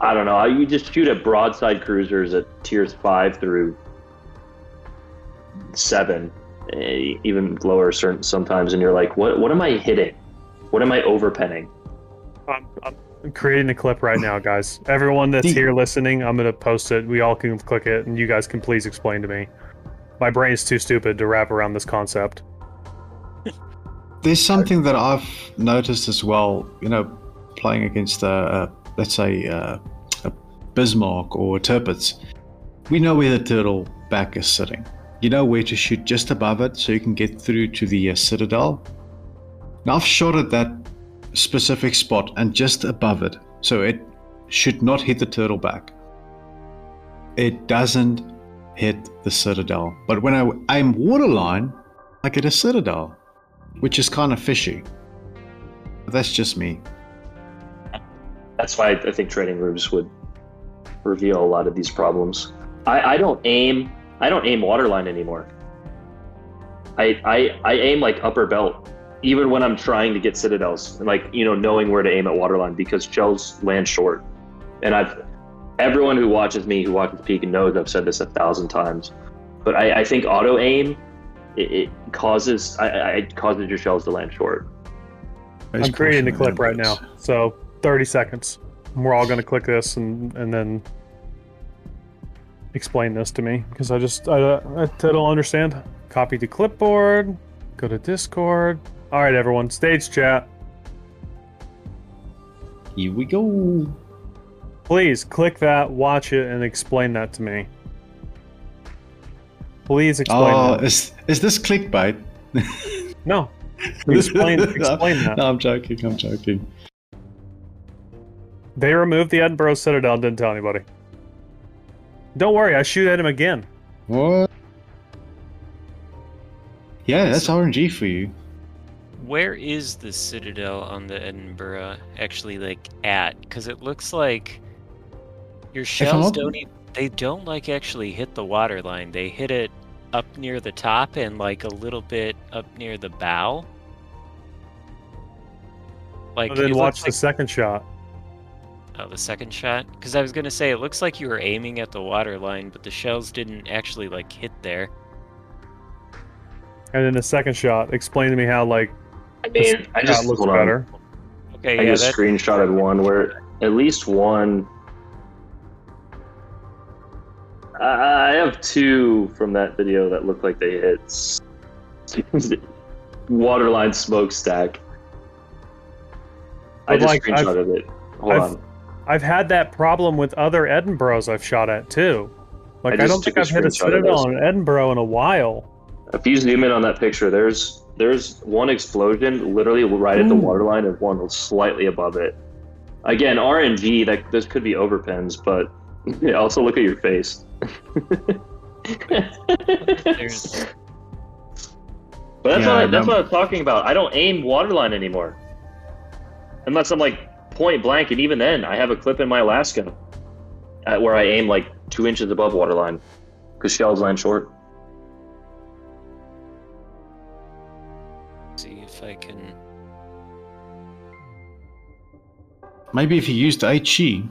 I don't know, you just shoot at broadside cruisers at tiers five through seven, even lower certain sometimes, and you're like, what what am I hitting? What am I overpenning? I'm, I'm creating a clip right now, guys. Everyone that's here listening, I'm going to post it. We all can click it, and you guys can please explain to me. My brain is too stupid to wrap around this concept. There's something that I've noticed as well, you know, playing against, a, a, let's say, a, a Bismarck or a Tirpitz. We know where the turtle back is sitting. You know where to shoot just above it so you can get through to the uh, citadel. Now, I've shot at that specific spot and just above it, so it should not hit the turtle back. It doesn't hit the citadel. But when I aim waterline, I get a citadel, which is kind of fishy. But that's just me. That's why I think training rooms would reveal a lot of these problems. I, I don't aim I don't aim waterline anymore. I, I I aim like upper belt, even when I'm trying to get citadels, and like, you know, knowing where to aim at waterline, because shells land short. And I've everyone who watches me, who watches Peak, knows I've said this a thousand times. But I, I think auto aim it, it causes I, I causes your shells to land short. I'm creating the clip right now, so thirty seconds. We're all going to click this and, and then explain this to me, because I just I, I, I don't understand. Copy the clipboard, go to Discord. All right, everyone, stage chat. Here we go. Please click that, watch it, and explain that to me. Please explain. Oh, that. is is this clickbait? No. Explain, explain that. No, I'm joking. I'm joking. They removed the Edinburgh Citadel and didn't tell anybody. Don't worry, I shoot at him again. What? Yeah, that's R N G for you. Where is the Citadel on the Edinburgh actually, like, at? Because it looks like your shells don't even, they don't, like, actually hit the water line. They hit it up near the top and, like, a little bit up near the bow. Like, well, then watch the like... second shot. Oh, the second shot? Because I was going to say, it looks like you were aiming at the water line, but the shells didn't actually, like, hit there. And then the second shot, explain to me how, like, I mean, I just looks better. On. Okay, I yeah, just that's... screenshotted one where at least one... I have two from that video that look like they hit waterline smokestack. I just like, screenshotted I've, it. Hold I've, on. I've had that problem with other Edinburghs I've shot at too. Like I, I don't think I've hit a citadel on an Edinburgh in a while. If you zoom in on that picture, there's there's one explosion literally right mm. at the waterline and one slightly above it. Again, R N G. That this could be overpins, but yeah, also look at your face. But that's yeah, what I, that's what I'm talking about. I don't aim waterline anymore, unless I'm like point blank, and even then I have a clip in my Alaska at where I aim like two inches above waterline because shells land short. Let's see if I can. Maybe if you used Aichi.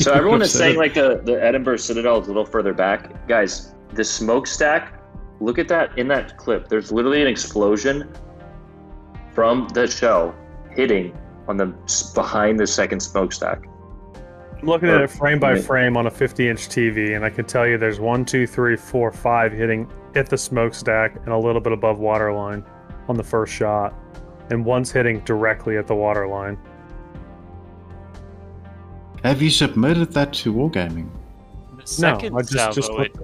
So everyone is saying like the, the Edinburgh Citadel is a little further back. Guys, the smokestack, look at that in that clip. There's literally an explosion from the shell hitting on the behind the second smokestack. I'm looking or, at it frame by frame on a fifty inch T V, and I can tell you there's one, two, three, four, five hitting at the smokestack and a little bit above waterline on the first shot, and one's hitting directly at the waterline. Have you submitted that to Wargaming? The second no, I just, salvo, just it,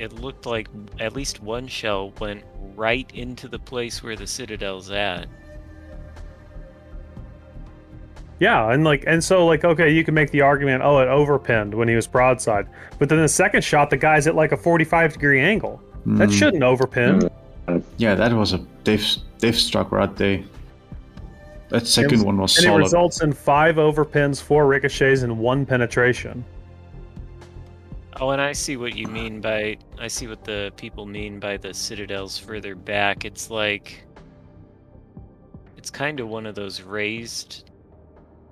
it looked like at least one shell went right into the place where the Citadel's at. Yeah, and like, and so like, okay, you can make the argument, oh, it overpinned when he was broadside, but then the second shot, the guy's at like a forty-five degree angle. Mm. That shouldn't overpin. Yeah, that was a death, death struck right there. That second was, one was and solid. And it results in five overpins, four ricochets, and one penetration. Oh, and I see what you mean by, I see what the people mean by the citadels further back. It's like, it's kind of one of those raised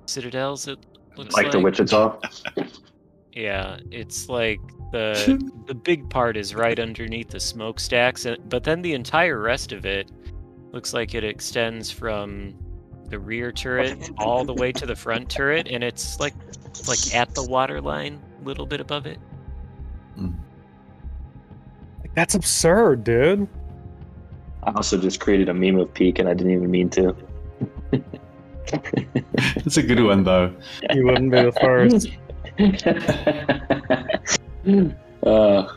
citadels, it looks like. Like the Wichita? Yeah, it's like the the big part is right underneath the smokestacks, but then the entire rest of it Looks like it extends from the rear turret all the way to the front turret, and it's like like at the water line, a little bit above it. Mm. Like, that's absurd, dude. I also just created a meme of Peak, and I didn't even mean to. It's a good one, though. You wouldn't be the first. uh,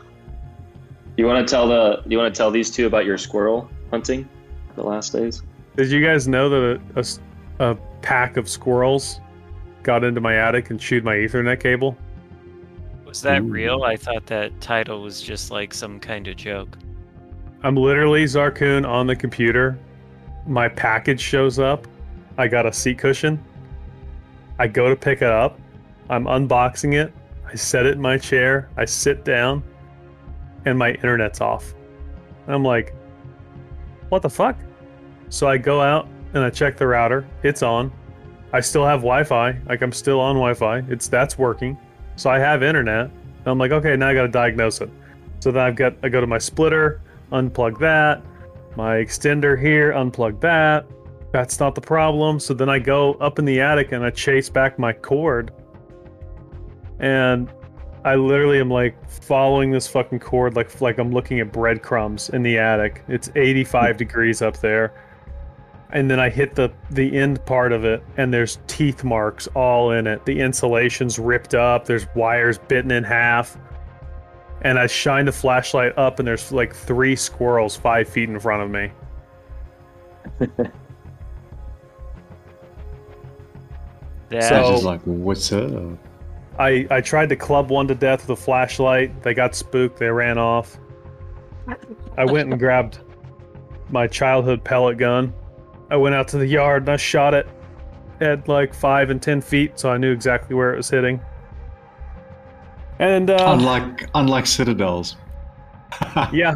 you want to tell the? You want to tell these two about your squirrel hunting, the last days? Did you guys know that a, a, a pack of squirrels got into my attic and chewed my Ethernet cable? Was that Ooh. real? I thought that title was just like some kind of joke. I'm literally Zarkun on the computer. My package shows up. I got a seat cushion. I go to pick it up. I'm unboxing it. I set it in my chair. I sit down, and my internet's off. I'm like, what the fuck? So I go out and I check the router. It's on. I still have Wi-Fi. Like, I'm still on Wi-Fi. It's that's working. So I have internet. And I'm like, okay, now I gotta diagnose it. So then I've got I go to my splitter, unplug that, my extender here, unplug that. That's not the problem. So then I go up in the attic and I chase back my cord. And I literally am like following this fucking cord like like I'm looking at breadcrumbs in the attic. It's eighty-five degrees up there. And then I hit the, the end part of it, and there's teeth marks all in it. The insulation's ripped up. There's wires bitten in half. And I shine the flashlight up, and there's like three squirrels five feet in front of me. That's so just like, what's up? I, I tried to club one to death with a flashlight. They got spooked. They ran off. I went and grabbed my childhood pellet gun. I went out to the yard and I shot it at like five and ten feet, so I knew exactly where it was hitting. And uh, unlike unlike citadels. Yeah,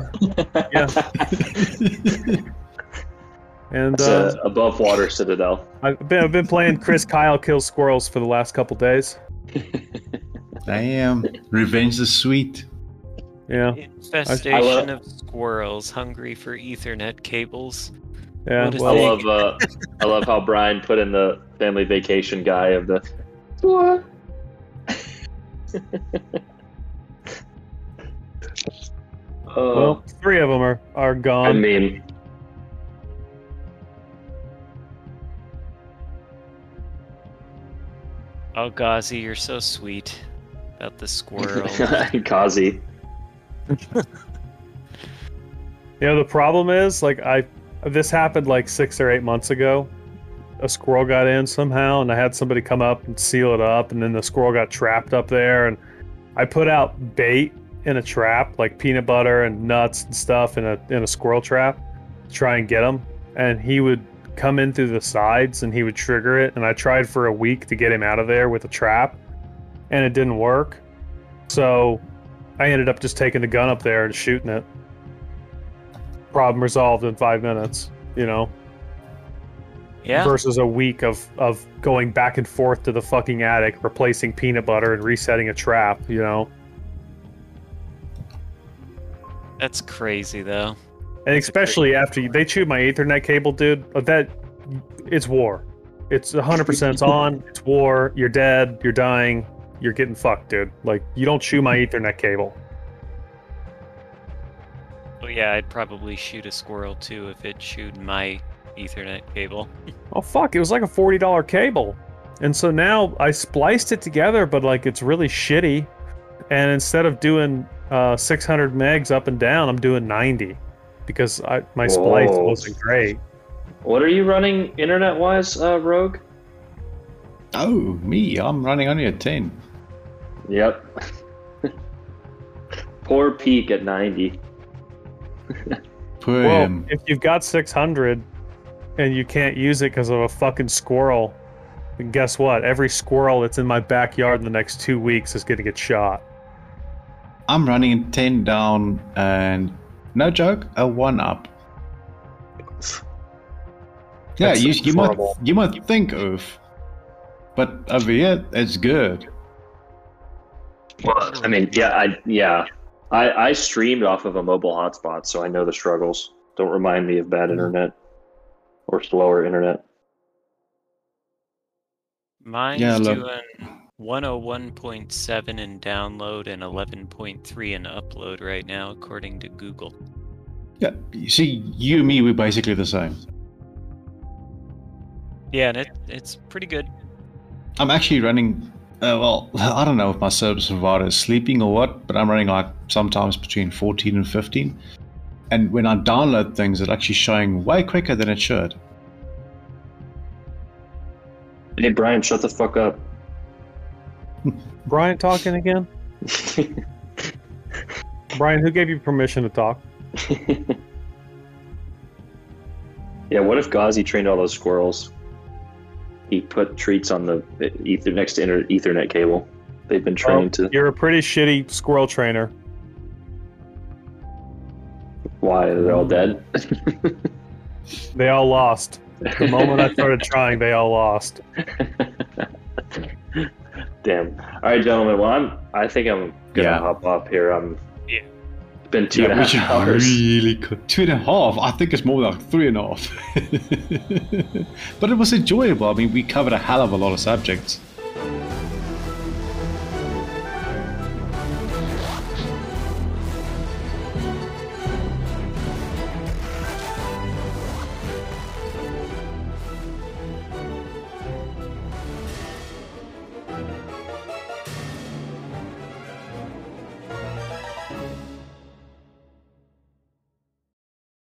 yeah. And uh, a above water citadel. I've been I've been playing Chris Kyle kills squirrels for the last couple days. Damn, revenge is sweet. Yeah. Infestation of squirrels, hungry for Ethernet cables. Yeah, well, I love uh, I love how Brian put in the family vacation guy of the. What? Oh. Well, three of them are, are gone. I mean, oh, Ghazi, you're so sweet about the squirrel. Ghazi. You know, the problem is, like, I. This happened like six or eight months ago. A squirrel got in somehow, and I had somebody come up and seal it up, and then the squirrel got trapped up there, and I put out bait in a trap, like peanut butter and nuts and stuff in a in a squirrel trap to try and get him, and he would come in through the sides and he would trigger it, and I tried for a week to get him out of there with a trap, and it didn't work. So I ended up just taking the gun up there and shooting it. Problem resolved in five minutes, you know. Yeah. Versus a week of of going back and forth to the fucking attic, replacing peanut butter and resetting a trap, you know. That's crazy, though. And That's especially after you, they chewed my Ethernet cable, dude. That it's war. It's one hundred percent on. It's war. You're dead. You're dying. You're getting fucked, dude. Like, you don't chew my Ethernet cable. Oh yeah, I'd probably shoot a squirrel too if it chewed my Ethernet cable. Oh fuck, it was like a forty dollar cable. And so now I spliced it together, but like it's really shitty. And instead of doing uh, six hundred megs up and down, I'm doing ninety because I, my Whoa. splice wasn't great. What are you running internet-wise, uh, Rogue? Oh, me, I'm running only at ten. Yep. Poor Peak at ninety. Well, if you've got six hundred and you can't use it because of a fucking squirrel, then guess what? Every squirrel that's in my backyard in the next two weeks is going to get shot. I'm running ten down and, no joke, a one up. Yeah, you, you, might, you might think of, but over here, it's good. Well, I mean, yeah, I, yeah. I, I streamed off of a mobile hotspot, so I know the struggles. Don't remind me of bad internet. or slower internet. Mine's yeah, doing one oh one point seven in download and eleven point three in upload right now, according to Google. Yeah, you see, you and me, we're basically the same. Yeah, and it, it's pretty good. I'm actually running, uh, well, I don't know if my service provider is sleeping or what, but I'm running like sometimes between fourteen and fifteen. And when I download things, it's actually showing way quicker than it should. Hey, Brian, shut the fuck up. Brian talking again? Brian, who gave you permission to talk? Yeah, what if Ghazi trained all those squirrels? He put treats on the ether next to inter- Ethernet cable. They've been trained oh, to. You're a pretty shitty squirrel trainer. Why? They're all dead? They all lost. The moment I started trying, they all lost. Damn. All right, gentlemen. Well, I'm, I think I'm going to yeah. hop off here. I'm, yeah. It's been two yeah, and a half hours. Really good. Two and a half? I think it's more like three and a half. But it was enjoyable. I mean, we covered a hell of a lot of subjects.